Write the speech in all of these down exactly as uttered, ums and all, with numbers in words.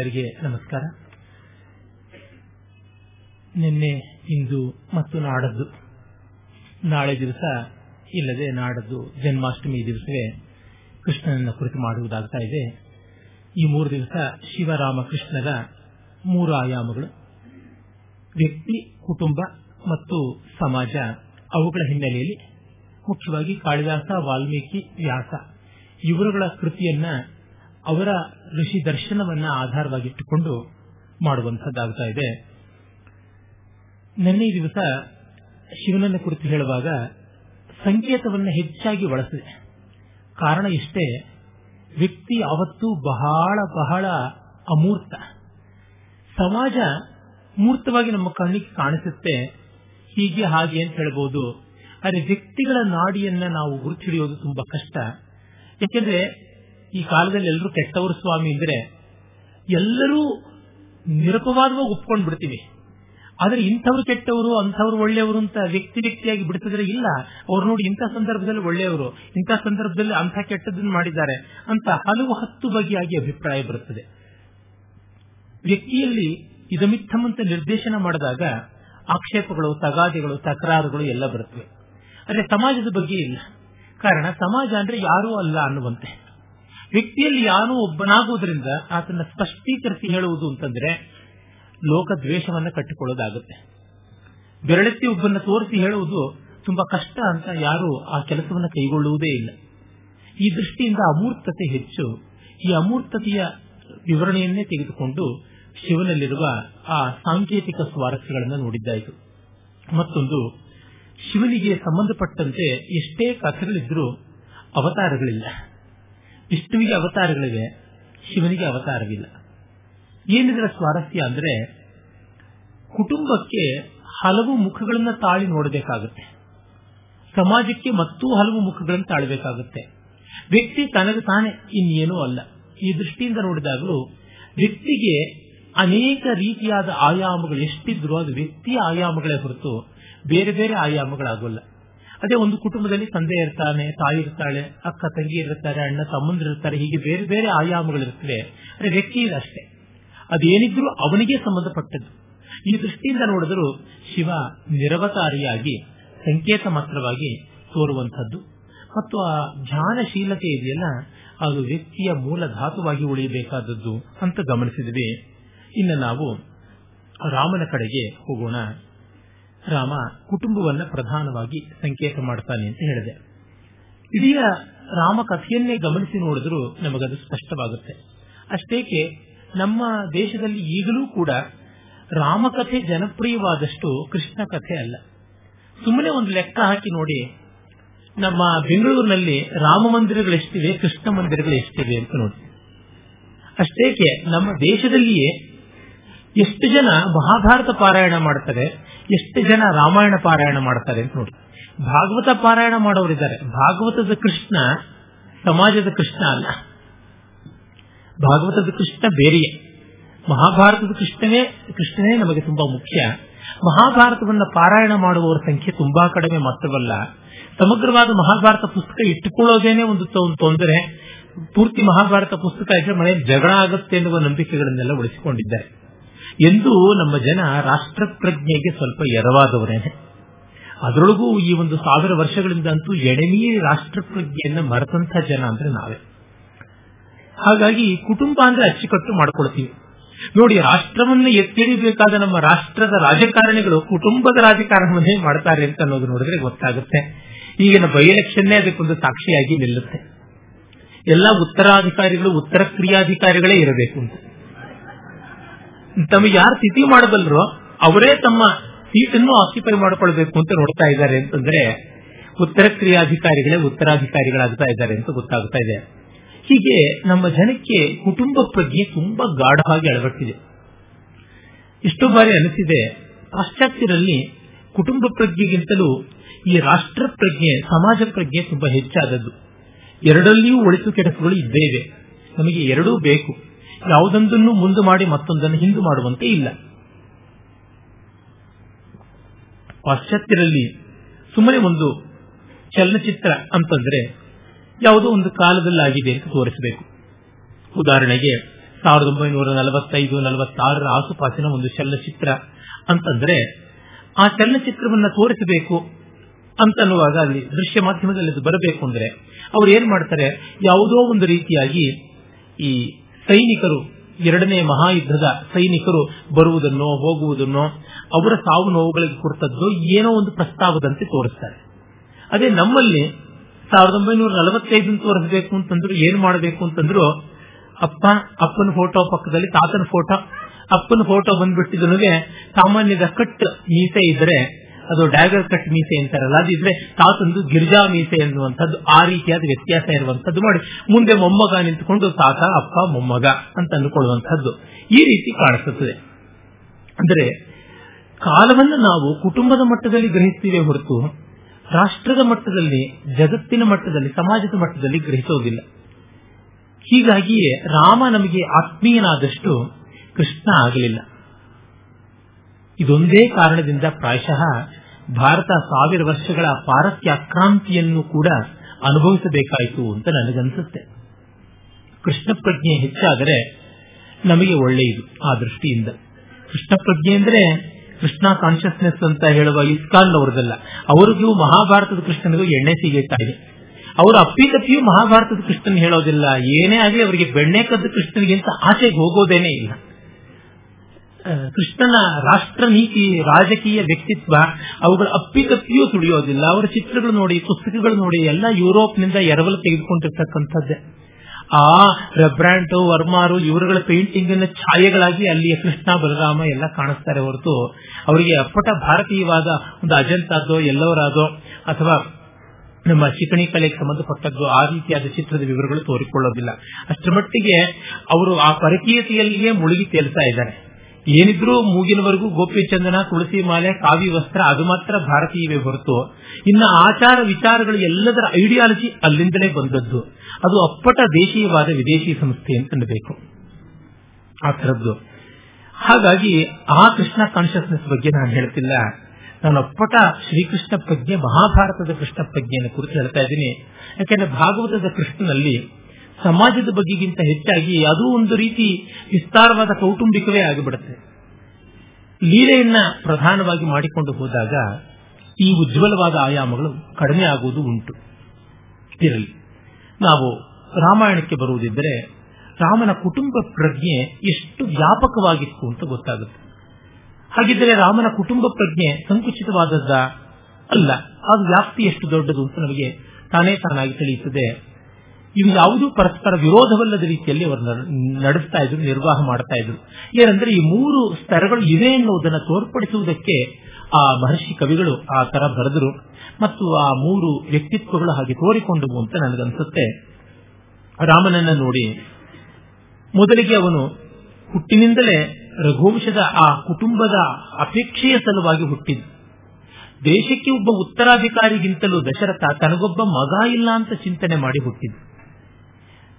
ಎಲ್ಲರಿಗೆ ನಮಸ್ಕಾರ. ನಿನ್ನೆ, ಇಂದು ಮತ್ತು ನಾಡದ್ದು, ನಾಳೆ ದಿವಸ ಇಲ್ಲದೆ ನಾಡದ್ದು ಜನ್ಮಾಷ್ಟಮಿ ದಿವಸವೇ ಕೃಷ್ಣನನ್ನ ಕುರಿತು ಮಾಡುವುದಾಗ್ತಾ ಇದೆ. ಈ ಮೂರು ದಿವಸ ಶಿವರಾಮ ಕೃಷ್ಣರ ಮೂರು ಆಯಾಮಗಳು, ವ್ಯಕ್ತಿ, ಕುಟುಂಬ ಮತ್ತು ಸಮಾಜ, ಅವುಗಳ ಹಿನ್ನೆಲೆಯಲ್ಲಿ ಮುಖ್ಯವಾಗಿ ಕಾಳಿದಾಸ, ವಾಲ್ಮೀಕಿ, ವ್ಯಾಸ ಇವರುಗಳ ಕೃತಿಯನ್ನ, ಅವರ ಋಷಿ ದರ್ಶನವನ್ನ ಆಧಾರವಾಗಿಟ್ಟುಕೊಂಡು ಮಾಡುವಂತಹದ್ದಾಗ್ತಾ ಇದೆ. ನಿನ್ನೆ ದಿವಸ ಶಿವನನ್ನು ಕುರಿತು ಹೇಳುವಾಗ ಸಂಕೇತವನ್ನು ಹೆಚ್ಚಾಗಿ ಬಳಸಿದೆ. ಕಾರಣ ಇಷ್ಟೇ, ವ್ಯಕ್ತಿ ಅವತ್ತು ಬಹಳ ಬಹಳ ಅಮೂರ್ತ, ಸಮಾಜ ಮೂರ್ತವಾಗಿ ನಮ್ಮ ಕಣ್ಣಿಗೆ ಕಾಣಿಸುತ್ತೆ, ಹೀಗೆ ಹಾಗೆ ಅಂತ ಹೇಳಬಹುದು. ಆದರೆ ವ್ಯಕ್ತಿಗಳ ನಾಡಿಯನ್ನ ನಾವು ಗುರುತು ಹಿಡಿಯೋದು ತುಂಬಾ ಕಷ್ಟ. ಯಾಕೆಂದ್ರೆ ಈ ಕಾಲದಲ್ಲಿ ಎಲ್ಲರೂ ಕೆಟ್ಟವರು ಸ್ವಾಮಿ ಅಂದ್ರೆ ಎಲ್ಲರೂ ನಿರಪವಾದವಾಗಿ ಒಪ್ಕೊಂಡು ಬಿಡ್ತೀವಿ. ಆದರೆ ಇಂಥವ್ರು ಕೆಟ್ಟವರು, ಅಂಥವ್ರು ಒಳ್ಳೆಯವರು ಅಂತ ವ್ಯಕ್ತಿ ವ್ಯಕ್ತಿಯಾಗಿ ಬಿಡಿಸಿದ್ರೆ ಇಲ್ಲ, ಅವ್ರು ನೋಡಿ ಇಂಥ ಸಂದರ್ಭದಲ್ಲಿ ಒಳ್ಳೆಯವರು, ಇಂಥ ಸಂದರ್ಭದಲ್ಲಿ ಅಂಥ ಕೆಟ್ಟದನ್ನು ಮಾಡಿದ್ದಾರೆ ಅಂತ ಹಲವು ಹತ್ತು ಬಗೆಯಾಗಿ ಅಭಿಪ್ರಾಯ ಬರುತ್ತದೆ. ವ್ಯಕ್ತಿಯಲ್ಲಿ ಇದಮಿತ್ತಮಂತ ನಿರ್ದೇಶನ ಮಾಡಿದಾಗ ಆಕ್ಷೇಪಗಳು, ತಗಾದೆಗಳು, ತಕರಾರುಗಳು ಎಲ್ಲ ಬರುತ್ತವೆ. ಆದರೆ ಸಮಾಜದ ಬಗ್ಗೆ ಇಲ್ಲ. ಕಾರಣ, ಸಮಾಜ ಅಂದ್ರೆ ಯಾರೂ ಅಲ್ಲ ಅನ್ನುವಂತೆ. ವ್ಯಕ್ತಿಯಲ್ಲಿ ಯಾರೂ ಒಬ್ಬನಾಗುವುದರಿಂದ ಆತನ ಸ್ಪಷ್ಟೀಕರಿಸಿ ಹೇಳುವುದು ಅಂತಂದ್ರೆ ಲೋಕ ದ್ವೇಷವನ್ನು ಕಟ್ಟಿಕೊಳ್ಳೋದಾಗುತ್ತೆ. ಬೆರಳೆತ್ತಿ ಒಬ್ಬನ ತೋರಿಸಿ ಹೇಳುವುದು ತುಂಬಾ ಕಷ್ಟ ಅಂತ ಯಾರು ಆ ಕೆಲಸವನ್ನು ಕೈಗೊಳ್ಳುವುದೇ ಇಲ್ಲ. ಈ ದೃಷ್ಟಿಯಿಂದ ಅಮೂರ್ತತೆ ಹೆಚ್ಚು. ಈ ಅಮೂರ್ತತೆಯ ವಿವರಣೆಯನ್ನೇ ತೆಗೆದುಕೊಂಡು ಶಿವನಲ್ಲಿರುವ ಆ ಸಾಂಕೇತಿಕ ಸ್ವಾರಸ್ಯಗಳನ್ನು ನೋಡಿದ್ದಾಯಿತು. ಮತ್ತೊಂದು, ಶಿವನಿಗೆ ಸಂಬಂಧಪಟ್ಟಂತೆ ಎಷ್ಟೇ ಕಥೆಗಳಿದ್ರೂ ಅವತಾರಗಳಿಲ್ಲ. ವಿಷ್ಣುವಿಗೆ ಅವತಾರಗಳಿವೆ, ಶಿವನಿಗೆ ಅವತಾರವಿಲ್ಲ. ಏನಿದರ ಸ್ವಾರಸ್ಯ ಅಂದ್ರೆ, ಕುಟುಂಬಕ್ಕೆ ಹಲವು ಮುಖಗಳನ್ನು ತಾಳಿ ನೋಡಬೇಕಾಗುತ್ತೆ, ಸಮಾಜಕ್ಕೆ ಮತ್ತೂ ಹಲವು ಮುಖಗಳನ್ನು ತಾಳಬೇಕಾಗುತ್ತೆ. ವ್ಯಕ್ತಿ ತನಗೆ ತಾನೇ, ಇನ್ನೇನೂ ಅಲ್ಲ. ಈ ದೃಷ್ಟಿಯಿಂದ ನೋಡಿದಾಗಲೂ ವ್ಯಕ್ತಿಗೆ ಅನೇಕ ರೀತಿಯಾದ ಆಯಾಮಗಳು ಎಷ್ಟಿದ್ರೂ ಅದು ವ್ಯಕ್ತಿಯ ಆಯಾಮಗಳೇ ಹೊರತು ಬೇರೆ ಬೇರೆ ಆಯಾಮಗಳಾಗಲ್ಲ. ಅದೇ ಒಂದು ಕುಟುಂಬದಲ್ಲಿ ತಂದೆ ಇರ್ತಾನೆ, ತಾಯಿ ಇರ್ತಾಳೆ, ಅಕ್ಕ ತಂಗಿ ಇರ್ತಾರೆ, ಅಣ್ಣ ತಮ್ಮಂದಿರ್ತಾರೆ, ಹೀಗೆ ಬೇರೆ ಬೇರೆ ಆಯಾಮಗಳಿರ್ತವೆ. ಅದೇ ವ್ಯಕ್ತಿ ಇದಷ್ಟೇ, ಅದೇನಿದ್ರೂ ಅವನಿಗೆ ಸಂಬಂಧಪಟ್ಟದ್ದು. ಈ ದೃಷ್ಟಿಯಿಂದ ನೋಡಿದರೂ ಶಿವ ನಿರವತಾರಿಯಾಗಿ ಸಂಕೇತ ಮಾತ್ರವಾಗಿ ತೋರುವಂಥದ್ದು. ಮತ್ತು ಆ ಧ್ಯಾನಶೀಲತೆ ಇದೆಯಲ್ಲ, ಅದು ವ್ಯಕ್ತಿಯ ಮೂಲ ಧಾತುವಾಗಿ ಉಳಿಯಬೇಕಾದದ್ದು ಅಂತ ಗಮನಿಸಿದ್ವಿ. ಇನ್ನು ನಾವು ರಾಮನ ಕಡೆಗೆ ಹೋಗೋಣ. ರಾಮ ಕುಟುಂಬವನ್ನು ಪ್ರಧಾನವಾಗಿ ಸಂಕೇತ ಮಾಡ್ತಾನೆ ಅಂತ ಹೇಳಿದೆ. ಇಡೀ ರಾಮ ಕಥೆಯನ್ನೇ ಗಮನಿಸಿ ನೋಡಿದ್ರೂ ನಮಗದು ಸ್ಪಷ್ಟವಾಗುತ್ತೆ. ಅಷ್ಟೇಕೆ ನಮ್ಮ ದೇಶದಲ್ಲಿ ಈಗಲೂ ಕೂಡ ರಾಮಕಥೆ ಜನಪ್ರಿಯವಾದಷ್ಟು ಕೃಷ್ಣ ಕಥೆ ಅಲ್ಲ. ಸುಮ್ಮನೆ ಒಂದು ಲೆಕ್ಕ ಹಾಕಿ ನೋಡಿ, ನಮ್ಮ ಬೆಂಗಳೂರಿನಲ್ಲಿ ರಾಮ ಮಂದಿರಗಳೆಷ್ಟಿವೆ, ಕೃಷ್ಣ ಮಂದಿರಗಳು ಎಷ್ಟಿವೆ ಅಂತ ನೋಡಿ. ಅಷ್ಟೇಕೆ ನಮ್ಮ ದೇಶದಲ್ಲಿಯೇ ಎಷ್ಟು ಜನ ಮಹಾಭಾರತ ಪಾರಾಯಣ ಮಾಡ್ತಾರೆ, ಎಷ್ಟು ಜನ ರಾಮಾಯಣ ಪಾರಾಯಣ ಮಾಡ್ತಾರೆ ಅಂತ ನೋಡಿ. ಭಾಗವತ ಪಾರಾಯಣ ಮಾಡೋರಿದ್ದಾರೆ. ಭಾಗವತದ ಕೃಷ್ಣ ಸಮಾಜದ ಕೃಷ್ಣ ಅಲ್ಲ. ಭಾಗವತದ ಕೃಷ್ಣ ಬೇರೆಯೇ. ಮಹಾಭಾರತದ ಕೃಷ್ಣನೇ ಕೃಷ್ಣನೇ ನಮಗೆ ತುಂಬಾ ಮುಖ್ಯ. ಮಹಾಭಾರತವನ್ನು ಪಾರಾಯಣ ಮಾಡುವವರ ಸಂಖ್ಯೆ ತುಂಬಾ ಕಡಿಮೆ ಮಾತ್ರವಲ್ಲ, ಸಮಗ್ರವಾದ ಮಹಾಭಾರತ ಪುಸ್ತಕ ಇಟ್ಟುಕೊಳ್ಳೋದೇನೆ ಒಂದು ತೊಂದರೆ. ಪೂರ್ತಿ ಮಹಾಭಾರತ ಪುಸ್ತಕ ಇದ್ರೆ ಮನೆ ಜಗಳ ಆಗುತ್ತೆ ಎನ್ನುವ ನಂಬಿಕೆಗಳನ್ನೆಲ್ಲ ಉಳಿಸಿಕೊಂಡಿದ್ದಾರೆ. ಎಂದು ನಮ್ಮ ಜನ ರಾಷ್ಟ್ರ ಪ್ರಜ್ಞೆಗೆ ಸ್ವಲ್ಪ ಎರವಾದವರೇನೆ. ಅದರೊಳಗೂ ಈ ಒಂದು ಸಾವಿರ ವರ್ಷಗಳಿಂದ ಅಂತೂ ಎಡಮಿಯೇ ರಾಷ್ಟ್ರ ಪ್ರಜ್ಞೆಯನ್ನು ಮರೆತಂಥ ಜನ ಅಂದ್ರೆ ನಾವೇ. ಹಾಗಾಗಿ ಕುಟುಂಬ ಅಂದ್ರೆ ಅಚ್ಚುಕಟ್ಟು ಮಾಡ್ಕೊಳ್ತೀವಿ ನೋಡಿ. ರಾಷ್ಟ್ರವನ್ನು ಎತ್ತಿಡಬೇಕಾದ ನಮ್ಮ ರಾಷ್ಟ್ರದ ರಾಜಕಾರಣಿಗಳು ಕುಟುಂಬದ ರಾಜಕಾರಣವನ್ನೇ ಮಾಡ್ತಾರೆ ಅಂತ ಅನ್ನೋದು ನೋಡಿದ್ರೆ ಗೊತ್ತಾಗುತ್ತೆ. ಈಗಿನ ಬೈ ಎಲೆಕ್ಷನ್ನೇ ಅದಕ್ಕೊಂದು ಸಾಕ್ಷಿಯಾಗಿ ನಿಲ್ಲುತ್ತೆ. ಎಲ್ಲ ಉತ್ತರಾಧಿಕಾರಿಗಳು ಉತ್ತರ ಕ್ರಿಯಾಧಿಕಾರಿಗಳೇ ಇರಬೇಕು ಅಂತ, ತಮಗೆ ಯಾರು ತಿಥಿ ಮಾಡಬಲ್ಲರೋ ಅವರೇ ತಮ್ಮ ಸೀಟನ್ನು ಆಕ್ಯುಪೈ ಮಾಡಿಕೊಳ್ಬೇಕು ಅಂತ ನೋಡ್ತಾ ಇದ್ದಾರೆ. ಅಂತಂದ್ರೆ ಉತ್ತರ ಕ್ರಿಯಾಧಿಕಾರಿಗಳೇ ಉತ್ತರಾಧಿಕಾರಿಗಳಾಗ್ತಾ ಇದ್ದಾರೆ ಅಂತ ಗೊತ್ತಾಗ್ತಾ ಇದೆ. ಹೀಗೆ ನಮ್ಮ ಜನಕ್ಕೆ ಕುಟುಂಬ ಪ್ರಜ್ಞೆ ತುಂಬಾ ಗಾಢವಾಗಿ ಅಳವಟ್ಟಿದೆ. ಎಷ್ಟೋ ಬಾರಿ ಅನಿಸಿದೆ, ಪಾಶ್ಚಾತ್ಯರಲ್ಲಿ ಕುಟುಂಬ ಪ್ರಜ್ಞೆಗಿಂತಲೂ ಈ ರಾಷ್ಟ್ರ ಪ್ರಜ್ಞೆ, ಸಮಾಜ ಪ್ರಜ್ಞೆ ತುಂಬಾ ಹೆಚ್ಚಾದದ್ದು. ಎರಡಲ್ಲಿಯೂ ಒಳಿತು ಕೆಡಕುಗಳು ಇದ್ದೇ ಇವೆ. ನಮಗೆ ಎರಡೂ ಬೇಕು. ಯಾವುದೊಂದನ್ನು ಮುಂದೆ ಮಾಡಿ ಮತ್ತೊಂದನ್ನು ಹಿಂದೆ ಮಾಡುವಂತೆ ಇಲ್ಲ. ಪಾಶ್ಚಾತ್ಯರಲ್ಲಿ ಸುಮ್ಮನೆ ಒಂದು ಚಲನಚಿತ್ರ ಅಂತಂದ್ರೆ ಯಾವುದೋ ಒಂದು ಕಾಲದಲ್ಲಾಗಿದೆ ಅಂತ ತೋರಿಸಬೇಕು. ಉದಾಹರಣೆಗೆ ಸಾವಿರದ ಒಂಬೈನೂರ ನಲವತ್ತೈದು ನಲವತ್ತಾರರ ಆಸುಪಾಸಿನ ಒಂದು ಚಲನಚಿತ್ರ ಅಂತಂದ್ರೆ ಆ ಚಲನಚಿತ್ರವನ್ನು ತೋರಿಸಬೇಕು ಅಂತನ್ನುವಾಗ ಅಲ್ಲಿ ದೃಶ್ಯ ಮಾಧ್ಯಮದಲ್ಲಿ ಅದು ಬರಬೇಕು ಅಂದ್ರೆ ಅವ್ರು ಏನ್ ಮಾಡ್ತಾರೆ, ಯಾವುದೋ ಒಂದು ರೀತಿಯಾಗಿ ಈ ಸೈನಿಕರು, ಎರಡನೇ ಮಹಾಯುದ್ಧದ ಸೈನಿಕರು ಬರುವುದನ್ನೋ ಹೋಗುವುದನ್ನೋ ಅವರ ಸಾವು ನೋವುಗಳಿಗೆ ಕುರಿತದ್ದು ಏನೋ ಒಂದು ಪ್ರಸ್ತಾವದಂತೆ ತೋರಿಸ್ತಾರೆ. ಅದೇ ನಮ್ಮಲ್ಲಿ ಸಾವಿರದ ಒಂಬೈನೂರ ನಲವತ್ತೈದನ್ನು ತೋರಿಸಬೇಕು ಅಂತಂದ್ರು ಏನ್ ಮಾಡಬೇಕು ಅಂತಂದ್ರು, ಅಪ್ಪ ಅಪ್ಪನ ಫೋಟೋ ಪಕ್ಕದಲ್ಲಿ ತಾತನ ಫೋಟೋ, ಅಪ್ಪನ ಫೋಟೋ ಬಂದ್ಬಿಟ್ಟಿದನಿಗೆ ಸಾಮಾನ್ಯದ ಕಟ್ ಮೀಸೆ ಇದ್ರೆ ಅದು ಡ್ಯಾಗರ್ ಕಟ್ ಮೀಸೆ ಅಂತಾರಲ್ಲ, ಅದಿದ್ರೆ ತಾತಂದು ಗಿರ್ಜಾ ಮೀಸೆ ಅನ್ನುವಂಥದ್ದು, ಆ ರೀತಿಯಾದ ವ್ಯತ್ಯಾಸ ಇರುವಂತದ್ದು ಮಾಡಿ ಮುಂದೆ ಮೊಮ್ಮಗ ನಿಂತುಕೊಂಡು ತಾತ ಅಪ್ಪ ಮೊಮ್ಮಗ ಅಂತ ಅಂದುಕೊಳ್ಳುವಂತಹದ್ದು ಈ ರೀತಿ ಕಾಣಿಸುತ್ತದೆ. ಅಂದ್ರೆ ಕಾಲವನ್ನು ನಾವು ಕುಟುಂಬದ ಮಟ್ಟದಲ್ಲಿ ಗ್ರಹಿಸ್ತೀವಿ ಹೊರತು ರಾಷ್ಟ್ರದ ಮಟ್ಟದಲ್ಲಿ, ಜಗತ್ತಿನ ಮಟ್ಟದಲ್ಲಿ, ಸಮಾಜದ ಮಟ್ಟದಲ್ಲಿ ಗ್ರಹಿಸೋದಿಲ್ಲ. ಹೀಗಾಗಿಯೇ ರಾಮ ನಮಗೆ ಆತ್ಮೀಯನಾದಷ್ಟು ಕೃಷ್ಣ ಆಗಲಿಲ್ಲ. ಇದೊಂದೇ ಕಾರಣದಿಂದ ಪ್ರಾಯಶಃ ಭಾರತ ಸಾವಿರ ವರ್ಷಗಳ ಪಾರತ್ಯಾಕ್ರಾಂತಿಯನ್ನು ಕೂಡ ಅನುಭವಿಸಬೇಕಾಯಿತು ಅಂತ ನನಗನ್ಸುತ್ತೆ. ಕೃಷ್ಣ ಪ್ರಜ್ಞೆ ಹೆಚ್ಚಾದರೆ ನಮಗೆ ಒಳ್ಳೆಯದು. ಆ ದೃಷ್ಟಿಯಿಂದ ಕೃಷ್ಣ ಪ್ರಜ್ಞೆ ಅಂದ್ರೆ ಕೃಷ್ಣ ಕಾನ್ಷಿಯಸ್ನೆಸ್ ಅಂತ ಹೇಳುವ ಇಸ್ಕಾನ್ ಅವರದಲ್ಲ, ಅವರಿಗೂ ಮಹಾಭಾರತದ ಕೃಷ್ಣನಿಗೂ ಎಣ್ಣೆ ಸಿಗುತ್ತಾ ಇದೆ. ಅವರು ಅಪ್ಪಿತಪ್ಪಿಯೂ ಮಹಾಭಾರತದ ಕೃಷ್ಣನ್ ಹೇಳೋದಿಲ್ಲ, ಏನೇ ಆಗಲಿ ಅವರಿಗೆ ಬೆಣ್ಣೆ ಕದ್ದು ಕೃಷ್ಣನಿಗಿಂತ ಆಚೆಗೆ ಹೋಗೋದೇನೇ ಇಲ್ಲ. ಕೃಷ್ಣನ ರಾಷ್ಟ್ರ ನೀತಿ, ರಾಜಕೀಯ ವ್ಯಕ್ತಿತ್ವ ಅವುಗಳ ಅಪ್ಪಿತಪ್ಪಿಯೂ ಸುಳಿಯೋದಿಲ್ಲ. ಅವರ ಚಿತ್ರಗಳು ನೋಡಿ, ಪುಸ್ತಕಗಳು ನೋಡಿ ಎಲ್ಲ ಯುರೋಪ್ನಿಂದ ಎರವಲು ತೆಗೆದುಕೊಂಡಿರ್ತಕ್ಕಂಥದ್ದೇ. ಆ ರಬ್ರಾಂಟು, ವರ್ಮಾರು ಇವರುಗಳ ಪೇಂಟಿಂಗ್ ಅನ್ನ ಛಾಯೆಗಳಾಗಿ ಅಲ್ಲಿಯ ಕೃಷ್ಣ, ಬಲರಾಮ ಎಲ್ಲ ಕಾಣಿಸ್ತಾರೆ ಹೊರತು ಅವರಿಗೆ ಅಪ್ಪಟ ಭಾರತೀಯವಾದ ಒಂದು ಅಜಂತಾದೋ ಎಲ್ಲವರಾದೋ ಅಥವಾ ನಮ್ಮ ಶಿಕಣಿ ಕಲೆಗೆ ಸಂಬಂಧಪಟ್ಟದ್ದು ಆ ರೀತಿಯಾದ ಚಿತ್ರದ ವಿವರಗಳು ತೋರಿಕೊಳ್ಳೋದಿಲ್ಲ. ಅಷ್ಟರ ಮಟ್ಟಿಗೆ ಅವರು ಆ ಪರಕೀಯತೆಯಲ್ಲಿಯೇ ಮುಳುಗಿ ತೇಲ್ತಾ ಇದ್ದಾರೆ. ಏನಿದ್ರೂ ಮೂಗಿನವರೆಗೂ ಗೋಪಿ ಚಂದನ, ತುಳಸಿ ಮಾಲೆ, ಕಾವಿ ವಸ್ತ್ರ ಅದು ಮಾತ್ರ ಭಾರತೀಯವೇ ಹೊರತು ಇನ್ನು ಆಚಾರ ವಿಚಾರಗಳು ಎಲ್ಲದರ ಐಡಿಯಾಲಜಿ ಅಲ್ಲಿಂದಲೇ ಬಂದದ್ದು. ಅದು ಅಪ್ಪಟ ದೇಶೀಯವಾದ ವಿದೇಶಿ ಸಂಸ್ಥೆ ಅಂತನಬೇಕು ಆ ಥರದ್ದು. ಹಾಗಾಗಿ ಆ ಕೃಷ್ಣ ಕಾನ್ಷಿಯಸ್ನೆಸ್ ಬಗ್ಗೆ ನಾನು ಹೇಳ್ತಿಲ್ಲ, ನಾನು ಅಪ್ಪಟ ಶ್ರೀಕೃಷ್ಣ ಪ್ರಜ್ಞೆ, ಮಹಾಭಾರತದ ಕೃಷ್ಣ ಪ್ರಜ್ಞೆಯನ್ನು ಕುರಿತು ಹೇಳ್ತಾ ಇದ್ದೀನಿ. ಯಾಕೆಂದ್ರೆ ಭಾಗವತದ ಕೃಷ್ಣನಲ್ಲಿ ಸಮಾಜದ ಬಗ್ಗೆಗಿಂತ ಹೆಚ್ಚಾಗಿ ಅದು ಒಂದು ರೀತಿ ವಿಸ್ತಾರವಾದ ಕೌಟುಂಬಿಕವೇ ಆಗಿಬಿಡುತ್ತೆ. ಲೀಲೆಯನ್ನ ಪ್ರಧಾನವಾಗಿ ಮಾಡಿಕೊಂಡು ಹೋದಾಗ ಈ ಉಜ್ವಲವಾದ ಆಯಾಮಗಳು ಕಡಿಮೆ ಆಗುವುದು ಉಂಟು. ಇರಲಿ, ನಾವು ರಾಮಾಯಣಕ್ಕೆ ಬರುವುದಿದ್ದರೆ ರಾಮನ ಕುಟುಂಬ ಪ್ರಜ್ಞೆ ಎಷ್ಟು ವ್ಯಾಪಕವಾಗಿತ್ತು ಅಂತ ಗೊತ್ತಾಗುತ್ತೆ. ಹಾಗಿದ್ದರೆ ರಾಮನ ಕುಟುಂಬ ಪ್ರಜ್ಞೆ ಸಂಕುಚಿತವಾದದ್ದ ಅಲ್ಲ, ಅದು ವ್ಯಾಪ್ತಿ ಎಷ್ಟು ದೊಡ್ಡದು ಅಂತ ನಮಗೆ ತಾನೇ ತಾನಾಗಿ ತಿಳಿಯುತ್ತದೆ. ಇವು ಯಾವುದೂ ಪರಸ್ಪರ ವಿರೋಧವಲ್ಲದ ರೀತಿಯಲ್ಲಿ ಅವರು ನಡೆಸ್ತಾ ಇದ್ರು, ನಿರ್ವಾಹ ಮಾಡ್ತಾ ಇದ್ರು. ಏನಂದ್ರೆ ಈ ಮೂರು ಸ್ತರಗಳು ಇವೆ ಎನ್ನುವುದನ್ನು ತೋರ್ಪಡಿಸುವುದಕ್ಕೆ ಆ ಮಹರ್ಷಿ ಕವಿಗಳು ಆ ತರ ಬರೆದರು ಮತ್ತು ಆ ಮೂರು ವ್ಯಕ್ತಿತ್ವಗಳು ಹಾಗೆ ತೋರಿಕೊಂಡವು ಅಂತ ನನಗನ್ಸುತ್ತೆ. ರಾಮನನ್ನ ನೋಡಿ ಮೊದಲಿಗೆ ಅವನು ಹುಟ್ಟಿನಿಂದಲೇ ರಘುವಂಶದ ಆ ಕುಟುಂಬದ ಅಪೇಕ್ಷೆಯ ಸಲುವಾಗಿ ಹುಟ್ಟಿದ್ದು. ದೇಶಕ್ಕೆ ಒಬ್ಬ ಉತ್ತರಾಧಿಕಾರಿಗಿಂತಲೂ ದಶರಥ ತನಗೊಬ್ಬ ಮಗ ಇಲ್ಲ ಅಂತ ಚಿಂತನೆ ಮಾಡಿ ಹುಟ್ಟಿದ್ದು.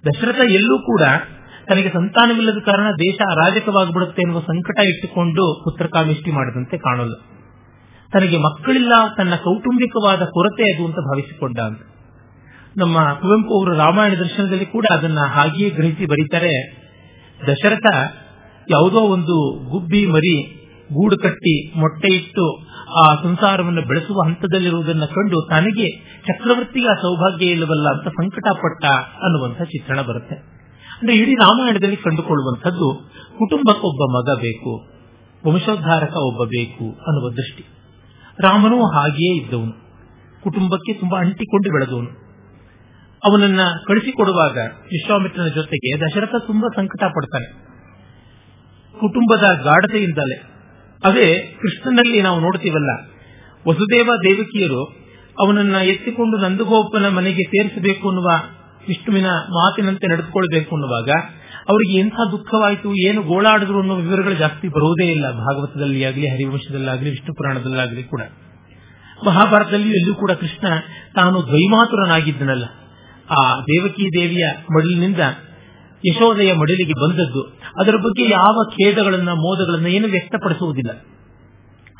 ದಶರಥ ಎಲ್ಲೂ ಕೂಡ ತನಗೆ ಸಂತಾನವಿಲ್ಲದ ಕಾರಣ ದೇಶ ಅರಾಜಕವಾಗಿಬಿಡುತ್ತೆ ಎನ್ನುವ ಸಂಕಟ ಇಟ್ಟುಕೊಂಡು ಪುತ್ರಕಾಮಿಷ್ಟಿ ಮಾಡಿದಂತೆ ಕಾಣಲ್ಲ. ತನಗೆ ಮಕ್ಕಳಿಲ್ಲ, ತನ್ನ ಕೌಟುಂಬಿಕವಾದ ಕೊರತೆ ಅದು ಅಂತ ಭಾವಿಸಿಕೊಂಡ ಅಂತ ನಮ್ಮ ಕುವೆಂಪು ಅವರು ರಾಮಾಯಣ ದರ್ಶನದಲ್ಲಿ ಕೂಡ ಅದನ್ನ ಹಾಗೆಯೇ ಗ್ರಹಿಸಿ ಬರೀತಾರೆ. ದಶರಥ ಯಾವುದೋ ಒಂದು ಗುಬ್ಬಿ ಮರಿ ಗೂಡು ಕಟ್ಟಿ ಮೊಟ್ಟೆ ಇಟ್ಟು ಆ ಸಂಸಾರವನ್ನು ಬೆಳೆಸುವ ಹಂತದಲ್ಲಿರುವುದನ್ನು ಕಂಡು ತನಗೆ ಚಕ್ರವರ್ತಿಯ ಸೌಭಾಗ್ಯ ಇಲ್ಲವಲ್ಲ ಅಂತ ಸಂಕಟಪಟ್ಟ ಅನ್ನುವಂತಹ ಚಿತ್ರಣ ಬರುತ್ತೆ. ಅಂದ್ರೆ ಇಡೀ ರಾಮಾಯಣದಲ್ಲಿ ಕಂಡುಕೊಳ್ಳುವಂಥದ್ದು ಕುಟುಂಬಕ್ಕೊಬ್ಬ ಮಗ ಬೇಕು, ವಂಶೋದ್ಧಾರಕ ಒಬ್ಬ ಬೇಕು ಅನ್ನುವ ದೃಷ್ಟಿ. ರಾಮನೂ ಹಾಗೆಯೇ ಇದ್ದವನು, ಕುಟುಂಬಕ್ಕೆ ತುಂಬಾ ಅಂಟಿಕೊಂಡು ಬೆಳೆದವನು. ಅವನನ್ನ ಕಳಿಸಿಕೊಡುವಾಗ ವಿಶ್ವಾಮಿತ್ರನ ಜೊತೆಗೆ ದಶರಥ ತುಂಬಾ ಸಂಕಟ ಪಡ್ತಾನೆ ಕುಟುಂಬದ ಗಾಢತೆಯಿಂದಲೇ. ಅದೇ ಕೃಷ್ಣನಲ್ಲಿ ನಾವು ನೋಡ್ತೀವಲ್ಲ, ವಸುದೇವ ದೇವಕಿಯರು ಅವನನ್ನ ಎತ್ತಿಕೊಂಡು ನಂದಗೋಪನ ಮನೆಗೆ ಸೇರಿಸಬೇಕು ಅನ್ನುವ ವಿಷ್ಣುವಿನ ಮಾತಿನಂತೆ ನಡೆದುಕೊಳ್ಬೇಕು ಅನ್ನುವಾಗ ಅವರಿಗೆ ಎಂಥ ದುಃಖವಾಯಿತು, ಏನು ಗೋಳಾಡಿದ್ರು ಅನ್ನೋ ವಿವರಗಳು ಜಾಸ್ತಿ ಬರುವುದೇ ಇಲ್ಲ ಭಾಗವತದಲ್ಲಿ ಆಗಲಿ, ಹರಿವಂಶದಲ್ಲಾಗಲಿ, ವಿಷ್ಣು ಪುರಾಣದಲ್ಲಾಗಲಿ ಕೂಡ. ಮಹಾಭಾರತದಲ್ಲಿಯೂ ಎಲ್ಲೂ ಕೂಡ ಕೃಷ್ಣ ತಾನು ದ್ವೈಮಾತುರನಾಗಿದ್ದನಲ್ಲ, ಆ ದೇವಕಿ ದೇವಿಯ ಮಡಿಲಿನಿಂದ ಯಶೋದೆಯ ಮಡಿಲಿಗೆ ಬಂದದ್ದು, ಅದರ ಬಗ್ಗೆ ಯಾವ ಖೇದಗಳನ್ನ ಮೋದಗಳನ್ನ ಏನು ವ್ಯಕ್ತಪಡಿಸುವುದಿಲ್ಲ.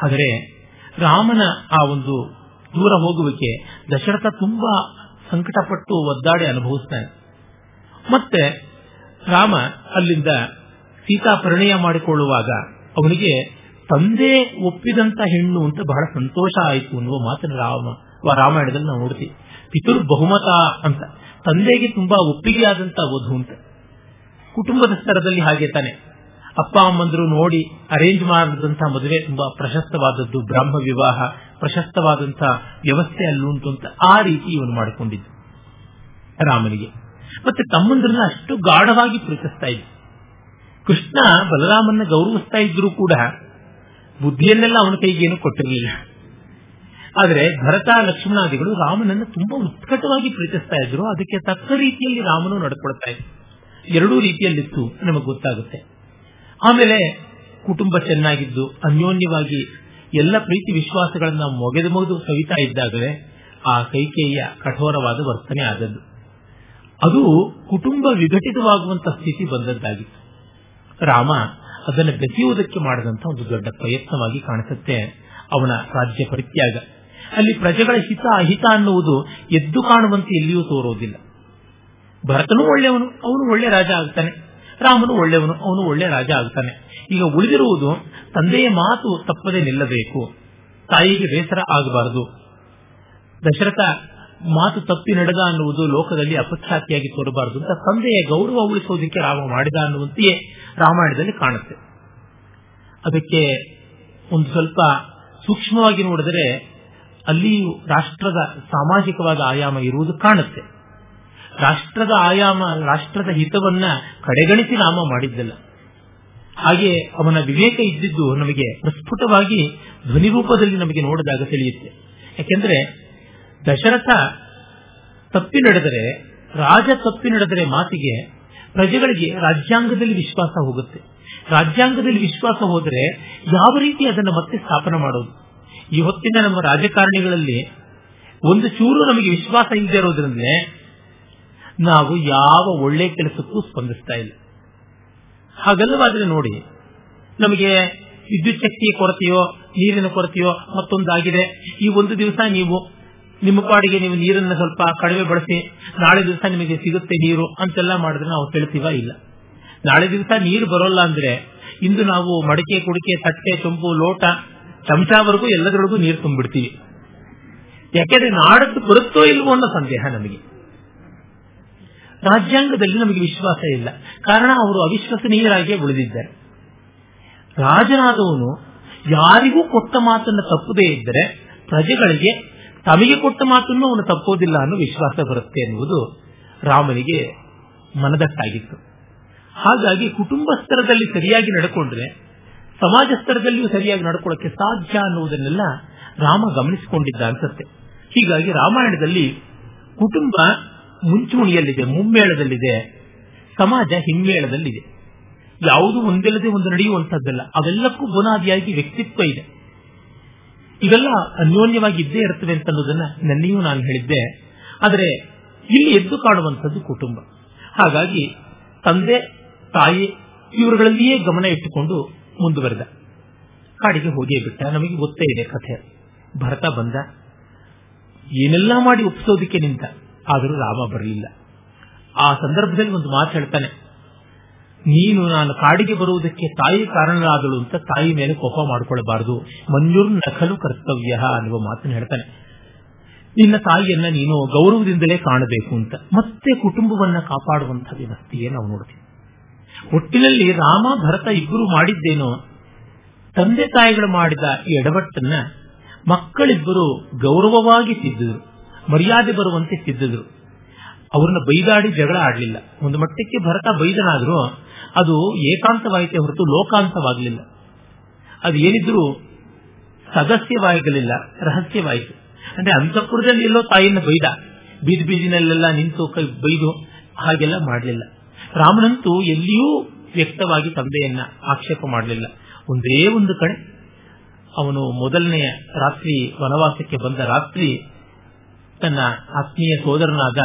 ಆದರೆ ರಾಮನ ಆ ಒಂದು ದೂರ ಹೋಗುವಿಕೆ ದಶರಥ ತುಂಬಾ ಸಂಕಟಪಟ್ಟು ಒದ್ದಾಡಿ ಅನುಭವಿಸ್ತಾನೆ. ಮತ್ತೆ ರಾಮ ಅಲ್ಲಿಂದ ಸೀತಾ ಪರಿಣಯ ಮಾಡಿಕೊಳ್ಳುವಾಗ ಅವನಿಗೆ ತಂದೆ ಒಪ್ಪಿದಂತ ಹೆಣ್ಣು ಅಂತ ಬಹಳ ಸಂತೋಷ ಆಯಿತು ಅನ್ನುವ ಮಾತನ್ನು ರಾಮ ರಾಮಾಯಣದಲ್ಲಿ ನಾವು ನೋಡ್ತೀವಿ. ಪಿತೃ ಬಹುಮತ ಅಂತ, ತಂದೆಗೆ ತುಂಬಾ ಒಪ್ಪಿಗೆ ಆದಂತ ವಧು ಅಂತ. ಕುಟುಂಬದ ಸ್ತರದಲ್ಲಿ ಹಾಗೆ ತಾನೆ, ಅಪ್ಪ ಅಮ್ಮಂದ್ರು ನೋಡಿ ಅರೇಂಜ್ ಮಾಡಿದಂತಹ ಮದುವೆ ತುಂಬಾ ಪ್ರಶಸ್ತವಾದದ್ದು, ಬ್ರಾಹ್ಮ ವಿವಾಹ ಪ್ರಶಸ್ತವಾದಂತಹ ವ್ಯವಸ್ಥೆ ಅಲ್ಲುಂಟು ಅಂತ ಆ ರೀತಿ ಇವನು ಮಾಡಿಕೊಂಡಿದ್ದು ರಾಮನಿಗೆ. ಮತ್ತೆ ತಮ್ಮಂದ್ರನ್ನ ಅಷ್ಟು ಗಾಢವಾಗಿ ಪ್ರೀತಿಸ್ತಾ ಇದ್ದ. ಕೃಷ್ಣ ಬಲರಾಮನ್ನ ಗೌರವಿಸ್ತಾ ಇದ್ರು ಕೂಡ ಬುದ್ಧಿಯನ್ನೆಲ್ಲ ಅವನ ಕೈಗೇನು ಕೊಟ್ಟಿರಲಿಲ್ಲ. ಆದರೆ ಭರತ ಲಕ್ಷ್ಮಣಾದಿಗಳು ರಾಮನನ್ನು ತುಂಬಾ ಉತ್ಕಟವಾಗಿ ಪ್ರೀತಿಸ್ತಾ ಇದ್ರು. ಅದಕ್ಕೆ ತಕ್ಕ ರೀತಿಯಲ್ಲಿ ರಾಮನು ನಡ್ಕೊಳ್ತಾ ಇದ್ರು. ಎರಡೂ ರೀತಿಯಲ್ಲಿತ್ತು ನಮಗೆ ಗೊತ್ತಾಗುತ್ತೆ. ಆಮೇಲೆ ಕುಟುಂಬ ಚೆನ್ನಾಗಿದ್ದು ಅನ್ಯೋನ್ಯವಾಗಿ ಎಲ್ಲ ಪ್ರೀತಿ ವಿಶ್ವಾಸಗಳನ್ನ ಮೊಗೆದು ಮೊಗೆದು ಸವಿತಾ ಇದ್ದಾಗಲೇ ಆ ಕೈಕೇಯಿಯ ಕಠೋರವಾದ ವರ್ತನೆ ಆದದ್ದು. ಅದು ಕುಟುಂಬ ವಿಘಟಿತವಾಗುವಂತಹ ಸ್ಥಿತಿ ಬಂದದ್ದಾಗಿತ್ತು. ರಾಮ ಅದನ್ನು ಬೆಸೆಯುವುದಕ್ಕೆ ಮಾಡಿದಂತಹ ಒಂದು ದೊಡ್ಡ ಪ್ರಯತ್ನವಾಗಿ ಕಾಣಿಸುತ್ತೆ ಅವನ ರಾಜ್ಯ ಪರಿತ್ಯಾಗ. ಅಲ್ಲಿ ಪ್ರಜೆಗಳ ಹಿತ ಅಹಿತ ಅನ್ನುವುದು ಎದ್ದು ಕಾಣುವಂತೆ ಎಲ್ಲಿಯೂ ತೋರೋದಿಲ್ಲ. ಭರತನೂ ಒಳ್ಳೆಯವನು, ಅವನು ಒಳ್ಳೆ ರಾಜ ಆಗ್ತಾನೆ. ರಾಮನು ಒಳ್ಳೆಯವನು, ಅವನು ಒಳ್ಳೆ ರಾಜ ಆಗ್ತಾನೆ. ಈಗ ಉಳಿದಿರುವುದು ತಂದೆಯ ಮಾತು ತಪ್ಪದೆ ನಿಲ್ಲಬೇಕು, ತಾಯಿಗೆ ಬೇಸರ ಆಗಬಾರದು. ದಶರಥ ಮಾತು ತಪ್ಪಿ ನಡೆದ ಅನ್ನುವುದು ಲೋಕದಲ್ಲಿ ಅಪಖ್ಯಾತಿಯಾಗಿ ತೋರಬಾರದು ಅಂತ ತಂದೆಯ ಗೌರವ ಉಳಿಸೋದಕ್ಕೆ ರಾಮ ಮಾಡಿದ ಅನ್ನುವಂತೆಯೇ ರಾಮಾಯಣದಲ್ಲಿ ಕಾಣುತ್ತೆ. ಅದಕ್ಕೆ ಒಂದು ಸ್ವಲ್ಪ ಸೂಕ್ಷ್ಮವಾಗಿ ನೋಡಿದರೆ ಅಲ್ಲಿಯೂ ರಾಷ್ಟ್ರದ ಸಾಮಾಜಿಕವಾದ ಆಯಾಮ ಇರುವುದು ಕಾಣುತ್ತೆ. ರಾಷ್ಟ್ರದ ಆಯಾಮ, ರಾಷ್ಟ್ರದ ಹಿತವನ್ನ ಕಡೆಗಣಿಸಿ ರಾಮ ಮಾಡಿದ್ದಲ್ಲ. ಹಾಗೆ ಅವನ ವಿವೇಕ ಇದ್ದಿದ್ದು ನಮಗೆ ಪ್ರಸ್ಫುಟವಾಗಿ ಧ್ವನಿರೂಪದಲ್ಲಿ ನಮಗೆ ನೋಡಿದಾಗ ತಿಳಿಯುತ್ತೆ. ಯಾಕೆಂದ್ರೆ ದಶರಥ ತಪ್ಪಿ ನಡೆದರೆ, ರಾಜ ತಪ್ಪಿ ನಡೆದರೆ ಮಾತಿಗೆ, ಪ್ರಜೆಗಳಿಗೆ ರಾಜ್ಯಾಂಗದಲ್ಲಿ ವಿಶ್ವಾಸ ಹೋಗುತ್ತೆ. ರಾಜ್ಯಾಂಗದಲ್ಲಿ ವಿಶ್ವಾಸ ಹೋದರೆ ಯಾವ ರೀತಿ ಅದನ್ನು ಮತ್ತೆ ಸ್ಥಾಪನೆ ಮಾಡೋದು? ಇವತ್ತಿನ ನಮ್ಮ ರಾಜಕಾರಣಿಗಳಲ್ಲಿ ಒಂದು ಚೂರು ನಮಗೆ ವಿಶ್ವಾಸ ಇಲ್ಲದೆ ಇರೋದ್ರಿಂದ ನಾವು ಯಾವ ಒಳ್ಳೆ ಕೆಲಸಕ್ಕೂ ಸ್ಪಂದಿಸ್ತಾ ಇಲ್ಲ. ಹಾಗಲ್ಲವಾದ್ರೆ ನೋಡಿ, ನಮಗೆ ವಿದ್ಯುತ್ ಶಕ್ತಿಯ ಕೊರತೆಯೋ ನೀರಿನ ಕೊರತೆಯೋ ಮತ್ತೊಂದಾಗಿದೆ. ಈ ಒಂದು ದಿವಸ ನೀವು ನಿಮ್ಮ ಪಾಡಿಗೆ ನೀವು ನೀರನ್ನು ಸ್ವಲ್ಪ ಕಡಿಮೆ ಬಳಸಿ, ನಾಳೆ ದಿವಸ ನಿಮಗೆ ಸಿಗುತ್ತೆ ನೀರು ಅಂತೆಲ್ಲ ಮಾಡಿದ್ರೆ ನಾವು ಕೇಳ್ತೀವ? ಇಲ್ಲ. ನಾಳೆ ದಿವಸ ನೀರು ಬರೋಲ್ಲ ಅಂದ್ರೆ ಇಂದು ನಾವು ಮಡಕೆ, ಕುಡಿಕೆ, ತಟ್ಟೆ, ಚೊಂಬು, ಲೋಟ, ಚಮಚವರೆಗೂ ಎಲ್ಲದರೊಳಗೂ ನೀರು ತುಂಬಿಡ್ತೀವಿ. ಯಾಕೆಂದ್ರೆ ನಾಡದ್ದು ಬರುತ್ತೋ ಇಲ್ವೋ ಅನ್ನೋ ಸಂದೇಹ ನಮಗೆ. ರಾಜ್ಯಾಂಗದಲ್ಲಿ ನಮಗೆ ವಿಶ್ವಾಸ ಇಲ್ಲ, ಕಾರಣ ಅವರು ಅವಿಶ್ವಸನೀಯರಾಗಿಯೇ ಉಳಿದಿದ್ದಾರೆ. ರಾಜನಾದವನು ಯಾರಿಗೂ ಕೊಟ್ಟ ಮಾತನ್ನು ತಪ್ಪದೇ ಇದ್ದರೆ ಪ್ರಜೆಗಳಿಗೆ ತಮಗೆ ಕೊಟ್ಟ ಮಾತನ್ನು ಅವನು ತಪ್ಪೋದಿಲ್ಲ ಅನ್ನೋ ವಿಶ್ವಾಸ ಬರುತ್ತೆ ಎನ್ನುವುದು ರಾಮನಿಗೆ ಮನದಟ್ಟಾಗಿತ್ತು. ಹಾಗಾಗಿ ಕುಟುಂಬ ಸ್ತರದಲ್ಲಿ ಸರಿಯಾಗಿ ನಡ್ಕೊಂಡ್ರೆ ಸಮಾಜ ಸ್ತರದಲ್ಲಿಯೂ ಸರಿಯಾಗಿ ನಡ್ಕೊಳ್ಳೋಕೆ ಸಾಧ್ಯ ಅನ್ನುವುದನ್ನೆಲ್ಲ ರಾಮ ಗಮನಿಸಿಕೊಂಡಿದ್ದ ಅನ್ಸುತ್ತೆ. ಹೀಗಾಗಿ ರಾಮಾಯಣದಲ್ಲಿ ಕುಟುಂಬ ಮುಂಚೂಣಿಯಲ್ಲಿದೆ, ಮುಮ್ಮೇಳದಲ್ಲಿದೆ, ಸಮಾಜ ಹಿಮ್ಮೇಳದಲ್ಲಿದೆ. ಯಾವುದೂ ಒಂದಿಲ್ಲದೆ ಒಂದು ನಡೆಯುವಂತಹದ್ದಲ್ಲ. ಅವೆಲ್ಲಕ್ಕೂ ಬುನಾದಿಯಾಗಿ ವ್ಯಕ್ತಿತ್ವ ಇದೆ. ಇವೆಲ್ಲ ಅನ್ಯೋನ್ಯವಾಗಿ ಇದ್ದೇ ಇರ್ತವೆ ಅಂತ ಅನ್ನೋದನ್ನ ನೆನ್ನೆಯೂ ನಾನು ಹೇಳಿದ್ದೆ. ಆದರೆ ಇಲ್ಲಿ ಎದ್ದು ಕಾಣುವಂಥದ್ದು ಕುಟುಂಬ. ಹಾಗಾಗಿ ತಂದೆ, ತಾಯಿ ಇವರುಗಳಲ್ಲಿಯೇ ಗಮನ ಇಟ್ಟುಕೊಂಡು ಮುಂದುವರೆದ. ಕಾಡಿಗೆ ಹೋಗೇ ಬಿಟ್ಟ. ನಮಗೆ ಗೊತ್ತೇ ಇದೆ ಕಥೆ. ಭರತ ಬಂದ, ಏನೆಲ್ಲ ಮಾಡಿ ಒಪ್ಪಿಸೋದಕ್ಕೆ ನಿಂತ, ಆದರೂ ರಾಮ ಬರಲಿಲ್ಲ. ಆ ಸಂದರ್ಭದಲ್ಲಿ ಒಂದು ಮಾತು ಹೇಳ್ತಾನೆ, ನೀನು ನಾನು ಕಾಡಿಗೆ ಬರುವುದಕ್ಕೆ ತಾಯಿ ಕಾರಣರಾದಳು ಅಂತ ತಾಯಿ ಮೇಲೆ ಕೋಪ ಮಾಡಿಕೊಳ್ಳಬಾರದು, ಮಂಜೂರ್ ನಕಲು ಕರ್ತವ್ಯ ಅನ್ನುವ ಮಾತನ್ನು ಹೇಳ್ತಾನೆ. ನಿನ್ನ ತಾಯಿಯನ್ನ ನೀನು ಗೌರವದಿಂದಲೇ ಕಾಣಬೇಕು ಅಂತ. ಮತ್ತೆ ಕುಟುಂಬವನ್ನ ಕಾಪಾಡುವಂತಹ ವ್ಯವಸ್ಥೆಯೇ ನಾವು ನೋಡ್ತೀವಿ. ಒಟ್ಟಿನಲ್ಲಿ ರಾಮ, ಭರತ ಇಬ್ಬರು ಮಾಡಿದ್ದೇನೋ, ತಂದೆ ತಾಯಿಗಳು ಮಾಡಿದ ಈ ಎಡವಟ್ಟನ್ನ ಮಕ್ಕಳಿಬ್ಬರು ಗೌರವವಾಗಿ ತಿದ್ದಿದ್ರು, ಮರ್ಯಾದೆ ಬರುವಂತೆ ತಿದ್ದಿದ್ರು. ಅವರನ್ನ ಬೈದಾಡಿ ಜಗಳ ಆಡಲಿಲ್ಲ. ಒಂದು ಮಟ್ಟಕ್ಕೆ ಭರತ ಬೈದನಾದ್ರೂ ಅದು ಏಕಾಂತವಾಯಿತೇ ಹೊರತು ಲೋಕಾಂತವಾಗಲಿಲ್ಲ. ಅದು ಏನಿದ್ರು ಸದಸ್ಯವಾಗಲಿಲ್ಲ, ರಹಸ್ಯವಾಯಿತು. ಅಂದ್ರೆ ಅಂತಃಪುರದಲ್ಲಿ ಎಲ್ಲೋ ತಾಯಿಯನ್ನು ಬೈದ, ಬೀದಿ ಬೀದಿನಲ್ಲೆಲ್ಲ ನಿಂತು ಕೈ ಬೈದು ಹಾಗೆಲ್ಲ ಮಾಡಲಿಲ್ಲ. ರಾಮನಂತೂ ಎಲ್ಲಿಯೂ ವ್ಯಕ್ತವಾಗಿ ತಂದೆಯನ್ನ ಆಕ್ಷೇಪ ಮಾಡಲಿಲ್ಲ. ಒಂದೇ ಒಂದು ಕಡೆ ಅವನು ಮೊದಲನೆಯ ರಾತ್ರಿ ವನವಾಸಕ್ಕೆ ಬಂದ ರಾತ್ರಿ ತನ್ನ ಆತ್ಮೀಯ ಸೋದರನಾದ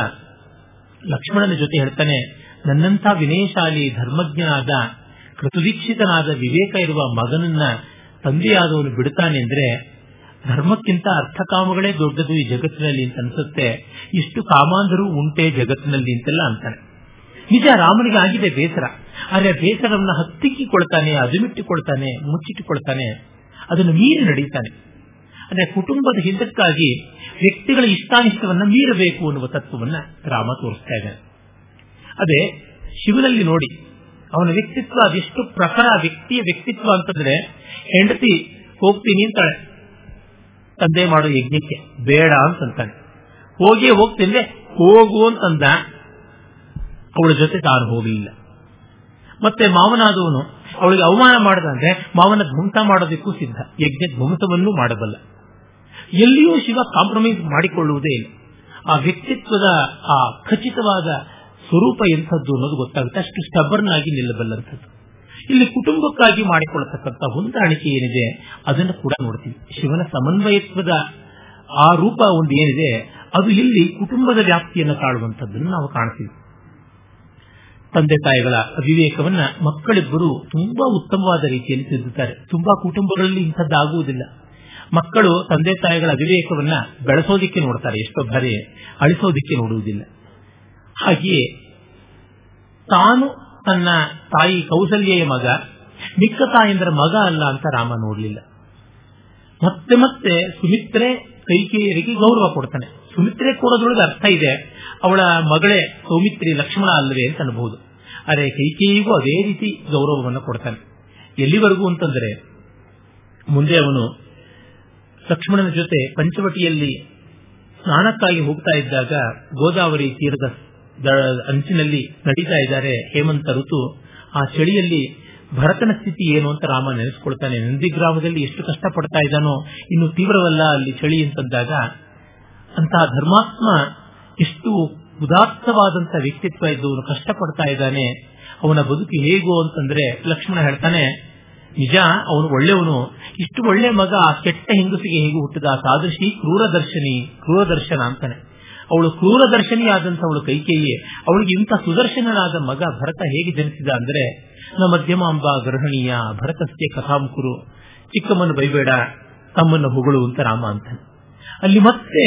ಲಕ್ಷ್ಮಣನ ಜೊತೆ ಹೇಳ್ತಾನೆ, ನನ್ನಂಥ ವಿನಯಶಾಲಿ, ಧರ್ಮಜ್ಞನಾದ, ಕೃತುದೀಕ್ಷಿತನಾದ, ವಿವೇಕ ಇರುವ ಮಗನನ್ನ ತಂದೆಯಾದವನು ಬಿಡ್ತಾನೆ ಅಂದ್ರೆ ಧರ್ಮಕ್ಕಿಂತ ಅರ್ಥ ಕಾಮಗಳೇ ದೊಡ್ಡದು ಈ ಜಗತ್ತಿನಲ್ಲಿ ಅಂತ ಅನ್ಸುತ್ತೆ. ಇಷ್ಟು ಕಾಮಾಂಧರೂ ಉಂಟೆ ಜಗತ್ತಿನಲ್ಲಿ ಅಂತೆಲ್ಲ ಅಂತಾನೆ. ನಿಜ ರಾಮನಿಗೆ ಆಗಿದೆ ಬೇಸರ, ಆದರೆ ಬೇಸರವನ್ನು ಹತ್ತಿಕ್ಕಿಕೊಳ್ತಾನೆ, ಅದುಮಿಟ್ಟಿಕೊಳ್ತಾನೆ, ಮುಚ್ಚಿಟ್ಟುಕೊಳ್ತಾನೆ, ಅದನ್ನು ಮೀರಿ ನಡೀತಾನೆ. ಅಂದರೆ ಕುಟುಂಬದ ಹಿತಕ್ಕಾಗಿ ವ್ಯಕ್ತಿಗಳ ಇಷ್ಟಾನಿಷ್ಟವನ್ನು ಮೀರಬೇಕು ಅನ್ನುವ ತತ್ವವನ್ನು ರಾಮ ತೋರಿಸ್ತಾ ಇದ್ದಾನೆ. ಅದೇ ಶಿವನಲ್ಲಿ ನೋಡಿ, ಅವನ ವ್ಯಕ್ತಿತ್ವ ಅದೆಷ್ಟು ಪ್ರಖರ. ವ್ಯಕ್ತಿಯ ವ್ಯಕ್ತಿತ್ವ ಅಂತಂದ್ರೆ ಹೆಂಡತಿ ಹೋಗ್ತೀನಿ ಅಂತಾಳೆ, ತಂದೆ ಮಾಡೋ ಯಜ್ಞಕ್ಕೆ ಬೇಡ ಅಂತಂತಾನೆ, ಹೋಗಿ ಹೋಗ್ತಿಂದ್ರೆ ಹೋಗು ಅಂತಂದ, ಅವಳ ಜೊತೆ ತಾನು ಹೋಗಲಿಲ್ಲ. ಮತ್ತೆ ಮಾವನಾದವನು ಅವಳಿಗೆ ಅವಮಾನ ಮಾಡದ ಅಂದ್ರೆ ಮಾವನ ಧ್ವಂಸ ಮಾಡೋದಕ್ಕೂ ಸಿದ್ಧ, ಯಜ್ಞ ಧ್ವಂಸವನ್ನೂ ಮಾಡಬಲ್ಲ. ಎಲ್ಲಿಯೂ ಶಿವ ಕಾಂಪ್ರಮೈಸ್ ಮಾಡಿಕೊಳ್ಳುವುದೇ ಇಲ್ಲ. ಆ ವ್ಯಕ್ತಿತ್ವದ ಆ ಖಚಿತವಾದ ಸ್ವರೂಪ ಎಂಥದ್ದು ಅನ್ನೋದು ಗೊತ್ತಾಗುತ್ತೆ, ಅಷ್ಟು ಸ್ಟಬರ್ನ್ ಆಗಿ ನಿಲ್ಲಬಲ್ಲಂಥದ್ದು. ಇಲ್ಲಿ ಕುಟುಂಬಕ್ಕಾಗಿ ಮಾಡಿಕೊಳ್ಳತಕ್ಕಂಥ ಹೊಂದಾಣಿಕೆ ಏನಿದೆ ಅದನ್ನು ಕೂಡ ನೋಡ್ತೀವಿ. ಶಿವನ ಸಮನ್ವಯತ್ವದ ಆ ರೂಪ ಒಂದು ಏನಿದೆ ಅದು ಇಲ್ಲಿ ಕುಟುಂಬದ ವ್ಯಾಪ್ತಿಯನ್ನು ತಾಳುವಂಥದ್ದನ್ನು ನಾವು ಕಾಣ್ತೀವಿ. ತಂದೆ ತಾಯಿಗಳ ಅವಿವೇಕವನ್ನ ಮಕ್ಕಳಿಬ್ಬರು ತುಂಬಾ ಉತ್ತಮವಾದ ರೀತಿಯಲ್ಲಿ ತಿದ್ದುತ್ತಾರೆ. ತುಂಬಾ ಕುಟುಂಬಗಳಲ್ಲಿ ಇಂಥದ್ದಾಗುವುದಿಲ್ಲ. ಮಕ್ಕಳು ತಂದೆ ತಾಯಿಗಳ ಅವಿವೇಕವನ್ನ ಬೆಳೆಸೋದಿಕ್ಕೆ ನೋಡ್ತಾರೆ, ಎಷ್ಟೋ ಬಾರಿ ಅಳಿಸೋದಿಕ್ಕೆ ನೋಡುವುದಿಲ್ಲ. ಹಾಗೆಯೇ ತಾನು ತನ್ನ ತಾಯಿ ಕೌಶಲ್ಯ ಮಗ, ಮಿಕ್ಕ ತಾಯಂದ್ರ ಮಗ ಅಲ್ಲ ಅಂತ ರಾಮ ನೋಡಲಿಲ್ಲ. ಮತ್ತೆ ಮತ್ತೆ ಸುಮಿತ್ರೆ ಕೈಕೇಯರಿಗೆ ಗೌರವ ಕೊಡ್ತಾನೆ. ಸುಮಿತ್ರೆ ಕೊಡೋದ್ರೊಳಗೆ ಅರ್ಥ ಇದೆ, ಅವಳ ಮಗಳೇ ಸೌಮಿತ್ರಿ, ಲಕ್ಷ್ಮಣ ಅಲ್ಲವೇ ಅಂತ ಅನ್ಬಹುದು. ಆದರೆ ಕೈಕೇಯಿಗೂ ಅದೇ ರೀತಿ ಗೌರವವನ್ನು ಕೊಡ್ತಾನೆ. ಎಲ್ಲಿವರೆಗೂ ಅಂತಂದ್ರೆ ಮುಂದೆ ಅವನು ಲಕ್ಷ್ಮಣನ ಜೊತೆ ಪಂಚವಟಿಯಲ್ಲಿ ಸ್ನಾನಕ್ಕಾಗಿ ಹೋಗ್ತಾ ಇದ್ದಾಗ ಗೋದಾವರಿ ತೀರದ ಅಂಚಿನಲ್ಲಿ ನಡೀತಾ ಇದ್ದಾರೆ ಹೇಮಂತ ಋತು. ಆ ಚಳಿಯಲ್ಲಿ ಭರತನ ಸ್ಥಿತಿ ಏನು ಅಂತ ರಾಮ ನೆನೆಸ್ಕೊಳ್ತಾನೆ. ನಂದಿಗ್ರಾಮದಲ್ಲಿ ಎಷ್ಟು ಕಷ್ಟಪಡ್ತಾ ಇದ್ದಾನೋ, ಇನ್ನು ತೀವ್ರವಲ್ಲ ಅಲ್ಲಿ ಚಳಿ ಅಂತಂದಾಗ ಅಂತಹ ಧರ್ಮಾತ್ಮ ಎಷ್ಟು ಉದಾತ್ತವಾದಂತಹ ವ್ಯಕ್ತಿತ್ವ ಇದ್ದವನು ಕಷ್ಟಪಡ್ತಾ ಇದ್ದಾನೆ, ಅವನ ಬದುಕು ಹೇಗೋ ಅಂತಂದ್ರೆ ಲಕ್ಷ್ಮಣ ಹೇಳ್ತಾನೆ, ನಿಜ ಅವನು ಒಳ್ಳೆಯವನು, ಇಷ್ಟು ಒಳ್ಳೆ ಮಗ ಆ ಕೆಟ್ಟ ಹೆಂಗಸಿಗೆ ಹೇಗೆ ಹುಟ್ಟಿದ, ಸಾದೃಶಿ ಕ್ರೂರದರ್ಶನಿ ಕ್ರೂರದರ್ಶನ ಅಂತಾನೆ. ಅವಳು ಕ್ರೂರದರ್ಶನಿ ಆದಂತ ಅವಳು ಕೈಕೇಯಿ, ಅವಳಿಗೆ ಇಂಥ ಸುದರ್ಶನನಾದ ಮಗ ಭರತ ಹೇಗೆ ಜನಿಸಿದ ಅಂದ್ರೆ ನ ಮಧ್ಯಮಾಂಬ ಗೃಹಣೀಯ ಭರತಸ್ಥೆ ಕಥಾಂಕುರು, ಚಿಕ್ಕಮ್ಮನ್ನು ಬೈಬೇಡ ತಮ್ಮನ್ನು ಹೊಗಳು ಅಂತ ರಾಮ ಅಂತಾನೆ. ಅಲ್ಲಿ ಮತ್ತೆ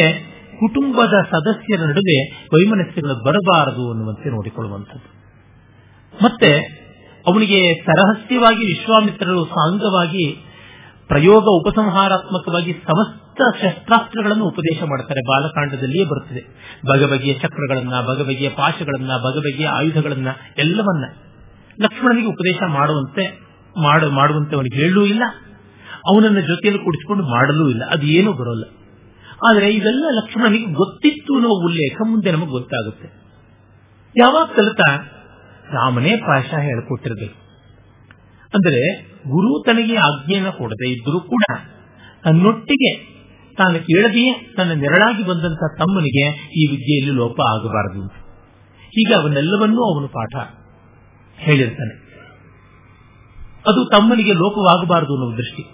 ಕುಟುಂಬದ ಸದಸ್ಯರ ನಡುವೆ ವೈಮನಸ್ಸುಗಳು ಬರಬಾರದು ಅನ್ನುವಂತೆ ನೋಡಿಕೊಳ್ಳುವಂಥದ್ದು. ಮತ್ತೆ ಅವನಿಗೆ ರಹಸ್ಯವಾಗಿ ವಿಶ್ವಾಮಿತ್ರರು ಸಾಂಗವಾಗಿ ಪ್ರಯೋಗ ಉಪಸಂಹಾರಾತ್ಮಕವಾಗಿ ಸಮಸ್ತ ಶಸ್ತ್ರಾಸ್ತ್ರಗಳನ್ನು ಉಪದೇಶ ಮಾಡ್ತಾರೆ. ಬಾಲಕಾಂಡದಲ್ಲಿಯೇ ಬರುತ್ತದೆ. ಬಗೆಬಗೆಯ ಚಕ್ರಗಳನ್ನ, ಬಗೆಬಗೆಯ ಪಾಶಗಳನ್ನ, ಬಗೆಬಗೆಯ ಆಯುಧಗಳನ್ನ ಎಲ್ಲವನ್ನ ಲಕ್ಷ್ಮಣನಿಗೆ ಉಪದೇಶ ಮಾಡುವಂತೆ ಮಾಡುವಂತೆ ಅವನಿಗೆ ಹೇಳಲೂ ಇಲ್ಲ, ಅವನನ್ನ ಜೊತೆಯಲ್ಲಿ ಕುಡಿಸಿಕೊಂಡು ಮಾಡಲೂ ಇಲ್ಲ, ಅದು ಏನೂ ಬರೋಲ್ಲ. ಆದರೆ ಇದೆಲ್ಲ ಲಕ್ಷ್ಮಣನಿಗೆ ಗೊತ್ತಿತ್ತು ಅನ್ನೋ ಉಲ್ಲೇಖ ಮುಂದೆ ನಮಗೆ ಗೊತ್ತಾಗುತ್ತೆ. ಯಾವಾಗ ಕಲಿತ ರಾಮನೇ ಪಾಠ ಹೇಳಿಕೊಟ್ಟಿರಬೇಕು. ಅಂದರೆ ಗುರು ತನಗೆ ಆಜ್ಞೆಯನ್ನು ಕೊಡದೆ ಇದ್ರೂ ಕೂಡ ತನ್ನೊಟ್ಟಿಗೆ ತಾನು ಕೇಳದೆಯೇ ತನ್ನ ನೆರಳಾಗಿ ಬಂದಂತಹ ತಮ್ಮನಿಗೆ ಈ ವಿದ್ಯೆಯಲ್ಲಿ ಲೋಪ ಆಗಬಾರದು, ಹೀಗೆ ಅವನ್ನೆಲ್ಲವನ್ನೂ ಅವನು ಪಾಠ ಹೇಳಿರ್ತಾನೆ. ಅದು ತಮ್ಮನಿಗೆ ಲೋಪವಾಗಬಾರದು ಅನ್ನೋ ದೃಷ್ಟಿ.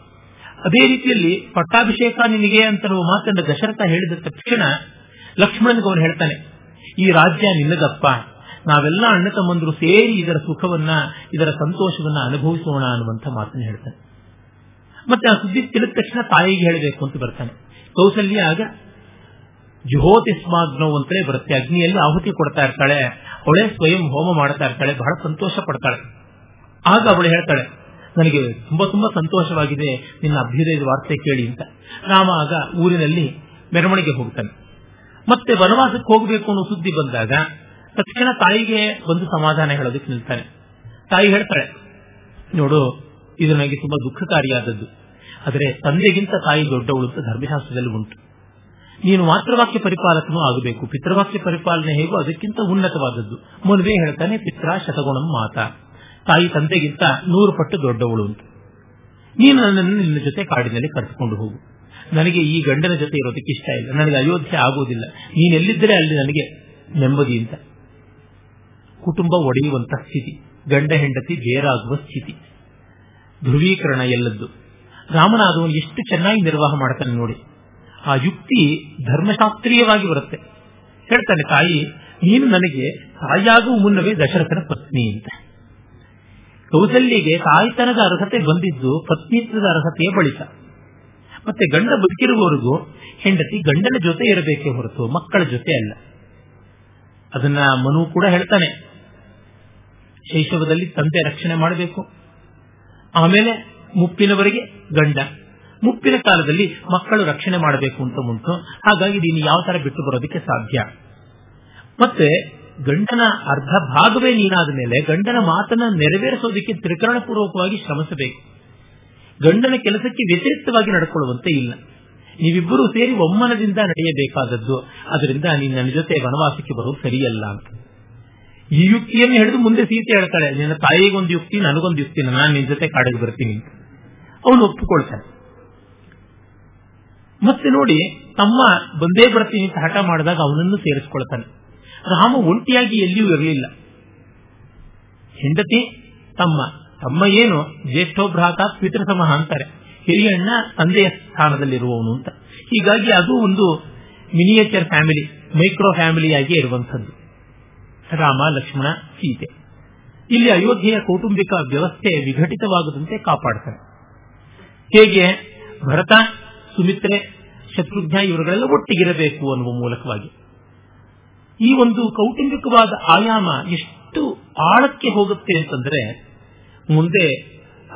ಅದೇ ರೀತಿಯಲ್ಲಿ ಪಟ್ಟಾಭಿಷೇಕ ನಿನಗೆ ಅಂತ ಮಾತನ್ನು ದಶರಥ ಹೇಳಿದ ತಕ್ಷಣ ಲಕ್ಷ್ಮಣನಿಗೆ ಅವನು ಹೇಳ್ತಾನೆ, ಈ ರಾಜ್ಯ ನಿನ್ನದಪ್ಪ, ನಾವೆಲ್ಲ ಅಣ್ಣ ತಮ್ಮಂದ್ರು ಸೇರಿ ಇದರ ಸುಖವನ್ನ ಇದರ ಸಂತೋಷವನ್ನ ಅನುಭವಿಸೋಣ ಅನ್ನುವಂಥ ಮಾತನ್ನು ಹೇಳ್ತಾನೆ. ಮತ್ತೆ ಆ ಸುದ್ದಿ ತಿಳಿದ ತಕ್ಷಣ ತಾಯಿಗೆ ಹೇಳಬೇಕು ಅಂತ ಬರ್ತಾನೆ. ಕೌಸಲ್ಯ ಆಗ ಜುಹೋತಿಸ್ಮಾಗ್ನೋ ಅಂತಲೇ ಬರುತ್ತೆ, ಅಗ್ನಿಯಲ್ಲಿ ಆಹುತಿ ಕೊಡ್ತಾ ಇರ್ತಾಳೆ, ಅವಳೇ ಸ್ವಯಂ ಹೋಮ ಮಾಡ್ತಾ ಇರ್ತಾಳೆ, ಬಹಳ ಸಂತೋಷ ಪಡ್ತಾಳೆ. ಆಗ ಅವಳು ಹೇಳ್ತಾಳೆ, ನನಗೆ ತುಂಬಾ ತುಂಬಾ ಸಂತೋಷವಾಗಿದೆ ನಿನ್ನ ಅಭ್ಯುದಯದ ವಾರ್ತೆ ಕೇಳಿ ಅಂತ. ರಾಮ ಆಗ ಊರಿನಲ್ಲಿ ಮೆರವಣಿಗೆ ಹೋಗ್ತಾನೆ. ಮತ್ತೆ ವನವಾಸಕ್ಕೆ ಹೋಗಬೇಕು ಅನ್ನೋ ಸುದ್ದಿ ಬಂದಾಗ ತಕ್ಷಣ ತಾಯಿಗೆ ಒಂದು ಸಮಾಧಾನ ಹೇಳೋದಕ್ಕೆ ನಿಲ್ತಾನೆ. ತಾಯಿ ಹೇಳ್ತಾಳೆ, ನೋಡು ಇದು ನನಗೆ ತುಂಬಾ ದುಃಖಕಾರಿಯಾದದ್ದು, ಆದರೆ ತಂದೆಗಿಂತ ತಾಯಿ ದೊಡ್ಡವಳು ಅಂತ ಧರ್ಮಶಾಸ್ತ್ರದಲ್ಲಿ ಉಂಟು. ನೀನು ಮಾತೃವಾಕ್ಯ ಪರಿಪಾಲಕನೂ ಆಗಬೇಕು, ಪಿತೃವಾಕ್ಯ ಪರಿಪಾಲನೆ ಹೇಗೋ ಅದಕ್ಕಿಂತ ಉನ್ನತವಾದದ್ದು. ಮನುವೆ ಹೇಳ್ತಾನೆ, ಪಿತ್ರ ಶತಗುಣಂ ಮಾತಾ, ತಾಯಿ ತಂದೆಗಿಂತ ನೂರು ಪಟ್ಟು ದೊಡ್ಡವಳು ಅಂತ. ನೀನು ನನ್ನನ್ನು ನಿನ್ನ ಜೊತೆ ಕಾಡಿನಲ್ಲಿ ಕರೆದುಕೊಂಡು ಹೋಗು, ನನಗೆ ಈ ಗಂಡನ ಜೊತೆ ಇರೋದಕ್ಕೆ ಇಷ್ಟ ಇಲ್ಲ, ನನಗೆ ಅಯೋಧ್ಯೆ ಆಗೋದಿಲ್ಲ, ನೀನೆಲ್ಲಿದ್ದರೆ ಅಲ್ಲಿ ನನಗೆ ನೆಮ್ಮದಿ ಅಂತ. ಕುಟುಂಬ ಒಡೆಯುವಂತಹ ಸ್ಥಿತಿ, ಗಂಡ ಹೆಂಡತಿ ಬೇರಾಗುವ ಸ್ಥಿತಿ, ಧ್ರುವೀಕರಣ ಎಲ್ಲದ್ದು. ರಾಮನಾದವನು ಎಷ್ಟು ಚೆನ್ನಾಗಿ ನಿರ್ವಾಹ ಮಾಡ್ತಾನೆ ನೋಡಿ. ಆ ಯುಕ್ತಿ ಧರ್ಮಶಾಸ್ತ್ರೀಯವಾಗಿ ಬರುತ್ತೆ. ಹೇಳ್ತಾನೆ, ತಾಯಿ ನೀನು ನನಗೆ ತಾಯಿಯಾಗುವ ಮುನ್ನವೇ ದಶರಥನ ಪತ್ನಿ ಅಂತ. ಕೌಸಲ್ಯಗೆ ತಾಯ್ತನದ ಅರ್ಹತೆ ಬಂದಿದ್ದು ಪತ್ನಿತ್ವದ ಅರ್ಹತೆಯ ಬಳಿಕ. ಮತ್ತೆ ಗಂಡ ಬದುಕಿರುವವರೆಗೂ ಹೆಂಡತಿ ಗಂಡನ ಜೊತೆ ಇರಬೇಕೇ ಹೊರತು ಮಕ್ಕಳ ಜೊತೆ ಅಲ್ಲ. ಅದನ್ನ ಮನು ಕೂಡ ಹೇಳ್ತಾನೆ, ಶೈಶವದಲ್ಲಿ ತಂದೆ ರಕ್ಷಣೆ ಮಾಡಬೇಕು. ಆಮೇಲೆ ಮುಪ್ಪಿನವರೆಗೆ ಗಂಡ, ಮುಪ್ಪಿನ ಕಾಲದಲ್ಲಿ ಮಕ್ಕಳು ರಕ್ಷಣೆ ಮಾಡಬೇಕು ಅಂತ ಮುಂತು. ಹಾಗಾಗಿ ಇದನ್ನು ಯಾವ ತರ ಬಿಟ್ಟು ಬರೋದಕ್ಕೆ ಸಾಧ್ಯ? ಮತ್ತೆ ಗಂಡನ ಅರ್ಧ ಭಾಗವೇ ನೀನಾದ ಮೇಲೆ ಗಂಡನ ಮಾತನ್ನ ನೆರವೇರಿಸೋದಕ್ಕೆ ತ್ರಿಕರಣ ಪೂರ್ವಕವಾಗಿ ಶ್ರಮಿಸಬೇಕು. ಗಂಡನ ಕೆಲಸಕ್ಕೆ ವ್ಯತಿರಿಕ್ತವಾಗಿ ನಡ್ಕೊಳ್ಳುವಂತೆ ಇಲ್ಲ. ನೀವಿಬ್ಬರೂ ಸೇರಿ ಒಮ್ಮನದಿಂದ ನಡೆಯಬೇಕಾದದ್ದು. ಅದರಿಂದ ನೀನು ನನ್ನ ಜೊತೆ ವನವಾಸಕ್ಕೆ ಬರೋದು ಸರಿಯಲ್ಲ ಅಂತ ಈ ಯುಕ್ತಿಯನ್ನು ಹಿಡಿದು ಮುಂದೆ ಸೀತೆ ಹೇಳ್ತಾಳೆ, ನಿನ್ನ ತಾಯಿಗೊಂದು ಯುಕ್ತಿ, ನನಗೊಂದು ಯುಕ್ತಿ, ನಾನು ನಿನ್ನ ಜೊತೆ ಕಾಡಿಗೆ ಬರ್ತೀನಿ. ಅವನು ಒಪ್ಪಿಕೊಳ್ತಾನೆ. ಮತ್ತೆ ನೋಡಿ, ತಮ್ಮ ಬಂದೇ ಬರ್ತೀನಿ ಅಂತ ಹಠ ಮಾಡಿದಾಗ ಅವನನ್ನು ಸೇರಿಸ್ಕೊಳ್ತಾನೆ. ರಾಮ ಒಂಟಿಯಾಗಿ ಎಲ್ಲಿಯೂ ಇರಲಿಲ್ಲ. ಹೆಂಡತಿ ತಮ್ಮ ತಮ್ಮ ಏನು ಜ್ಯೇಷ್ಠೋಭ್ರಾತ ಪಿತೃಸಮಃ ಅಂತಾರೆ, ಹಿರಿಯಣ್ಣ ತಂದೆಯ ಸ್ಥಾನದಲ್ಲಿರುವವನು ಅಂತ. ಹೀಗಾಗಿ ಅದು ಒಂದು ಮಿನಿಯೇಚರ್ ಫ್ಯಾಮಿಲಿ, ಮೈಕ್ರೋ ಫ್ಯಾಮಿಲಿಯಾಗಿ ಇರುವಂಥದ್ದು ರಾಮ, ಲಕ್ಷ್ಮಣ, ಸೀತೆ. ಇಲ್ಲಿ ಅಯೋಧ್ಯೆಯ ಕೌಟುಂಬಿಕ ವ್ಯವಸ್ಥೆ ವಿಘಟಿತವಾಗದಂತೆ ಕಾಪಾಡ್ತಾರೆ. ಹೇಗೆ ಭರತ, ಸುಮಿತ್ರೆ, ಶತ್ರುಘ್ನ ಇವರುಗಳೆಲ್ಲ ಒಟ್ಟಿಗಿರಬೇಕು ಅನ್ನುವ ಮೂಲಕವಾಗಿ ಈ ಒಂದು ಕೌಟುಂಬಿಕವಾದ ಆಯಾಮ ಎಷ್ಟು ಆಳಕ್ಕೆ ಹೋಗುತ್ತೆ ಅಂತಂದ್ರೆ, ಮುಂದೆ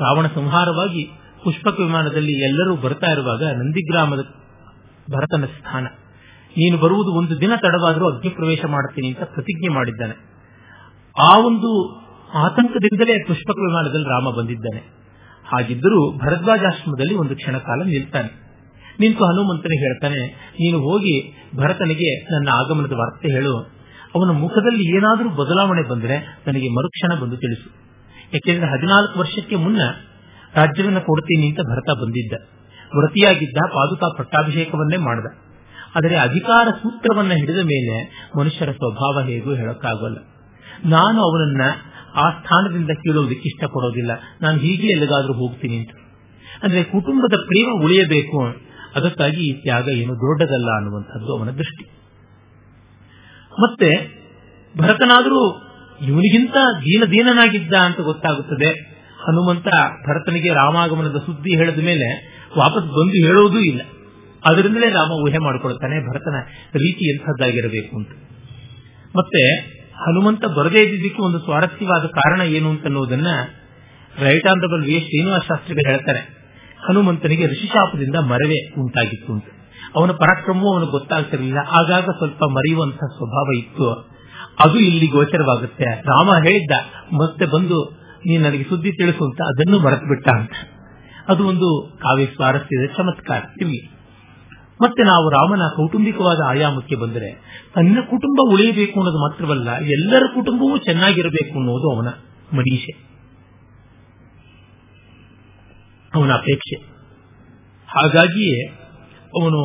ರಾವಣ ಸಂಹಾರವಾಗಿ ಪುಷ್ಪಕ ವಿಮಾನದಲ್ಲಿ ಎಲ್ಲರೂ ಬರ್ತಾ ಇರುವಾಗ ನಂದಿಗ್ರಾಮದ ಭರತನ ಸ್ಥಾನ, ನೀನು ಬರುವುದು ಒಂದು ದಿನ ತಡವಾದರೂ ಅಗ್ನಿ ಪ್ರವೇಶ ಮಾಡ್ತೀನಿ ಅಂತ ಪ್ರತಿಜ್ಞೆ ಮಾಡಿದ್ದಾನೆ. ಆ ಒಂದು ಆತಂಕದಿಂದಲೇ ಪುಷ್ಪಕ ವಿಮಾನದಲ್ಲಿ ರಾಮ ಬಂದಿದ್ದಾನೆ. ಹಾಗಿದ್ದರೂ ಭರದ್ವಾಜಾಶ್ರಮದಲ್ಲಿ ಒಂದು ಕ್ಷಣ ಕಾಲ ನಿಲ್ತಾನೆ. ನಿಂತು ಹನುಮಂತನೇ ಹೇಳ್ತಾನೆ, ನೀನು ಹೋಗಿ ಭರತನಿಗೆ ನನ್ನ ಆಗಮನದ ವಾರ್ತೆ ಹೇಳು. ಅವನ ಮುಖದಲ್ಲಿ ಏನಾದರೂ ಬದಲಾವಣೆ ಬಂದರೆ ನನಗೆ ಮರುಕ್ಷಣ ಬಂದು ತಿಳಿಸು. ಯಾಕೆಂದ್ರೆ ಹದಿನಾಲ್ಕು ವರ್ಷಕ್ಕೆ ಮುನ್ನ ರಾಜ್ಯವನ್ನು ಕೊಡ್ತೀನಿ ಅಂತ ಭರತ ಬಂದಿದ್ದ. ವ್ರತಿಯಾಗಿದ್ದ, ಪಾದುಕಾ ಪಟ್ಟಾಭಿಷೇಕವನ್ನೇ ಮಾಡಿದ. ಆದರೆ ಅಧಿಕಾರ ಸೂತ್ರವನ್ನು ಹಿಡಿದ ಮೇಲೆ ಮನುಷ್ಯರ ಸ್ವಭಾವ ಹೇಗೂ ಹೇಳೋಕ್ಕಾಗೋಲ್ಲ. ನಾನು ಅವನನ್ನ ಆ ಸ್ಥಾನದಿಂದ ಕೀಳೋದಕ್ಕೆ ಇಷ್ಟಪಡೋದಿಲ್ಲ. ನಾನು ಹೀಗೆ ಎಲ್ಲಿಗಾದ್ರೂ ಹೋಗ್ತೀನಿ ಅಂತ. ಅಂದ್ರೆ ಕುಟುಂಬದ ಪ್ರೇಮ ಉಳಿಯಬೇಕು, ಅದಕ್ಕಾಗಿ ಈ ತ್ಯಾಗ ಏನು ದೊಡ್ಡದಲ್ಲ ಅನ್ನುವಂಥದ್ದು ಅವನ ದೃಷ್ಟಿ. ಮತ್ತೆ ಭರತನಾದರೂ ಇವನಿಗಿಂತ ದೀನದೀನಾಗಿದ್ದ ಅಂತ ಗೊತ್ತಾಗುತ್ತದೆ. ಹನುಮಂತ ಭರತನಿಗೆ ರಾಮಾಗಮನದ ಸುದ್ದಿ ಹೇಳಿದ ಮೇಲೆ ವಾಪಸ್ ಬಂದು ಹೇಳೋದೂ ಇಲ್ಲ. ಅದರಿಂದಲೇ ರಾಮ ಊಹೆ ಮಾಡಿಕೊಳ್ತಾನೆ ಭರತನ ರೀತಿ ಎಂಥದ್ದಾಗಿರಬೇಕು ಅಂತ. ಮತ್ತೆ ಹನುಮಂತ ಬರದೇ ಇದ್ದಿದ್ದಕ್ಕೆ ಒಂದು ಸ್ವಾರಸ್ಯವಾದ ಕಾರಣ ಏನು ಅಂತನ್ನುವುದನ್ನ ರೈಟ್ ಆನರಬಲ್ ವಿ ಶ್ರೀನಿವಾಸ ಶಾಸ್ತ್ರಿಗಳು ಹೇಳ್ತಾರೆ. ಹನುಮಂತನಿಗೆ ಋಷಿಶಾಪದಿಂದ ಮರವೇ ಉಂಟಾಗಿತ್ತು ಅಂತ. ಅವನ ಪರಾಕ್ರಮವೂ ಅವನಿಗೆ ಗೊತ್ತಾಗ್ತಿರಲಿಲ್ಲ. ಆಗಾಗ ಸ್ವಲ್ಪ ಮರೆಯುವಂತಹ ಸ್ವಭಾವ ಇತ್ತು. ಅದು ಇಲ್ಲಿ ಗೋಚರವಾಗುತ್ತೆ. ರಾಮ ಹೇಳಿದ್ದ, ಮತ್ತೆ ಬಂದು ನೀನು ನನಗೆ ಸುದ್ದಿ ತಿಳಿಸು ಅಂತ, ಅದನ್ನು ಮರೆತು ಬಿಟ್ಟ ಅಂತ. ಅದು ಒಂದು ಕಾವ್ಯ ಸ್ವಾರಸ್ಯದ ಚಮತ್ಕಾರ ಇಲ್ಲಿ. ಮತ್ತೆ ನಾವು ರಾಮನ ಕೌಟುಂಬಿಕವಾದ ಆಯಾಮಕ್ಕೆ ಬಂದರೆ, ತನ್ನ ಕುಟುಂಬ ಉಳಿಯಬೇಕು ಅನ್ನೋದು ಮಾತ್ರವಲ್ಲ, ಎಲ್ಲರ ಕುಟುಂಬವೂ ಚೆನ್ನಾಗಿರಬೇಕು ಅನ್ನೋದು ಅವನ ಮನೀಷೆ, ಅವನ ಅಪೇಕ್ಷೆ. ಹಾಗಾಗಿಯೇ ಅವನು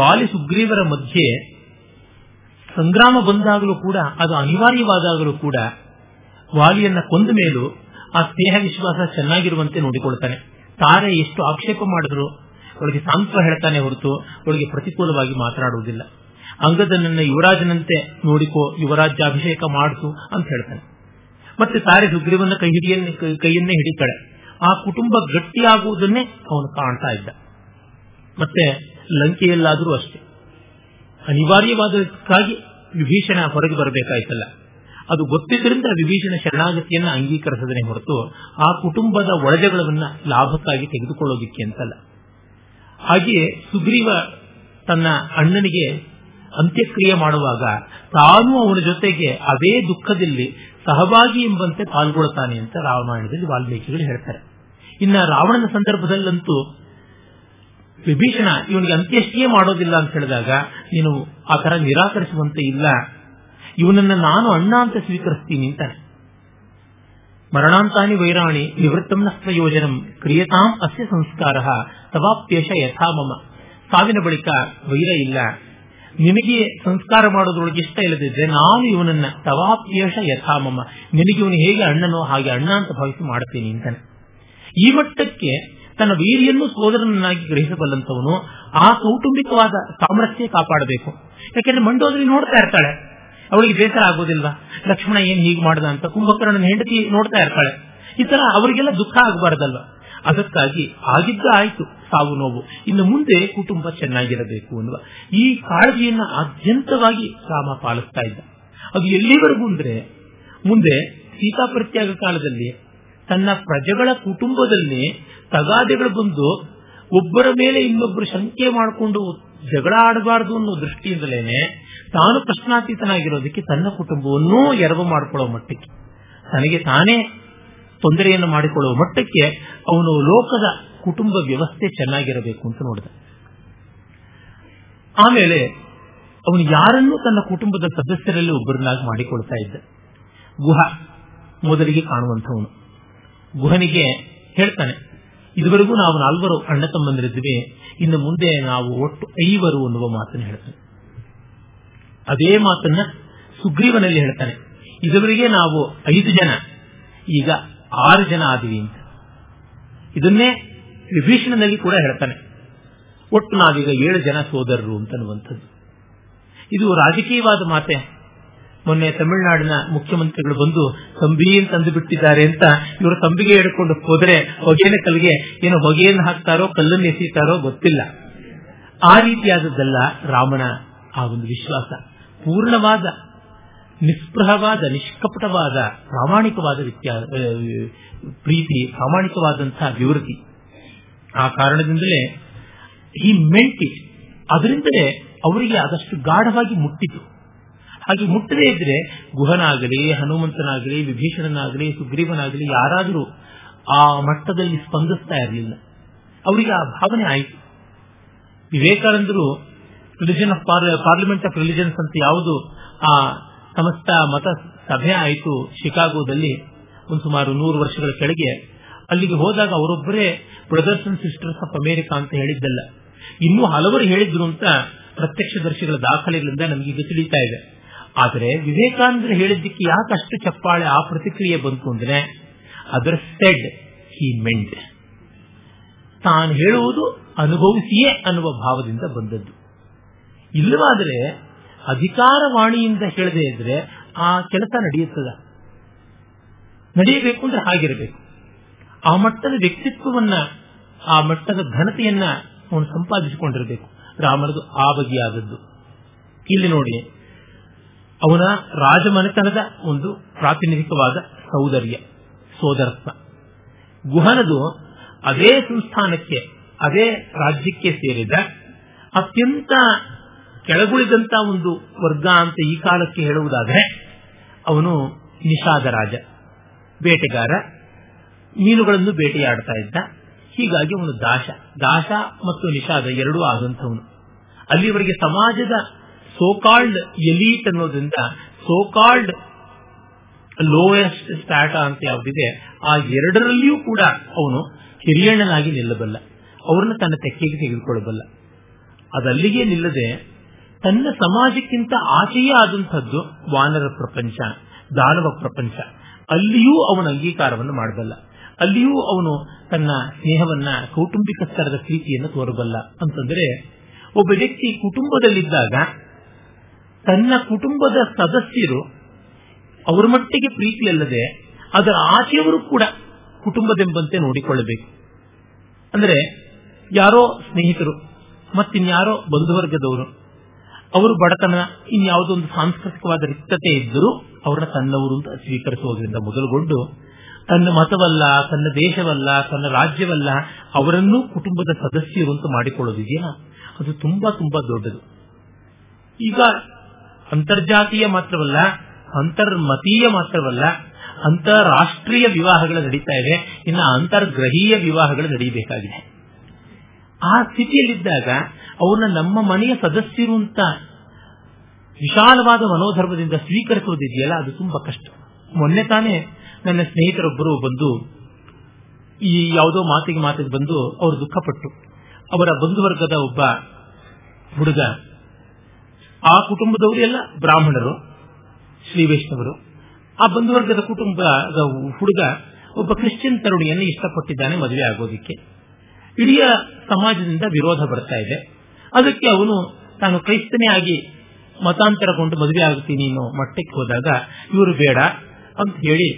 ವಾಲಿ ಸುಗ್ರೀವರ ಮಧ್ಯೆ ಸಂಗ್ರಾಮ ಬಂದಾಗಲೂ ಕೂಡ, ಅದು ಅನಿವಾರ್ಯವಾದಾಗಲೂ ಕೂಡ, ವಾಲಿಯನ್ನ ಕೊಂದ ಮೇಲೂ ಆ ಸ್ನೇಹ ವಿಶ್ವಾಸ ಚೆನ್ನಾಗಿರುವಂತೆ ನೋಡಿಕೊಳ್ತಾನೆ. ತಾರೆ ಎಷ್ಟು ಆಕ್ಷೇಪ ಮಾಡಿದ್ರು ಅವಳಿಗೆ ಸಾಂತ್ವ ಹೇಳ್ತಾನೆ ಹೊರತು ಅವಳಿಗೆ ಪ್ರತಿಕೂಲವಾಗಿ ಮಾತನಾಡುವುದಿಲ್ಲ. ಅಂಗದನನ್ನ ಯುವರಾಜನಂತೆ ನೋಡಿಕೋ, ಯುವರಾಜ್ಯಾಭಿಷೇಕ ಮಾಡಿಸು ಅಂತ ಹೇಳ್ತಾನೆ. ಮತ್ತೆ ತಾರೆ ಸುಗ್ರೀವನ ಕೈ ಹಿಡಿಯನ್ನೇ ಕೈಯನ್ನೇ ಹಿಡಿತಾಳೆ. ಆ ಕುಟುಂಬ ಗಟ್ಟಿಯಾಗುವುದನ್ನೇ ಅವನು ಕಾಣ್ತಾ ಇದ್ದ. ಮತ್ತೆ ಲಂಕೆಯಲ್ಲಾದರೂ ಅಷ್ಟೇ, ಅನಿವಾರ್ಯವಾದಕ್ಕಾಗಿ ವಿಭೀಷಣ ಹೊರಗೆ ಬರಬೇಕಾಯ್ತಲ್ಲ, ಅದು ಗೊತ್ತಿದ್ದರಿಂದ ವಿಭೀಷಣ ಶರಣಾಗತಿಯನ್ನು ಅಂಗೀಕರಿಸದನೆ ಹೊರತು ಆ ಕುಟುಂಬದ ಒಳಜಗಳವನ್ನ ಲಾಭಕ್ಕಾಗಿ ತೆಗೆದುಕೊಳ್ಳೋದಿಕ್ಕೆ ಅಂತಲ್ಲ. ಹಾಗೆಯೇ ಸುಗ್ರೀವ ತನ್ನ ಅಣ್ಣನಿಗೆ ಅಂತ್ಯಕ್ರಿಯೆ ಮಾಡುವಾಗ ತಾನು ಅವನ ಜೊತೆಗೆ ಅದೇ ದುಃಖದಲ್ಲಿ ಸಹಭಾಗಿ ಎಂಬಂತೆ ಪಾಲ್ಗೊಳ್ತಾನೆ ಅಂತ ರಾಮಾಯಣದಲ್ಲಿ ವಾಲ್ಮೀಕಿಗಳು ಹೇಳ್ತಾರೆ. ಇನ್ನು ರಾವಣನ ಸಂದರ್ಭದಲ್ಲಂತೂ ವಿಭೀಷಣ ಇವನಿಗೆ ಅಂತ್ಯಕ್ರಿಯೆ ಮಾಡೋದಿಲ್ಲ ಅಂತ ಹೇಳಿದಾಗ, ನೀನು ಆ ತರ ನಿರಾಕರಿಸುವಂತೆ ಇಲ್ಲ, ಇವನನ್ನ ನಾನು ಅಣ್ಣ ಅಂತ ಸ್ವೀಕರಿಸ್ತೀನಿ ಅಂತಾನೆ. ಮರಣಾಂತಾನಿ ವೈರಾಣಿ ನಿವೃತ್ತಂನ ಪ್ರಯೋಜನಂ ಕ್ರಿಯತಾಂ ಅಸ್ಯ ಸಂಸ್ಕಾರ ತವಾಪ್ಯೇಷ ಯಥಾ ಮಮ. ಸಾವಿನ ಬಳಿಕ ವೈರ ಇಲ್ಲ, ನಿನಗೆ ಸಂಸ್ಕಾರ ಮಾಡೋದ್ರೊಳಗೆ ಇಷ್ಟ ಇಲ್ಲದಿದ್ರೆ ನಾನು ಇವನನ್ನ ತವಾಪ್ಯೇಷ ಯಥಾ ಮಮ, ನಿನಗೆ ಇವನು ಹೇಗೆ ಅಣ್ಣನೋ ಹಾಗೆ ಅಣ್ಣ ಅಂತ ಭಾವಿಸಿ ಮಾಡ್ತೀನಿ ಅಂತಾನೆ. ಈ ಮಟ್ಟಕ್ಕೆ ತನ್ನ ವೀರ್ಯನ್ನು ಸೋದರನನ್ನಾಗಿ ಗ್ರಹಿಸಬಲ್ಲಂತವನು ಆ ಕೌಟುಂಬಿಕವಾದ ಸಾಮರಸ್ಯ ಕಾಪಾಡಬೇಕು. ಯಾಕೆಂದ್ರೆ ಮಂಡೋದರಿ ನೋಡ್ತಾ ಇರ್ತಾಳೆ, ಅವಳಿಗೆ ಬೇಸರ ಆಗೋದಿಲ್ವಾ, ಲಕ್ಷ್ಮಣ ಏನ್ ಹೀಗೆ ಮಾಡ್ದ ಅಂತ. ಕುಂಭಕರ್ಣನ ಹೆಂಡತಿ ನೋಡ್ತಾ ಇರ್ತಾಳೆ. ಈ ತರ ಅವರಿಗೆಲ್ಲ ದುಃಖ ಆಗಬಾರ್ದಲ್ವ. ಅದಕ್ಕಾಗಿ ಆಗಿದ್ದ ಆಯ್ತು ಸಾವು ನೋವು, ಇನ್ನು ಮುಂದೆ ಕುಟುಂಬ ಚೆನ್ನಾಗಿರಬೇಕು ಅನ್ನುವ ಈ ಕಾಳಜಿಯನ್ನ ಆದ್ಯಂತವಾಗಿ ರಾಮ ಪಾಲಿಸ್ತಾ ಇದ್ದ. ಅದು ಎಲ್ಲಿವರೆಗೂ ಅಂದ್ರೆ, ಮುಂದೆ ಸೀತಾಪ್ರತ್ಯಾಗ ಕಾಲದಲ್ಲಿ ತನ್ನ ಪ್ರಜೆಗಳ ಕುಟುಂಬದಲ್ಲಿ ತಗಾದೆಗಳು ಬಂದು ಒಬ್ಬರ ಮೇಲೆ ಇನ್ನೊಬ್ಬರು ಶಂಕೆ ಮಾಡಿಕೊಂಡು ಜಗಳ ಆಡಬಾರದು ಅನ್ನೋ ದೃಷ್ಟಿಯಿಂದಲೇನೆ ತಾನು ಪ್ರಶ್ನಾತೀತನಾಗಿರೋದಕ್ಕೆ ತನ್ನ ಕುಟುಂಬವನ್ನೂ ಎರವು ಮಾಡಿಕೊಳ್ಳೋ ಮಟ್ಟಕ್ಕೆ, ತನಗೆ ತಾನೇ ತೊಂದರೆಯನ್ನು ಮಾಡಿಕೊಳ್ಳುವ ಮಟ್ಟಕ್ಕೆ ಅವನು ಲೋಕದ ಕುಟುಂಬ ವ್ಯವಸ್ಥೆ ಚೆನ್ನಾಗಿರಬೇಕು ಅಂತ ನೋಡಿದ. ಆಮೇಲೆ ಅವನು ಯಾರನ್ನೂ ತನ್ನ ಕುಟುಂಬದ ಸದಸ್ಯರಲ್ಲಿ ಒಬ್ಬರನ್ನಾಗಿ ಮಾಡಿಕೊಳ್ತಾ ಇದ್ದ. ಗುಹ ಮೊದಲಿಗೆ ಕಾಣುವಂಥವನು ಗುಹನಿಗೆ ಹೇಳ್ತಾನೆ, ಇದುವರೆಗೂ ನಾವು ನಾಲ್ವರು ಅಣ್ಣ ತಮ್ಮಂದಿರಿದ್ವಿ, ಇನ್ನು ಮುಂದೆ ನಾವು ಒಟ್ಟು ಐವರು ಅನ್ನುವ ಮಾತನ್ನು ಹೇಳ್ತಾನೆ. ಅದೇ ಮಾತನ್ನ ಸುಗ್ರೀವನಲ್ಲಿ ಹೇಳ್ತಾನೆ, ಇದುವರೆಗೆ ನಾವು ಐದು ಜನ, ಈಗ ಆರು ಜನ ಆದಿವಿ ಅಂತ. ಇದನ್ನೇ ವಿಭೀಷಣನಲ್ಲಿ ಕೂಡ ಹೇಳ್ತಾನೆ, ಒಟ್ಟು ನಾವೀಗ ಏಳು ಜನ ಸೋದರರು ಅಂತನ್ನುವಂಥದ್ದು. ಇದು ರಾಜಕೀಯವಾದ ಮಾತೆ. ಮೊನ್ನೆ ತಮಿಳುನಾಡಿನ ಮುಖ್ಯಮಂತ್ರಿಗಳು ಬಂದು ತಂಬಿ ತಂದು ಬಿಟ್ಟಿದ್ದಾರೆ ಅಂತ ಇವರು ತಂಬಿಗೆ ಹಿಡ್ಕೊಂಡು ಹೋದರೆ ಹೊಗೆನ ಕಲ್ಲಿಗೆ ಏನೋ ಹೊಗೆಯನ್ನು ಹಾಕ್ತಾರೋ ಕಲ್ಲನ್ನು ಎಸೀತಾರೋ ಗೊತ್ತಿಲ್ಲ. ಆ ರೀತಿಯಾದದ್ದೆಲ್ಲ ರಾಮನ ಆ ಒಂದು ವಿಶ್ವಾಸ. ಪೂರ್ಣವಾದ ನಿಸ್ಪೃಹವಾದ ನಿಷ್ಕಪಟವಾದ ಪ್ರಾಮಾಣಿಕವಾದ ಪ್ರೀತಿ, ಪ್ರಾಮಾಣಿಕವಾದಂತಹ ವಿವೃತಿ. ಆ ಕಾರಣದಿಂದಲೇ ಈ ಮೆಂಟಿ ಅದರಿಂದಲೇ ಅವರಿಗೆ ಆದಷ್ಟು ಗಾಢವಾಗಿ ಮುಟ್ಟಿತು. ಹಾಗೆ ಮುಟ್ಟದೇ ಇದ್ರೆ ಗುಹನಾಗಲಿ, ಹನುಮಂತನಾಗಲಿ, ವಿಭೀಷಣನಾಗಲಿ, ಸುಗ್ರೀವನಾಗಲಿ ಯಾರಾದರೂ ಆ ಮಟ್ಟದಲ್ಲಿ ಸ್ಪಂದಿಸ್ತಾ ಇರಲಿಲ್ಲ. ಅವರಿಗೆ ಆ ಭಾವನೆ ಆಯಿತು. ವಿವೇಕಾನಂದರು religion of parliament of religions ಅಂತ ಯಾವುದು ಆ ಸಮಸ್ತ ಮತ ಸಭೆ ಆಯಿತು ಶಿಕಾಗೋದಲ್ಲಿ ಒಂದು ಸುಮಾರು ನೂರು ವರ್ಷಗಳ ಕೆಳಗೆ, ಅಲ್ಲಿಗೆ ಹೋದಾಗ ಅವರೊಬ್ಬರೇ brothers and sisters of America ಅಂತ ಹೇಳಿದ್ದಲ್ಲ, ಇನ್ನೂ ಹಲವರು ಹೇಳಿದ್ರು ಅಂತ ಪ್ರತ್ಯಕ್ಷದರ್ಶಿಗಳ ದಾಖಲೆಗಳಿಂದ ನಮಗೆ ಇದು ತಿಳಿತಾ ಇದೆ. ಆದರೆ ವಿವೇಕಾನಂದರು ಹೇಳಿದ್ದಕ್ಕೆ ಯಾಕೆ ಅಷ್ಟು ಚಪ್ಪಾಳೆ, ಆ ಪ್ರತಿಕ್ರಿಯೆ ಬಂತು ಅಂದ್ರೆ ಅದರ ಸೆಡ್ ಹಿ ಮೆಂಟ್, ತಾನು ಹೇಳುವುದು ಅನುಭವಿಸಿಯೇ ಅನ್ನುವ ಭಾವದಿಂದ ಬಂದದ್ದು. ಇಲ್ಲವಾದರೆ ಅಧಿಕಾರವಾಣಿಯಿಂದ ಹೇಳದೇ ಇದ್ರೆ ಆ ಕೆಲಸ ನಡೆಯುತ್ತದ, ನಡೆಯಬೇಕು ಅಂದ್ರೆ ಹಾಗಿರಬೇಕು. ಆ ಮಟ್ಟದ ವ್ಯಕ್ತಿತ್ವವನ್ನ, ಆ ಮಟ್ಟದ ಘನತೆಯನ್ನ ಅವನು ಸಂಪಾದಿಸಿಕೊಂಡಿರಬೇಕು. ರಾಮನದು ಆ ಬಗೆಯಾದದ್ದು. ಇಲ್ಲಿ ನೋಡಿ ಅವನ ರಾಜಮನೆತನದ ಒಂದು ಪ್ರಾತಿನಿಧಿಕವಾದ ಸೌಂದರ್ಯ, ಸೋದರತ್ವ. ಗುಹನದು ಅದೇ ಸಂಸ್ಥಾನಕ್ಕೆ, ಅದೇ ರಾಜ್ಯಕ್ಕೆ ಸೇರಿದ ಅತ್ಯಂತ ಕೆಳಗುಳಿದಂತ ಒಂದು ವರ್ಗ ಅಂತ ಈ ಕಾಲಕ್ಕೆ ಹೇಳುವುದಾದರೆ ಅವನು ನಿಷಾದ ರಾಜ, ಬೇಟೆಗಾರ, ಮೀನುಗಳನ್ನು ಬೇಟೆಯಾಡ್ತಾ ಇದ್ದ. ಹೀಗಾಗಿ ಅವನು ದಾಶ, ದಾಶ ಮತ್ತು ನಿಷಾದ ಎರಡೂ ಆದಂಥವನು. ಅಲ್ಲಿವರೆಗೆ ಸಮಾಜದ ಸೋಕಾಲ್ಡ್ ಎಲೀಟ್ ಅನ್ನೋದ್ರಿಂದ ಸೋಕಾಲ್ಡ್ ಲೋಯೆಸ್ಟ್ ಸ್ಟಾಟಾ ಅಂತ ಯಾವುದಿದೆ ಆ ಎರಡರಲ್ಲಿಯೂ ಕೂಡ ಅವನು ಹಿರಿಯಣ್ಣನಾಗಿ ನಿಲ್ಲಬಲ್ಲ, ಅವರನ್ನು ತನ್ನ ತೆಕ್ಕೆಗೆ ತೆಗೆದುಕೊಳ್ಳಬಲ್ಲ. ಅದಲ್ಲಿಗೆ ನಿಲ್ಲದೆ ತನ್ನ ಸಮಾಜಕ್ಕಿಂತ ಆಚೆಯೇ ಆದಂಥದ್ದು ವಾನರ ಪ್ರಪಂಚ, ದಾನವ ಪ್ರಪಂಚ, ಅಲ್ಲಿಯೂ ಅವನ ಅಂಗೀಕಾರವನ್ನು ಮಾಡಬಲ್ಲ, ಅಲ್ಲಿಯೂ ಅವನು ತನ್ನ ಸ್ನೇಹವನ್ನ, ಕೌಟುಂಬಿಕ ಸ್ತರದ ಪ್ರೀತಿಯನ್ನು ತೋರಬಲ್ಲ. ಅಂತಂದ್ರೆ ಒಬ್ಬ ವ್ಯಕ್ತಿ ಕುಟುಂಬದಲ್ಲಿದ್ದಾಗ ತನ್ನ ಕುಟುಂಬದ ಸದಸ್ಯರು ಅವರ ಮಟ್ಟಿಗೆ ಪ್ರೀತಿಯಲ್ಲದೆ ಅದರ ಆಚೆಯವರು ಕೂಡ ಕುಟುಂಬದೆಂಬಂತೆ ನೋಡಿಕೊಳ್ಳಬೇಕು. ಅಂದರೆ ಯಾರೋ ಸ್ನೇಹಿತರು, ಮತ್ತಿನ್ಯಾರೋ ಬಂಧುವರ್ಗದವರು, ಅವರು ಬಡತನ, ಇನ್ಯಾವುದೊಂದು ಸಾಂಸ್ಕೃತಿಕವಾದ ರಿಕ್ತತೆ ಇದ್ದರೂ ಅವರನ್ನ ತನ್ನವರು ಅಂತ ಸ್ವೀಕರಿಸುವುದರಿಂದ ಮೊದಲುಗೊಂಡು ತನ್ನ ಮತವಲ್ಲ, ತನ್ನ ದೇಶವಲ್ಲ, ತನ್ನ ರಾಜ್ಯವಲ್ಲ, ಅವರನ್ನೂ ಕುಟುಂಬದ ಸದಸ್ಯರು ಅಂತ ಮಾಡಿಕೊಳ್ಳೋದಿದೆಯಾ, ಅದು ತುಂಬಾ ತುಂಬಾ ದೊಡ್ಡದು. ಈಗ ಅಂತರ್ಜಾತೀಯ ಮಾತ್ರವಲ್ಲ, ಅಂತರ್ಮತೀಯ ಮಾತ್ರವಲ್ಲ, ಅಂತಾರಾಷ್ಟ್ರೀಯ ವಿವಾಹಗಳು ನಡೀತಾ ಇವೆ, ಇನ್ನು ಅಂತರ್ಗ್ರಹೀಯ ವಿವಾಹಗಳು ನಡೆಯಬೇಕಾಗಿದೆ. ಆ ಸ್ಥಿತಿಯಲ್ಲಿದ್ದಾಗ ಅವ್ರನ್ನ ನಮ್ಮ ಮನೆಯ ಸದಸ್ಯರು ಅಂತ ವಿಶಾಲವಾದ ಮನೋಧರ್ಮದಿಂದ ಸ್ವೀಕರಿಸುವುದಿದೆಯಲ್ಲ, ಅದು ತುಂಬಾ ಕಷ್ಟ. ಮೊನ್ನೆ ತಾನೇ ನನ್ನ ಸ್ನೇಹಿತರೊಬ್ಬರು ಬಂದು ಈ ಯಾವುದೋ ಮಾತಿಗೆ ಮಾತಿಗೆ ಬಂದು ಅವರು ದುಃಖಪಟ್ಟು, ಅವರ ಬಂಧುವರ್ಗದ ಒಬ್ಬ ಹುಡುಗ, ಆ ಕುಟುಂಬದವರು ಎಲ್ಲ ಬ್ರಾಹ್ಮಣರು, ಶ್ರೀ ವೈಷ್ಣವರು. ಆ ಬಂಧುವರ್ಗದ ಕುಟುಂಬದ ಹುಡುಗ ಒಬ್ಬ ಕ್ರಿಶ್ಚಿಯನ್ ತರುಣಿಯನ್ನು ಇಷ್ಟಪಟ್ಟಿದ್ದಾನೆ ಮದುವೆ ಆಗೋದಿಕ್ಕೆ. ಇಡೀ ಸಮಾಜದಿಂದ ವಿರೋಧ ಬರ್ತಾ ಇದೆ. ಅದಕ್ಕೆ ಅವನು ತಾನು ಕ್ರೈಸ್ತನೇ ಆಗಿ ಮತಾಂತರಗೊಂಡು ಮದುವೆ ಆಗುತ್ತೀನಿ ಅನ್ನೋ ಮಟ್ಟಕ್ಕೆ ಹೋದಾಗ ಇವರು ಬೇಡ ಅಂತ ಹೇಳಿ,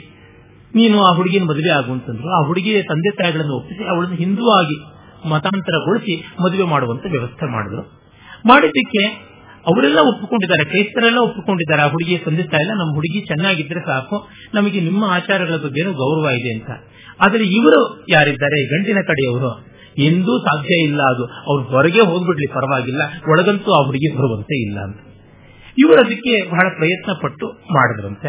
ನೀನು ಆ ಹುಡುಗಿನ ಮದುವೆ ಆಗುವಂತಂದ್ರು. ಆ ಹುಡುಗಿಯ ತಂದೆ ತಾಯಿಗಳನ್ನು ಒಪ್ಪಿಸಿ ಅವಳನ್ನು ಹಿಂದೂ ಆಗಿ ಮತಾಂತರಗೊಳಿಸಿ ಮದುವೆ ಮಾಡುವಂತ ವ್ಯವಸ್ಥೆ ಮಾಡಿದ್ರು. ಮಾಡಿದ್ದಕ್ಕೆ ಅವರೆಲ್ಲ ಒಪ್ಪಿಕೊಂಡಿದ್ದಾರೆ, ಕ್ರೈಸ್ತರೆಲ್ಲ ಒಪ್ಪಿಕೊಂಡಿದ್ದಾರೆ, ಆ ಹುಡುಗಿಯ ತಂದೆ ತಾಯಿಲ್ಲ, ನಮ್ಮ ಹುಡುಗಿ ಚೆನ್ನಾಗಿದ್ರೆ ಸಾಕು, ನಮಗೆ ನಿಮ್ಮ ಆಚಾರಗಳ ಬಗ್ಗೆನೂ ಗೌರವ ಇದೆ ಅಂತ. ಆದರೆ ಇವರು ಯಾರಿದ್ದಾರೆ, ಗಂಡಿನ ಕಡೆಯವರು, ಎಂದೂ ಸಾಧ್ಯ ಇಲ್ಲ, ಅದು ಅವ್ರ ಹೊರಗೆ ಹೋಗ್ಬಿಡ್ಲಿ ಪರವಾಗಿಲ್ಲ, ಒಳಗಂತೂ ಆ ಹುಡುಗಿ ಬರುವಂತೆ ಇಲ್ಲ ಅಂತ. ಇವರು ಅದಕ್ಕೆ ಬಹಳ ಪ್ರಯತ್ನ ಪಟ್ಟು ಮಾಡಿದ್ರಂತೆ.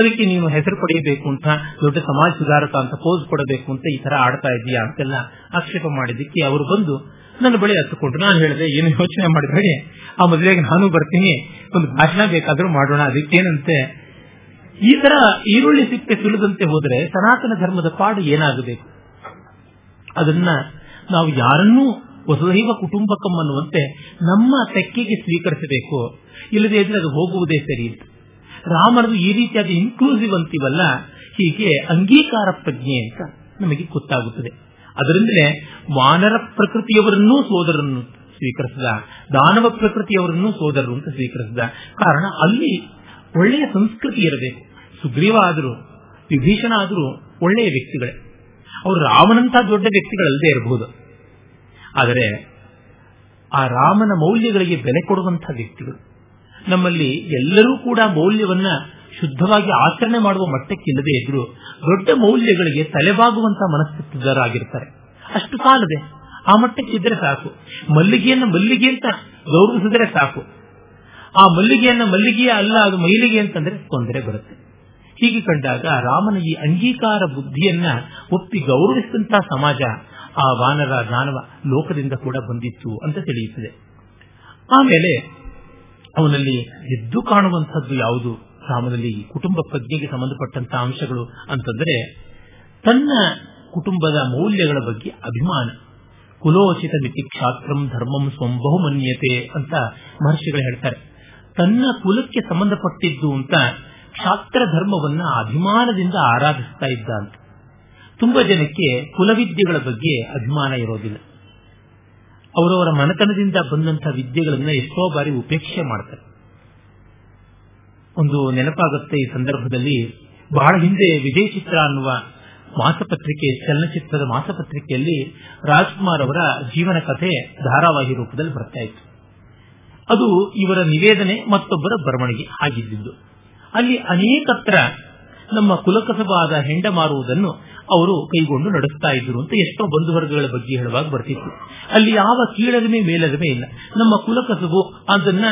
ಅದಕ್ಕೆ ನೀನು ಹೆಸರು ಪಡೆಯಬೇಕು ಅಂತ, ದೊಡ್ಡ ಸಮಾಜ ಸುಧಾರಕ ಅಂತ ಪೋಸ್ ಕೊಡಬೇಕು ಅಂತ ಈ ತರ ಆಡ್ತಾ ಇದೀಯಾ ಅಂತೆಲ್ಲ ಆಕ್ಷೇಪ ಮಾಡಿದ್ದಕ್ಕೆ ಅವರು ಬಂದು ನನ್ನ ಬಳಿ ಹತ್ತುಕೊಂಡು, ನಾನು ಹೇಳಿದೆ ಏನು ಯೋಚನೆ ಮಾಡಿದ್ರೆ, ಆ ಮದುವೆಗೆ ನಾನು ಬರ್ತೀನಿ, ಒಂದು ಭಾಷಣ ಬೇಕಾದ್ರೂ ಮಾಡೋಣ, ಅದಕ್ಕೇನಂತೆ. ಈ ತರ ಈರುಳ್ಳಿ ಸಿಪ್ಪೆ ಸುಲಿದಂತೆ ಹೋದ್ರೆ ಸನಾತನ ಧರ್ಮದ ಪಾಡು ಏನಾಗಬೇಕು? ಅದನ್ನ ನಾವು ಯಾರನ್ನೂ ವಸುಧೈವ ಕುಟುಂಬಕಂ ಅನ್ನುವಂತೆ ನಮ್ಮ ತೆಕ್ಕೆಗೆ ಸ್ವೀಕರಿಸಬೇಕು, ಇಲ್ಲದೇ ಇದ್ರೆ ಅದು ಹೋಗುವುದೇ ಸರಿ. ರಾಮನದು ಈ ರೀತಿಯಾದ ಇನ್ಕ್ಲೂಸಿವ್ ಅಂತೀವಲ್ಲ, ಹೀಗೆ ಅಂಗೀಕಾರ ಪ್ರಜ್ಞೆ ಅಂತ ನಮಗೆ ಗೊತ್ತಾಗುತ್ತದೆ. ಅದರಿಂದಲೇ ವಾನರ ಪ್ರಕೃತಿಯವರನ್ನೂ ಸೋದರನ್ನು ಸ್ವೀಕರಿಸಿದ, ದಾನವ ಪ್ರಕೃತಿಯವರನ್ನೂ ಸೋದರರು ಅಂತ ಸ್ವೀಕರಿಸಿದ. ಕಾರಣ ಅಲ್ಲಿ ಒಳ್ಳೆಯ ಸಂಸ್ಕೃತಿ ಇರಬೇಕು. ಸುಗ್ರೀವ ಆದರೂ ವಿಭೀಷಣ ಆದರೂ ಒಳ್ಳೆಯ ವ್ಯಕ್ತಿಗಳೇ, ಅವರು ರಾಮನಂತಹ ದೊಡ್ಡ ವ್ಯಕ್ತಿಗಳಲ್ಲದೆ ಇರಬಹುದು, ಆದರೆ ಆ ರಾಮನ ಮೌಲ್ಯಗಳಿಗೆ ಬೆಲೆ ಕೊಡುವಂತಹ ವ್ಯಕ್ತಿಗಳು. ನಮ್ಮಲ್ಲಿ ಎಲ್ಲರೂ ಕೂಡ ಮೌಲ್ಯವನ್ನ ಶುದ್ಧವಾಗಿ ಆಚರಣೆ ಮಾಡುವ ಮಟ್ಟಕ್ಕಿಲ್ಲದೆ ಇದ್ರು ದೊಡ್ಡ ಮೌಲ್ಯಗಳಿಗೆ ತಲೆಬಾಗುವಂತಹ ಮನಸ್ಥಿತಿದಾರಾಗಿರ್ತಾರೆ. ಅಷ್ಟು ಸಾಲದೆ, ಆ ಮಟ್ಟಕ್ಕಿದ್ರೆ ಸಾಕು, ಮಲ್ಲಿಗೆಯನ್ನು ಮಲ್ಲಿಗೆ ಅಂತ ಗೌರವಿಸಿದ್ರೆ ಸಾಕು, ಆ ಮಲ್ಲಿಗೆಯನ್ನ ಮಲ್ಲಿಗೆಯೇ ಅಲ್ಲ ಅದು ಮೈಲಿಗೆ ಅಂತಂದ್ರೆ ತೊಂದರೆ ಬರುತ್ತೆ. ಹೀಗೆ ಕಂಡಾಗ ರಾಮನ ಈ ಅಂಗೀಕಾರ ಬುದ್ಧಿಯನ್ನ ಒಪ್ಪಿ ಗೌರವಿಸಿದಂತಹ ಸಮಾಜ ಆ ವಾನರ ದಾನವ ಲೋಕದಿಂದ ಕೂಡ ಬಂದಿತ್ತು ಅಂತ ತಿಳಿಯುತ್ತದೆ. ಆಮೇಲೆ ಅವನಲ್ಲಿ ಎದ್ದು ಕಾಣುವಂತಹದ್ದು ಯಾವುದು ರಾಮನಲ್ಲಿ ಕುಟುಂಬ ಪ್ರಜ್ಞೆಗೆ ಸಂಬಂಧಪಟ್ಟಂತಹ ಅಂಶಗಳು ಅಂತಂದ್ರೆ, ತನ್ನ ಕುಟುಂಬದ ಮೌಲ್ಯಗಳ ಬಗ್ಗೆ ಅಭಿಮಾನ. ಕುಲೋಚಿತ ಮಿತಿ ಕ್ಷಾತ್ರಂ ಧರ್ಮಂ ಸ್ವಬಹುಮನ್ಯತೆ ಅಂತ ಮಹರ್ಷಿಗಳು ಹೇಳ್ತಾರೆ. ತನ್ನ ಕುಲಕ್ಕೆ ಸಂಬಂಧಪಟ್ಟಿದ್ದು ಅಂತ ಕ್ಷಾತ್ರ ಧರ್ಮವನ್ನ ಅಭಿಮಾನದಿಂದ ಆರಾಧಿಸ್ತಾ ಇದ್ದ ಅಂತ. ತುಂಬಾ ಜನಕ್ಕೆ ಕುಲವಿದ್ಯೆಗಳ ಬಗ್ಗೆ ಅಭಿಮಾನ ಇರೋದಿಲ್ಲ, ಅವರವರ ಮನೆತನದಿಂದ ಬಂದಂತಹ ವಿದ್ಯೆಗಳನ್ನ ಎಷ್ಟೋ ಬಾರಿ ಉಪೇಕ್ಷೆ ಮಾಡ್ತಾರೆ. ಒಂದು ನೆನಪಾಗುತ್ತೆ ಈ ಸಂದರ್ಭದಲ್ಲಿ, ಬಹಳ ಹಿಂದೆ ವಿಜಯ ಚಿತ್ರ ಅನ್ನುವ ಮಾಸಪತ್ರಿಕೆ, ಚಲನಚಿತ್ರದ ಮಾಸಪತ್ರಿಕೆಯಲ್ಲಿ ರಾಜ್ಕುಮಾರ್ ಅವರ ಜೀವನ ಕಥೆ ಧಾರಾವಾಹಿ ರೂಪದಲ್ಲಿ ಬರ್ತಾ ಇತ್ತು. ಅದು ಇವರ ನಿವೇದನೆ, ಮತ್ತೊಬ್ಬರ ಬರವಣಿಗೆ ಆಗಿದ್ದು. ಅಲ್ಲಿ ಅನೇಕತ್ರ ನಮ್ಮ ಕುಲಕಸಬಾದ ಹೆಂಡ ಮಾರುವುದನ್ನು ಅವರು ಕೈಗೊಂಡು ನಡೆಸ್ತಾ ಇದ್ರು ಅಂತ ಎಷ್ಟೋ ಬಂಧು ವರ್ಗಗಳ ಬಗ್ಗೆ ಹೇಳುವಾಗ ಬರ್ತಿತ್ತು. ಅಲ್ಲಿ ಯಾವ ಕೀಳರಿಮೆ ಮೇಲರಿಮೆ ಇಲ್ಲ, ನಮ್ಮ ಕುಲಕಸಬು ಅದನ್ನ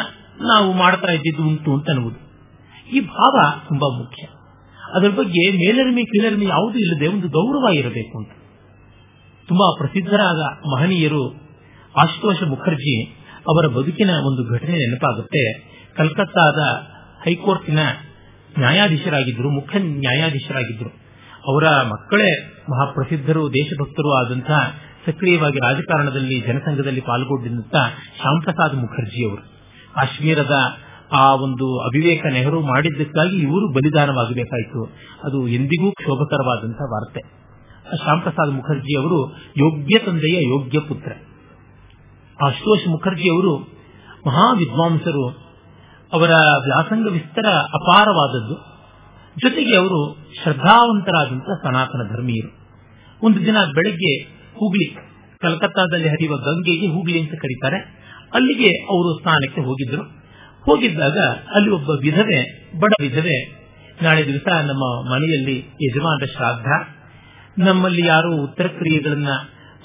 ನಾವು ಮಾಡ್ತಾ ಇದ್ದಿದ್ದು ಉಂಟು ಅಂತ ಅನ್ನುವುದು. ಈ ಭಾವ ತುಂಬಾ ಮುಖ್ಯ. ಅದರ ಬಗ್ಗೆ ಮೇಲರಿಮೆ ಕೀಳರಿಮೆ ಯಾವುದೂ ಇಲ್ಲದೆ ಒಂದು ಗೌರವ ಇರಬೇಕು ಅಂತ. ತುಂಬಾ ಪ್ರಸಿದ್ಧರಾದ ಮಹನೀಯರು ಆಶುತೋಷ ಮುಖರ್ಜಿ ಅವರ ಬದುಕಿನ ಒಂದು ಘಟನೆ ನೆನಪಾಗುತ್ತೆ. ಕಲ್ಕತ್ತಾದ ಹೈಕೋರ್ಟಿನ ನ್ಯಾಯಾಧೀಶರಾಗಿದ್ದರು, ಮುಖ್ಯ ನ್ಯಾಯಾಧೀಶರಾಗಿದ್ದರು. ಅವರ ಮಕ್ಕಳೇ ಮಹಾಪ್ರಸಿದ್ಧರು, ದೇಶಭಕ್ತರು ಆದಂತಹ, ಸಕ್ರಿಯವಾಗಿ ರಾಜಕಾರಣದಲ್ಲಿ ಜನಸಂಘದಲ್ಲಿ ಪಾಲ್ಗೊಂಡಿದ್ದಂತಹ ಶ್ಯಾಮ್ ಪ್ರಸಾದ್ ಮುಖರ್ಜಿ ಅವರು. ಕಾಶ್ಮೀರದ ಆ ಒಂದು ಅವಿವೇಕ ನೆಹರು ಮಾಡಿದ್ದಕ್ಕಾಗಿ ಇವರು ಬಲಿದಾನವಾಗಬೇಕಾಯಿತು. ಅದು ಎಂದಿಗೂ ಕ್ಷೋಭಕರವಾದಂತಹ ವಾರ್ತೆ. ಶ್ಯಾಮ್ ಪ್ರಸಾದ್ ಮುಖರ್ಜಿ ಅವರು ಯೋಗ್ಯ ತಂದೆಯ ಯೋಗ್ಯ ಪುತ್ರ. ಆಶುತೋಷ್ ಮುಖರ್ಜಿ ಅವರು ಮಹಾವಿದ್ವಾಂಸರು, ಅವರ ವ್ಯಾಸಂಗ ವಿಸ್ತಾರ ಅಪಾರವಾದದ್ದು. ಜೊತೆಗೆ ಅವರು ಶ್ರದ್ಧಾವಂತರಾದಂತಹ ಸನಾತನ ಧರ್ಮೀಯರು. ಒಂದು ದಿನ ಬೆಳಗ್ಗೆ ಹೂಗ್ಲಿ, ಕಲ್ಕತ್ತಾದಲ್ಲಿ ಹರಿಯುವ ಗಂಗೆಗೆ ಹೂಗ್ಲಿ ಅಂತ ಕರೀತಾರೆ, ಅಲ್ಲಿಗೆ ಅವರು ಸ್ನಾನಕ್ಕೆ ಹೋಗಿದ್ರು. ಹೋಗಿದ್ದಾಗ ಅಲ್ಲಿ ಒಬ್ಬ ವಿಧವೆ, ಬಡ ವಿಧವೆ, ನಾಳೆ ದಿವಸ ನಮ್ಮ ಮನೆಯಲ್ಲಿ ಯಜಮಾನ ಶ್ರಾದ್ದ, ನಮ್ಮಲ್ಲಿ ಯಾರು ಉತ್ತರ ಕ್ರಿಯೆಗಳನ್ನ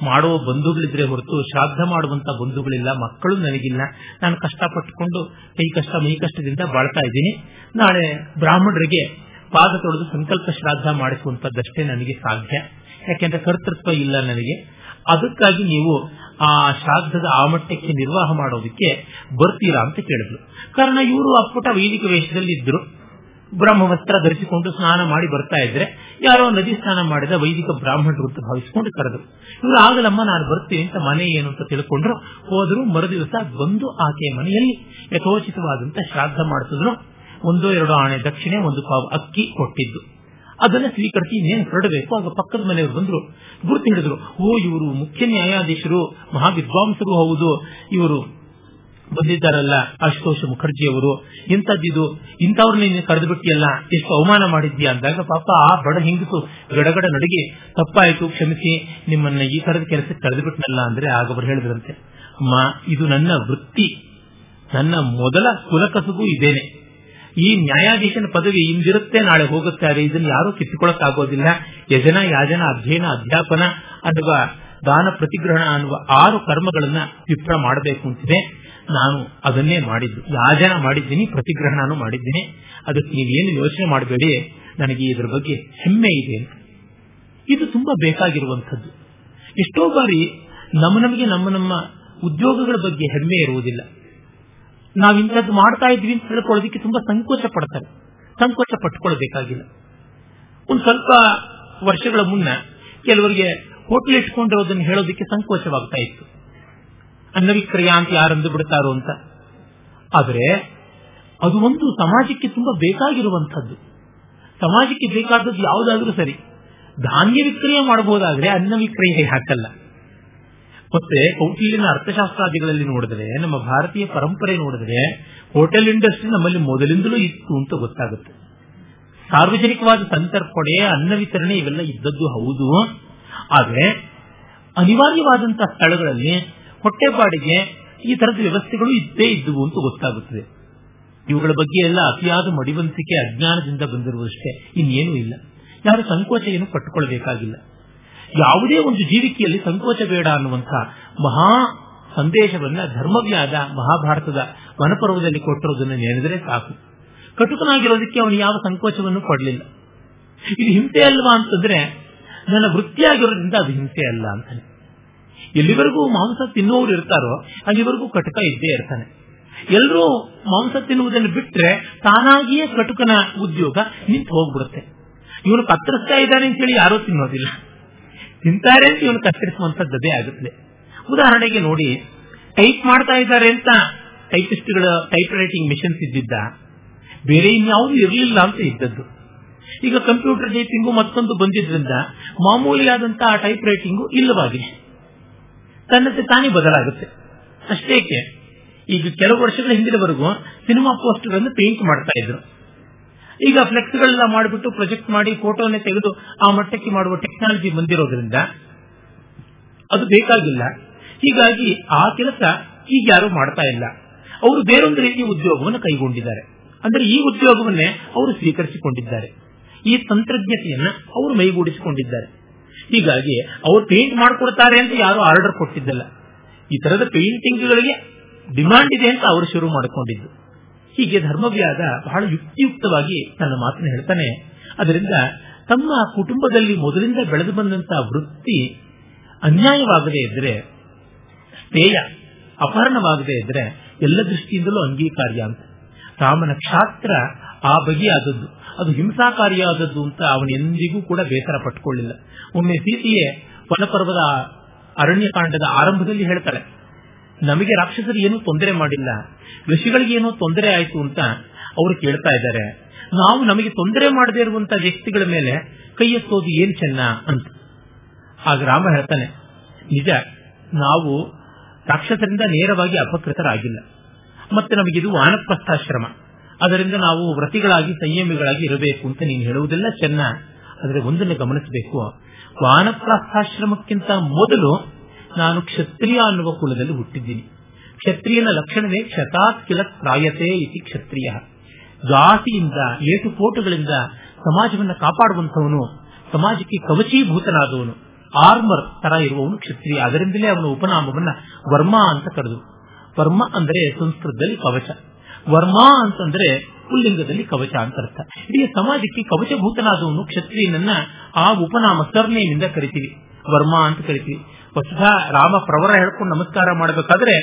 ಮಾಡೋ ಬಂಧುಗಳಿದ್ರೆ ಹೊರತು ಶ್ರಾದ್ದ ಮಾಡುವಂತ ಬಂಧುಗಳಿಲ್ಲ, ಮಕ್ಕಳು ನನಗಿಲ್ಲ, ನಾನು ಕಷ್ಟಪಟ್ಟುಕೊಂಡು ಕೈ ಕಷ್ಟ ಮೈ ಕಷ್ಟದಿಂದ ಬಾಳ್ತಾ ಇದ್ದೀನಿ, ನಾಳೆ ಬ್ರಾಹ್ಮಣರಿಗೆ ಪಾದ ತೊಳೆದು ಸಂಕಲ್ಪ ಶ್ರಾದ್ದ ಮಾಡಿಸುವಂತದ್ದಷ್ಟೇ ನನಗೆ ಸಾಧ್ಯ, ಯಾಕೆಂದ್ರೆ ಕರ್ತೃತ್ವ ಇಲ್ಲ ನನಗೆ, ಅದಕ್ಕಾಗಿ ನೀವು ಆ ಶ್ರಾದ್ದದ ಆ ಮಟ್ಟಕ್ಕೆ ನಿರ್ವಾಹ ಮಾಡೋದಕ್ಕೆ ಬರ್ತೀರಾ ಅಂತ ಕೇಳಿದ್ರು. ಕಾರಣ ಇವರು ಅಪ್ಪುಟ ವೈದಿಕ ವೇಷದಲ್ಲಿ ಇದ್ರು, ಬ್ರಹ್ಮವಸ್ತ್ರ ಧರಿಸಿಕೊಂಡು ಸ್ನಾನ ಮಾಡಿ ಬರ್ತಾ ಇದ್ರೆ ಯಾರೋ ನದಿ ಸ್ನಾನ ಮಾಡಿದ ವೈದಿಕ ಬ್ರಾಹ್ಮಣರು ಅಂತ ಭಾವಿಸಿಕೊಂಡು ಕರೆದ್ರು ಇವರು. ಆಗಲಮ್ಮ ನಾನು ಬರ್ತೀನಿ ಅಂತ ಮನೆ ಏನು ಅಂತ ತಿಳ್ಕೊಂಡ್ರು. ಹೋದ್ರು, ಮರುದಿವಸ ಬಂದು ಆಕೆಯ ಮನೆಯಲ್ಲಿ ಯಥೋಚಿತವಾದಂತಹ ಶ್ರಾದ್ದ ಮಾಡಿಸಿದ್ರು. ಒಂದೋ ಎರಡು ಆಣೆ ದಕ್ಷಿಣೆ, ಒಂದು ಪಾವು ಅಕ್ಕಿ ಕೊಟ್ಟಿದ್ದು, ಅದನ್ನು ಸ್ವೀಕರಿಸಿ ಇನ್ನೇನು ಹೊರಡಬೇಕು. ಆಗ ಪಕ್ಕದ ಮನೆಯವರು ಬಂದ್ರು, ಗುರುತು ಹಿಡಿದ್ರು. ಓ, ಇವರು ಮುಖ್ಯ ನ್ಯಾಯಾಧೀಶರು, ಮಹಾವಿದ್ವಾಂಸರು ಹೌದು, ಇವರು ಬಂದಿದ್ದಾರಲ್ಲ ಆಶುತೋಷ ಮುಖರ್ಜಿ ಅವರು, ಇಂಥದ್ದಿದು, ಇಂಥವ್ರನ್ನ ನೀನು ಕರೆದು ಬಿಟ್ಟಿಯಲ್ಲ, ಎಷ್ಟು ಅವಮಾನ ಮಾಡಿದ್ಯಾ ಅಂದಾಗ, ಪಾಪ ಆ ಬಡ ಹೆಂಗಸು ಗಡಗಡ ನಡಿಗೆ, ತಪ್ಪಾಯಿತು ಕ್ಷಮಿಸಿ, ನಿಮ್ಮನ್ನ ಈ ತರದ ಕೆಲಸಕ್ಕೆ ಕರೆದು ಬಿಟ್ಟನಲ್ಲ ಅಂದ್ರೆ, ಆಗ ಅವರು ಹೇಳಿದ್ರಂತೆ, ಅಮ್ಮ ಇದು ನನ್ನ ವೃತ್ತಿ, ನನ್ನ ಮೊದಲ ಕುಲಕಸುಬು ಇದೇನೆ. ಈ ನ್ಯಾಯಾಧೀಶನ ಪದವಿ ಇಂದಿರುತ್ತೆ, ನಾಳೆ ಹೋಗುತ್ತಾರೆ, ಇದನ್ನು ಯಾರೂ ಕಿತ್ತುಕೊಳ್ಳಕ್ಕಾಗೋದಿಲ್ಲ. ಯಜನ, ಯಾಜನ, ಅಧ್ಯಯನ, ಅಧ್ಯಾಪನ ಅಥವಾ ದಾನ ಪ್ರತಿಗ್ರಹಣ ಅನ್ನುವ ಆರು ಕರ್ಮಗಳನ್ನ ವಿಪ್ರ ಮಾಡಬೇಕು ಅಂತಿದೆ. ನಾನು ಅದನ್ನೇ ಮಾಡಿದ್ದು, ಯಾಜನ ಮಾಡಿದ್ದೀನಿ, ಪ್ರತಿಗ್ರಹಣನೂ ಮಾಡಿದ್ದೀನಿ. ಅದಕ್ಕೆ ನೀವೇನು ಯೋಚನೆ ಮಾಡಬೇಡಿ, ನನಗೆ ಇದರ ಬಗ್ಗೆ ಹೆಮ್ಮೆ ಇದೆ ಅಂತ. ಇದು ತುಂಬಾ ಬೇಕಾಗಿರುವಂಥದ್ದು. ಎಷ್ಟೋ ಬಾರಿ ನಮ್ಮ ನಮಗೆ ನಮ್ಮ ನಮ್ಮ ಉದ್ಯೋಗಗಳ ಬಗ್ಗೆ ಹೆಮ್ಮೆ ಇರುವುದಿಲ್ಲ. ನಾವಿಂಥದ್ದು ಮಾಡ್ತಾ ಇದ್ವಿ ಅಂತ ಹೇಳ್ಕೊಳ್ಳೋದಕ್ಕೆ ತುಂಬಾ ಸಂಕೋಚ ಪಡ್ತಾರೆ. ಸಂಕೋಚ ಪಟ್ಕೊಳ್ಬೇಕಾಗಿಲ್ಲ. ಒಂದು ಸ್ವಲ್ಪ ವರ್ಷಗಳ ಮುನ್ನ ಕೆಲವರಿಗೆ ಹೋಟೆಲ್ ಇಟ್ಕೊಂಡಿರೋದನ್ನು ಹೇಳೋದಕ್ಕೆ ಸಂಕೋಚವಾಗ್ತಾ ಇತ್ತು, ಅನ್ನವಿಕ್ರಯ ಅಂತ ಯಾರಂದು ಬಿಡ್ತಾರೋ ಅಂತ. ಆದರೆ ಅದು ಒಂದು ಸಮಾಜಕ್ಕೆ ತುಂಬಾ ಬೇಕಾಗಿರುವಂಥದ್ದು. ಸಮಾಜಕ್ಕೆ ಬೇಕಾದದ್ದು ಯಾವುದಾದ್ರೂ ಸರಿ, ಧಾನ್ಯ ವಿಕ್ರಯ ಮಾಡಬಹುದಾದ್ರೆ ಅನ್ನವಿಕ್ರಯ ಹಾಕಲ್ಲ. ಮತ್ತೆ ಕೌಟಿಲ್ಯನ ಅರ್ಥಶಾಸ್ತ್ರಾದಿಗಳಲ್ಲಿ ನೋಡಿದ್ರೆ, ನಮ್ಮ ಭಾರತೀಯ ಪರಂಪರೆ ನೋಡಿದ್ರೆ, ಹೋಟೆಲ್ ಇಂಡಸ್ಟ್ರಿ ನಮ್ಮಲ್ಲಿ ಮೊದಲಿಂದಲೂ ಇತ್ತು ಅಂತ ಗೊತ್ತಾಗುತ್ತೆ. ಸಾರ್ವಜನಿಕವಾದ ಸಂತರ್ಪಣೆ, ಅನ್ನ ವಿತರಣೆ ಇವೆಲ್ಲ ಇದ್ದದ್ದು ಹೌದು. ಆದರೆ ಅನಿವಾರ್ಯವಾದಂತಹ ಸ್ಥಳಗಳಲ್ಲಿ ಹೊಟ್ಟೆಪಾಡಿಗೆ ಈ ತರದ ವ್ಯವಸ್ಥೆಗಳು ಇದ್ದೇ ಇದ್ದುವು ಅಂತ ಗೊತ್ತಾಗುತ್ತದೆ. ಇವುಗಳ ಬಗ್ಗೆ ಎಲ್ಲ ಅತಿಯಾದ ಮಡಿವಂತಿಕೆ, ಅಜ್ಞಾನದಿಂದ ಬಂದಿರುವುದಷ್ಟೇ, ಇನ್ನೇನೂ ಇಲ್ಲ. ಯಾರು ಸಂಕೋಚ ಏನು ಪಟ್ಟುಕೊಳ್ಳಬೇಕಾಗಿಲ್ಲ. ಯಾವುದೇ ಒಂದು ಜೀವಿಕೆಯಲ್ಲಿ ಸಂಕೋಚ ಬೇಡ ಅನ್ನುವಂತಹ ಮಹಾ ಸಂದೇಶವನ್ನ ಧರ್ಮವ್ಯಾದ ಮಹಾಭಾರತದ ವನಪರ್ವದಲ್ಲಿ ಕೊಟ್ಟಿರೋದನ್ನು ನೆನೆದರೆ ಸಾಕು. ಕಟುಕನಾಗಿರೋದಕ್ಕೆ ಅವನು ಯಾವ ಸಂಕೋಚವನ್ನು ಪಡಲಿಲ್ಲ. ಇದು ಹಿಂಸೆ ಅಲ್ವಾ ಅಂತಂದ್ರೆ, ನನ್ನ ವೃತ್ತಿಯಾಗಿರೋದ್ರಿಂದ ಅದು ಹಿಂಸೆ ಅಲ್ಲ ಅಂತಾನೆ. ಎಲ್ಲಿವರೆಗೂ ಮಾಂಸ ತಿನ್ನುವವರು ಇರ್ತಾರೋ ಅಲ್ಲಿವರೆಗೂ ಕಟುಕ ಇದ್ದೇ ಇರ್ತಾನೆ. ಎಲ್ಲರೂ ಮಾಂಸ ತಿನ್ನುವುದನ್ನು ಬಿಟ್ಟರೆ ತಾನಾಗಿಯೇ ಕಟುಕನ ಉದ್ಯೋಗ ನಿಂತು ಹೋಗ್ಬಿಡುತ್ತೆ. ಇವನು ಕತ್ತರಿಸ್ತಾ ಇದ್ದಾನೆ ಅಂತೇಳಿ ಯಾರೂ ತಿನ್ನೋದಿಲ್ಲ, ತಿಂತಾರೆ ಅಂತ ಇವನು ಕತ್ತರಿಸುವಂತದ್ದೇ ಆಗುತ್ತದೆ. ಉದಾಹರಣೆಗೆ ನೋಡಿ, ಟೈಪ್ ಮಾಡ್ತಾ ಇದ್ದಾರೆ ಅಂತ ಟೈಪಿಸ್ಟ್ಗಳ ಟೈಪ್ ರೈಟಿಂಗ್ ಮಿಷನ್ಸ್ ಇದ್ದಿದ್ದ, ಬೇರೆ ಇನ್ಯಾವುದೂ ಇರಲಿಲ್ಲ ಅಂತ ಇದ್ದದ್ದು. ಈಗ ಕಂಪ್ಯೂಟರ್ ಟೈಪಿಂಗು ಮತ್ತೊಂದು ಬಂದಿದ್ರಿಂದ ಮಾಮೂಲಿಯಾದಂತಹ ಟೈಪ್ ರೈಟಿಂಗು ಇಲ್ಲವಾಗಿದೆ, ತನ್ನತ್ತೆ ತಾನೇ ಬದಲಾಗುತ್ತೆ. ಅಷ್ಟೇಕೆ ಈಗ ಕೆಲವು ವರ್ಷಗಳ ಹಿಂದಿನವರೆಗೂ ಸಿನಿಮಾ ಪೋಸ್ಟರ್ಗಳನ್ನು ಪೇಂಟ್ ಮಾಡ್ತಾ ಇದ್ರು. ಈಗ ಫ್ಲೆಕ್ಸ್ಗಳನ್ನ ಮಾಡಿಬಿಟ್ಟು ಪ್ರೊಜೆಕ್ಟ್ ಮಾಡಿ ಫೋಟೋನೇ ತೆಗೆದು ಆ ಮಟ್ಟಕ್ಕೆ ಮಾಡುವ ಟೆಕ್ನಾಲಜಿ ಬಂದಿರೋದ್ರಿಂದ ಅದು ಬೇಕಾಗಿಲ್ಲ. ಹೀಗಾಗಿ ಆ ಕೆಲಸ ಈಗ ಯಾರು ಮಾಡ್ತಾ ಇಲ್ಲ. ಅವರು ಬೇರೊಂದು ರೀತಿಯ ಉದ್ಯೋಗವನ್ನು ಕೈಗೊಂಡಿದ್ದಾರೆ. ಅಂದ್ರೆ ಈ ಉದ್ಯೋಗವನ್ನೇ ಅವರು ಸ್ವೀಕರಿಸಿಕೊಂಡಿದ್ದಾರೆ, ಈ ತಂತ್ರಜ್ಞತೆಯನ್ನ ಅವರು ಮೈಗೂಡಿಸಿಕೊಂಡಿದ್ದಾರೆ. ಹೀಗಾಗಿ ಅವರು ಪೇಂಟ್ ಮಾಡಿಕೊಡ್ತಾರೆ ಅಂತ ಯಾರು ಆರ್ಡರ್ ಕೊಟ್ಟಿದ್ದಲ್ಲ, ಈ ತರದ ಪೇಂಟಿಂಗ್ಗಳಿಗೆ ಡಿಮಾಂಡ್ ಇದೆ ಅಂತ ಅವರು ಶುರು ಮಾಡಿಕೊಂಡಿದ್ದು. ಹೀಗೆ ಧರ್ಮವ್ಯಾದ ಬಹಳ ಯುಕ್ತಿಯುಕ್ತವಾಗಿ ತನ್ನ ಮಾತನ್ನು ಹೇಳ್ತಾನೆ. ಅದರಿಂದ ತಮ್ಮ ಕುಟುಂಬದಲ್ಲಿ ಮೊದಲಿಂದ ಬೆಳೆದು ಬಂದಂತಹ ವೃತ್ತಿ ಅನ್ಯಾಯವಾಗದೇ ಇದ್ರೆ, ಶ್ರೇಯ ಅಪಹರಣವಾಗದೇ ಇದ್ರೆ ಎಲ್ಲ ದೃಷ್ಟಿಯಿಂದಲೂ ಅಂಗೀಕಾರ್ಯ ಅಂತ. ರಾಮನ ಕ್ಷಾತ್ರ ಆ ಬಗೆಯಾದದ್ದು, ಅದು ಹಿಂಸಾಕಾರಿಯಾದದ್ದು ಅಂತ ಅವನು ಎಂದಿಗೂ ಕೂಡ ಬೇಸರ ಪಟ್ಟುಕೊಳ್ಳಿಲ್ಲ. ಒಮ್ಮೆ ಸೀತೆಯೇ ವನಪರ್ವದ ಅರಣ್ಯಕಾಂಡದ ಆರಂಭದಲ್ಲಿ ಹೇಳ್ತಾಳೆ, ನಮಗೆ ರಾಕ್ಷಸರು ಏನೂ ತೊಂದರೆ ಮಾಡಿಲ್ಲ, ಋಷಿಗಳಿಗೇನೋ ತೊಂದರೆ ಆಯಿತು ಅಂತ ಅವರು ಕೇಳ್ತಾ ಇದ್ದಾರೆ. ನಾವು ನಮಗೆ ತೊಂದರೆ ಮಾಡದೇ ಇರುವಂತಹ ವ್ಯಕ್ತಿಗಳ ಮೇಲೆ ಕೈ ಎತ್ತೋದು ಏನ್ ಚೆನ್ನ ಅಂತ. ಆಗ ರಾಮ ಹೇಳ್ತಾನೆ, ನಿಜ, ನಾವು ರಾಕ್ಷಸರಿಂದ ನೇರವಾಗಿ ಅಪಕೃತರಾಗಿಲ್ಲ, ಮತ್ತೆ ನಮಗಿದು ವಾನಪ್ರಸ್ಥಾಶ್ರಮ, ಅದರಿಂದ ನಾವು ವ್ರತಿಗಳಾಗಿ ಸಂಯಮಿಗಳಾಗಿ ಇರಬೇಕು ಅಂತ ನೀನು ಹೇಳುವುದೆಲ್ಲ ಚೆನ್ನ. ಆದರೆ ಒಂದನ್ನು ಗಮನಿಸಬೇಕು, ವಾನಪ್ರಸ್ಥಾಶ್ರಮಕ್ಕಿಂತ ಮೊದಲು ನಾನು ಕ್ಷತ್ರಿಯ ಅನ್ನುವ ಕುಲದಲ್ಲಿ ಹುಟ್ಟಿದ್ದೀನಿ. ಕ್ಷತ್ರಿಯನ ಲಕ್ಷಣವೇ ಕ್ಷತಾತ್ ಕಿಲ ಪ್ರಾಯತೆ ಇತಿ ಕ್ಷತ್ರಿಯ. ದಾಸಿಯಿಂದ, ಏಟುಪೋಟುಗಳಿಂದ ಸಮಾಜವನ್ನು ಕಾಪಾಡುವಂತವನು, ಸಮಾಜಕ್ಕೆ ಕವಚೀಭೂತನಾದವನು, ಆರ್ಮರ್ ತರ ಇರುವವನು ಕ್ಷತ್ರಿಯ. ಅದರಿಂದಲೇ ಅವನ ಉಪನಾಮವನ್ನ ವರ್ಮ ಅಂತ ಕರೆದು. ವರ್ಮ ಅಂದ್ರೆ ಸಂಸ್ಕೃತದಲ್ಲಿ ಕವಚ, ವರ್ಮಾ ಅಂತಂದ್ರೆ ಪುಲ್ಲಿಂಗದಲ್ಲಿ ಕವಚ ಅಂತ ಅರ್ಥ. ಇಡೀ ಸಮಾಜಕ್ಕೆ ಕವಚಭೂತನಾದವನು ಕ್ಷತ್ರಿಯನನ್ನ ಆ ಉಪನಾಮ ಸರ್ನೇಮಿಂದ ಕರಿತೀವಿ, ವರ್ಮ ಅಂತ ಕರಿತೀವಿ. ವಸ್ತುತ ರಾಮ ಪ್ರವರ ಹೇಳ್ಕೊಂಡು ನಮಸ್ಕಾರ ಮಾಡಬೇಕಾದ್ರೆ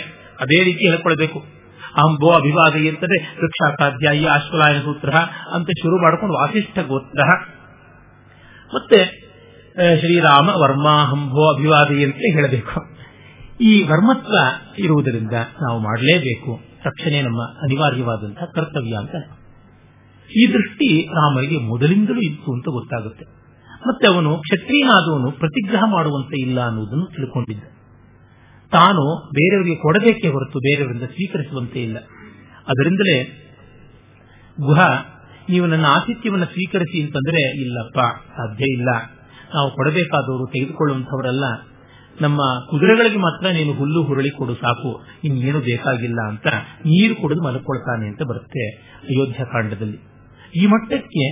ಅದೇ ರೀತಿ ಹೇಳ್ಕೊಳ್ಬೇಕು. ಅಂಬೋ ಅಭಿವಾದಿ ಅಂತಂದ್ರೆ ವೃಕ್ಷಾಕಾಧ್ಯಾಯಿ ಆಶ್ವಲಾಯನ ಸೂತ್ರ ಅಂತ ಶುರು ಮಾಡಿಕೊಂಡು ವಾಸಿಷ್ಠ ಗೋತ್ರ, ಮತ್ತೆ ಶ್ರೀರಾಮ ವರ್ಮಾ ಅಂಬೋ ಅಭಿವಾದಿ ಅಂತ ಹೇಳಬೇಕು. ಈ ವರ್ಮತ್ವ ಇರುವುದರಿಂದ ನಾವು ಮಾಡಲೇಬೇಕು, ರಕ್ಷಣೆ ನಮ್ಮ ಅನಿವಾರ್ಯವಾದಂತಹ ಕರ್ತವ್ಯ ಅಂತ. ಈ ದೃಷ್ಟಿ ರಾಮನಿಗೆ ಮೊದಲಿಂದಲೂ ಇತ್ತು ಅಂತ ಗೊತ್ತಾಗುತ್ತೆ. ಮತ್ತೆ ಅವನು ಕ್ಷತ್ರಿಯನಾದವನು ಪ್ರತಿಗ್ರಹ ಮಾಡುವಂತೆ ಇಲ್ಲ ಅನ್ನುವುದನ್ನು ತಿಳ್ಕೊಂಡಿದ್ದ. ತಾನು ಬೇರೆಯವರಿಗೆ ಕೊಡಬೇಕೆ ಹೊರತು ಬೇರೆಯವರಿಂದ ಸ್ವೀಕರಿಸುವಂತೆ ಇಲ್ಲ. ಅದರಿಂದಲೇ ಗುಹ, ನೀವು ನನ್ನ ಆತಿಥ್ಯವನ್ನು ಸ್ವೀಕರಿಸಿ ಅಂತಂದ್ರೆ ಇಲ್ಲಪ್ಪ, ಸಾಧ್ಯ ಇಲ್ಲ, ನಾವು ಕೊಡಬೇಕಾದವರು, ತೆಗೆದುಕೊಳ್ಳುವಂಥವರಲ್ಲ, ನಮ್ಮ ಕುದುರೆಗಳಿಗೆ ಮಾತ್ರ ನೀನು ಹುಲ್ಲು ಹುರಳಿ ಕೊಡು ಸಾಕು, ಇನ್ನೇನು ಬೇಕಾಗಿಲ್ಲ ಅಂತ ನೀರು ಕುಡಿದು ಮಲಕೊಳ್ತಾನೆ ಅಂತ ಬರುತ್ತೆ ಅಯೋಧ್ಯಕಾಂಡದಲ್ಲಿ. ಈ ಮಟ್ಟಕ್ಕೆ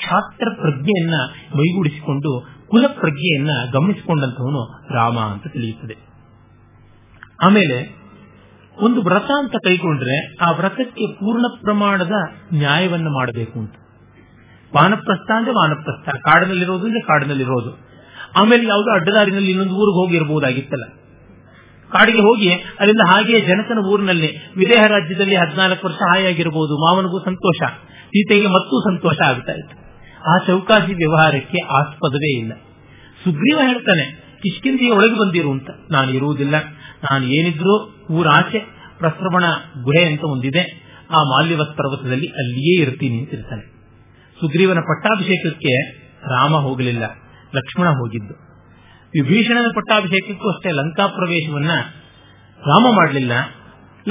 ಕ್ಷಾತ್ರ ಪ್ರಜ್ಞೆಯನ್ನ ಮೈಗೂಡಿಸಿಕೊಂಡು ಕುಲ ಪ್ರಜ್ಞೆಯನ್ನ ಗಮನಿಸಿಕೊಂಡಂತವನು ರಾಮ ಅಂತ ತಿಳಿಯುತ್ತದೆ. ಆಮೇಲೆ ಒಂದು ವ್ರತ ಅಂತ ಕೈಗೊಂಡ್ರೆ ಆ ವ್ರತಕ್ಕೆ ಪೂರ್ಣ ಪ್ರಮಾಣದ ನ್ಯಾಯವನ್ನು ಮಾಡಬೇಕು ಅಂತ. ವಾನಪ್ರಸ್ಥ ಅಂದ್ರೆ ವಾನಪ್ರಸ್ಥ, ಕಾಡಿನಲ್ಲಿರೋದು ಅಂದ್ರೆ ಕಾಡಿನಲ್ಲಿರೋದು. ಆಮೇಲೆ ಯಾವುದೋ ಅಡ್ಡದಾರಿನಲ್ಲಿ ಇನ್ನೊಂದು ಊರಿಗೆ ಹೋಗಿರಬಹುದಾಗಿತ್ತಲ್ಲ, ಕಾಡಿಗೆ ಹೋಗಿ ಅಲ್ಲಿಂದ ಹಾಗೆಯೇ ಜನಕನ ಊರಿನಲ್ಲಿ ವಿದೇಹ ರಾಜ್ಯದಲ್ಲಿ ಹದಿನಾಲ್ಕು ವರ್ಷ ಹಾಯಾಗಿರಬಹುದು, ಮಾವನಿಗೂ ಸಂತೋಷ, ಸೀತೆಗೆ ಮತ್ತೂ ಸಂತೋಷ ಆಗ್ತಾ ಇತ್ತು. ಆ ಚೌಕಾಸಿ ವ್ಯವಹಾರಕ್ಕೆ ಆಸ್ಪದವೇ ಇಲ್ಲ. ಸುಗ್ರೀವ ಹೇಳ್ತಾನೆ ಕಿಷ್ಕಿಂಧೆಯ ಒಳಗೆ ಬಂದಿರು ಅಂತ. ನಾನು ಇರುವುದಿಲ್ಲ, ನಾನು ಏನಿದ್ರು ಊರಾಚೆ ಪ್ರಸ್ರವಣ ಗುಹೆ ಅಂತ ಒಂದಿದೆ, ಆ ಮಾಲ್ಯವತ್ ಪರ್ವತದಲ್ಲಿ ಅಲ್ಲಿಯೇ ಇರ್ತೀನಿ ಅಂತ ಹೇಳ್ತಾನೆ. ಸುಗ್ರೀವನ ಪಟ್ಟಾಭಿಷೇಕಕ್ಕೆ ರಾಮ ಹೋಗಲಿಲ್ಲ, ಲಕ್ಷ್ಮಣ ಹೋಗಿದ್ದು. ವಿಭೀಷಣನ ಪಟ್ಟಾಭಿಷೇಕಕ್ಕೂ ಅಷ್ಟೇ ಲಂಕಾ ಪ್ರವೇಶವನ್ನ ರಾಮ ಮಾಡಲಿಲ್ಲ,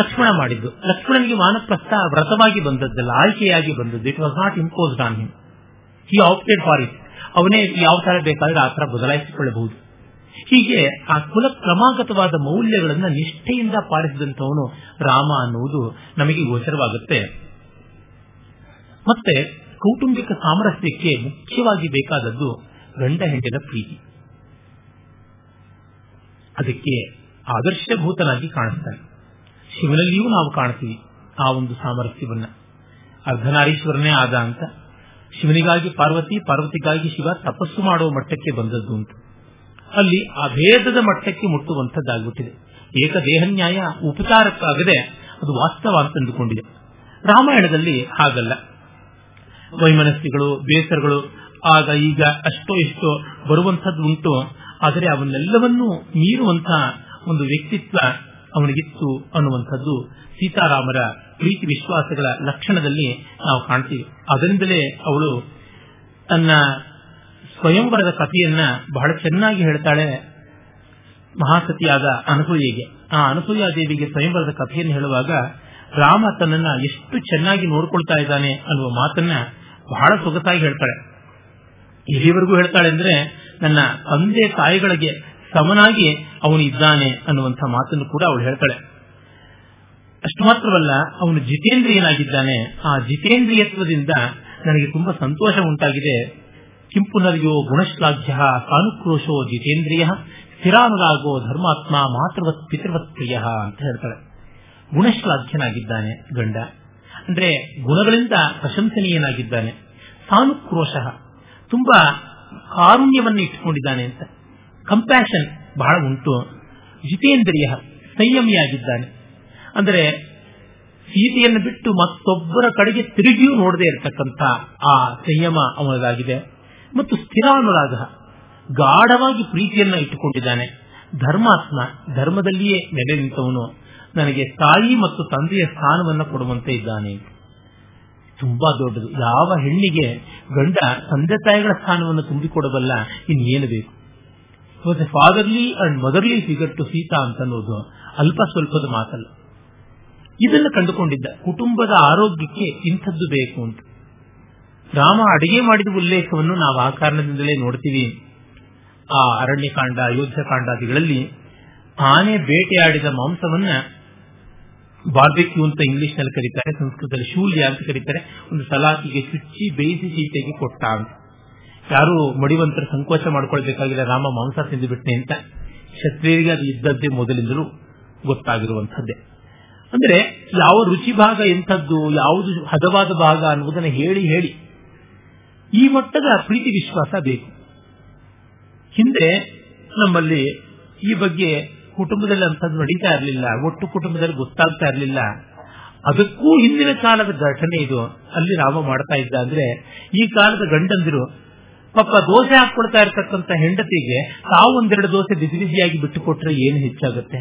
ಲಕ್ಷ್ಮಣ ಮಾಡಿದ್ದು. ಲಕ್ಷ್ಮಣನಿಗೆ ವಾನಪ್ರಸ್ಥ ವ್ರತವಾಗಿ ಬಂದದ್ದಲ್ಲ, ಆಯ್ಕೆಯಾಗಿ ಬಂದದ್ದು. It was not imposed on him, he opted for it. ಅವನೇ ಯಾವ ತರ ಬೇಕಾದ್ರೆ ಆ ತರ ಬದಲಾಯಿಸಿಕೊಳ್ಳಬಹುದು. ಹೀಗೆ ಆ ಕುಲ ಕ್ರಮಾಗತವಾದ ಮೌಲ್ಯಗಳನ್ನ ನಿಷ್ಠೆಯಿಂದ ಪಾಲಿಸಿದಂಥವನು ರಾಮ ಅನ್ನುವುದು ನಮಗೆ ಗೋಚರವಾಗುತ್ತೆ. ಮತ್ತೆ ಕೌಟುಂಬಿಕ ಸಾಮರಸ್ಯಕ್ಕೆ ಮುಖ್ಯವಾಗಿ ಬೇಕಾದದ್ದು ಗಂಡ ಹೆಂಡನ ಪ್ರೀತಿ. ಅದಕ್ಕೆ ಆದರ್ಶಭೂತನಾಗಿ ಕಾಣಿಸ್ತಾನೆ ಶಿವನಲ್ಲಿಯೂ ನಾವು ಕಾಣ್ತೀವಿ ಆ ಒಂದು ಸಾಮರಸ್ಯವನ್ನ. ಅರ್ಧನಾರೀಶ್ವರನೇ ಆದ ಅಂತ, ಶಿವನಿಗಾಗಿ ಪಾರ್ವತಿ, ಪಾರ್ವತಿಗಾಗಿ ಶಿವ ತಪಸ್ಸು ಮಾಡುವ ಮಟ್ಟಕ್ಕೆ ಬಂದದ್ದು ಅಂತ. ಅಲ್ಲಿ ಅಭೇದದ ಮಟ್ಟಕ್ಕೆ ಮುಟ್ಟುವಂತದ್ದಾಗ್ಬಿಟ್ಟಿದೆ. ಏಕದೇಹನ್ಯಾಯ ಉಪಚಾರಕ್ಕಾಗದೆ ಅದು ವಾಸ್ತವ ಅಂತ ಅಂದುಕೊಂಡಿದೆ. ರಾಮಾಯಣದಲ್ಲಿ ಹಾಗಲ್ಲ. ವೈಮನಸ್ಸಿಗಳು, ಬೇಸರಗಳು ಆಗ ಈಗ ಅಷ್ಟೋ ಇಷ್ಟೋ ಬರುವಂತಹದ್ದು ಉಂಟು, ಆದರೆ ಅವನ್ನೆಲ್ಲವನ್ನೂ ಮೀರುವಂತಹ ಒಂದು ವ್ಯಕ್ತಿತ್ವ ಅವನಿಗಿತ್ತು ಅನ್ನುವಂಥದ್ದು ಸೀತಾರಾಮರ ಪ್ರೀತಿ ವಿಶ್ವಾಸಗಳ ಲಕ್ಷಣದಲ್ಲಿ ನಾವು ಕಾಣ್ತೀವಿ. ಅದರಿಂದಲೇ ಅವಳು ತನ್ನ ಸ್ವಯಂವರದ ಕಥೆಯನ್ನ ಬಹಳ ಚೆನ್ನಾಗಿ ಹೇಳ್ತಾಳೆ ಮಹಾಸತಿಯಾದ ಅನಸೂಯೆಗೆ. ಆ ಅನಸೂಯಾದೇವಿಗೆ ಸ್ವಯಂವರದ ಕಥೆಯನ್ನು ಹೇಳುವಾಗ ರಾಮ ತನ್ನನ್ನ ಎಷ್ಟು ಚೆನ್ನಾಗಿ ನೋಡಿಕೊಳ್ತಾ ಇದ್ದಾನೆ ಅನ್ನುವ ಮಾತನ್ನ ಬಹಳ ಸೊಗಸಾಗಿ ಹೇಳ್ತಾಳೆ. ಇಲ್ಲಿವರೆಗೂ ಹೇಳ್ತಾಳೆ ಅಂದ್ರೆ ನನ್ನ ತಂದೆ ತಾಯಿಗಳಿಗೆ ಸಮನಾಗಿ ಅವನು ಇದ್ದಾನೆ ಅನ್ನುವಂಥ ಮಾತನ್ನು ಕೂಡ ಅವಳು ಹೇಳ್ತಾಳೆ. ಅಷ್ಟು ಮಾತ್ರವಲ್ಲ, ಅವನು ಜಿತೇಂದ್ರಿಯನಾಗಿದ್ದಾನೆ, ಆ ಜಿತೇಂದ್ರಿಯತ್ವದಿಂದ ನನಗೆ ತುಂಬಾ ಸಂತೋಷ ಉಂಟಾಗಿದೆ. ಕಿಂಪುನರ್ಯೋ ಗುಣಶ್ಲಾಘ್ಯ ಸಾನುಕ್ರೋಶೋ ಜಿತೇಂದ್ರಿಯ ಸ್ಥಿರಾನುರಾಗೋ ಧರ್ಮಾತ್ಮ ಮಾತೃವತ್ ಪಿತೃವತ್ ಪ್ರಿಯ ಅಂತ ಹೇಳ್ತಾಳೆ. ಗುಣಶ್ಲಾಘ್ಯನಾಗಿದ್ದಾನೆ ಗಂಡ, ಅಂದ್ರೆ ಗುಣಗಳಿಂದ ಪ್ರಶಂಸನೀಯನಾಗಿದ್ದಾನೆ. ಸಾನುಕ್ರೋಶ ತುಂಬಾ ಕಾರುಣ್ಯವನ್ನು ಇಟ್ಟುಕೊಂಡಿದ್ದಾನೆ ಅಂತ, ಕಂಪ್ಯಾಷನ್ ಬಹಳ ಉಂಟು. ಜಿತೇಂದ್ರಿಯ ಸಂಯಮಿಯಾಗಿದ್ದಾನೆ, ಅಂದರೆ ಸೀತೆಯನ್ನು ಬಿಟ್ಟು ಮತ್ತೊಬ್ಬರ ಕಡೆಗೆ ತಿರುಗಿಯೂ ನೋಡದೆ ಇರತಕ್ಕಂಥ ಆ ಸಂಯಮ ಅವನದಾಗಿದೆ. ಮತ್ತು ಸ್ಥಿರಾನುರಾಗ, ಗಾಢವಾಗಿ ಪ್ರೀತಿಯನ್ನು ಇಟ್ಟುಕೊಂಡಿದ್ದಾನೆ. ಧರ್ಮಾತ್ಮ, ಧರ್ಮದಲ್ಲಿಯೇ ನೆಲೆ ನಿಂತವನು, ನನಗೆ ತಾಯಿ ಮತ್ತು ತಂದೆಯ ಸ್ಥಾನವನ್ನು ಕೊಡುವಂತೆ ಇದ್ದಾನೆ. ತುಂಬಾ ದೊಡ್ಡದು. ಯಾವ ಹೆಣ್ಣಿಗೆ ಗಂಡ ತಂದೆ ತಾಯಿಗಳ ಸ್ಥಾನವನ್ನು ತುಂಬಿಕೊಡಬಲ್ಲ, ಇನ್ನೇನು ಬೇಕು. ಮತ್ತೆ fatherly and motherly figure to Sita ಅಂತನ್ನೋದು ಅಲ್ಪ ಸ್ವಲ್ಪದ ಮಾತಲ್ಲ. ಇದನ್ನು ಕಂಡುಕೊಂಡಿದ್ದ ಕುಟುಂಬದ ಆರೋಗ್ಯಕ್ಕೆ ಇಂಥದ್ದು ಬೇಕು ಅಂತ. ರಾಮ ಅಡಿಗೆ ಮಾಡಿದ ಉಲ್ಲೇಖವನ್ನು ನಾವು ಆ ಕಾರಣದಿಂದಲೇ ನೋಡ್ತೀವಿ. ಆ ಅರಣ್ಯಕಾಂಡ, ಅಯೋಧ್ಯಕಾಂಡಾದಿಗಳಲ್ಲಿ ಆನೆ ಬೇಟೆಯಾಡಿದ ಮಾಂಸವನ್ನ ಬಾರ್ಬೆಕ್ಯೂ ಅಂತ ಇಂಗ್ಲಿಷ್ ನಲ್ಲಿ ಕರೀತಾರೆ, ಸಂಸ್ಕೃತದಲ್ಲಿ ಶೂಲ್ಯ ಅಂತ ಕರೀತಾರೆ. ಒಂದು ಸಲಾಕಿಗೆ ಚುಚ್ಚಿ ಬೇಯಿಸಿ ಸೀತೆಗೆ ಕೊಟ್ಟ ಅಂತ. ಯಾರು ಮಡಿವಂತರ ಸಂಕೋಚ ಮಾಡಿಕೊಳ್ಬೇಕಾಗಿಲ್ಲ, ರಾಮ ಮಾಂಸ ತಿಂದು ಬಿಟ್ಟೆ ಅಂತ. ಕ್ಷತ್ರಿಯರಿಗೆ ಅದು ಇದ್ದದ್ದೇ ಮೊದಲಿಂದಲೂ ಗೊತ್ತಾಗಿರುವಂತಹದ್ದೇ. ಅಂದ್ರೆ ಯಾವ ರುಚಿ ಭಾಗ ಎಂಥದ್ದು, ಯಾವುದು ಹದವಾದ ಭಾಗ ಅನ್ನುವುದನ್ನು ಹೇಳಿ ಹೇಳಿ ಈ ಮಟ್ಟದ ಪ್ರೀತಿ ವಿಶ್ವಾಸ ಬೇಕು. ಹಿಂದೆ ನಮ್ಮಲ್ಲಿ ಈ ಬಗ್ಗೆ ಕುಟುಂಬದಲ್ಲಿ ಅಂಥದ್ದು ನಡೀತಾ ಇರಲಿಲ್ಲ, ಒಟ್ಟು ಕುಟುಂಬದಲ್ಲಿ ಗೊತ್ತಾಗ್ತಾ ಇರಲಿಲ್ಲ. ಅದಕ್ಕೂ ಹಿಂದಿನ ಕಾಲದ ಘಟನೆ ಇದು. ಅಲ್ಲಿ ರಾಮ ಮಾಡ್ತಾ ಇದ್ದ ಅಂದ್ರೆ, ಈ ಕಾಲದ ಗಂಡಂದಿರು ಪಾಪ ದೋಸೆ ಹಾಕೊಳ್ತಾ ಇರತಕ್ಕಂಥ ಹೆಂಡತಿಗೆ ತಾವು ಒಂದೆರಡು ದೋಸೆ ಬಿಸಿ ಬಿಸಿಯಾಗಿ ಬಿಟ್ಟು ಕೊಟ್ರೆ ಏನು ಹೆಚ್ಚಾಗುತ್ತೆ.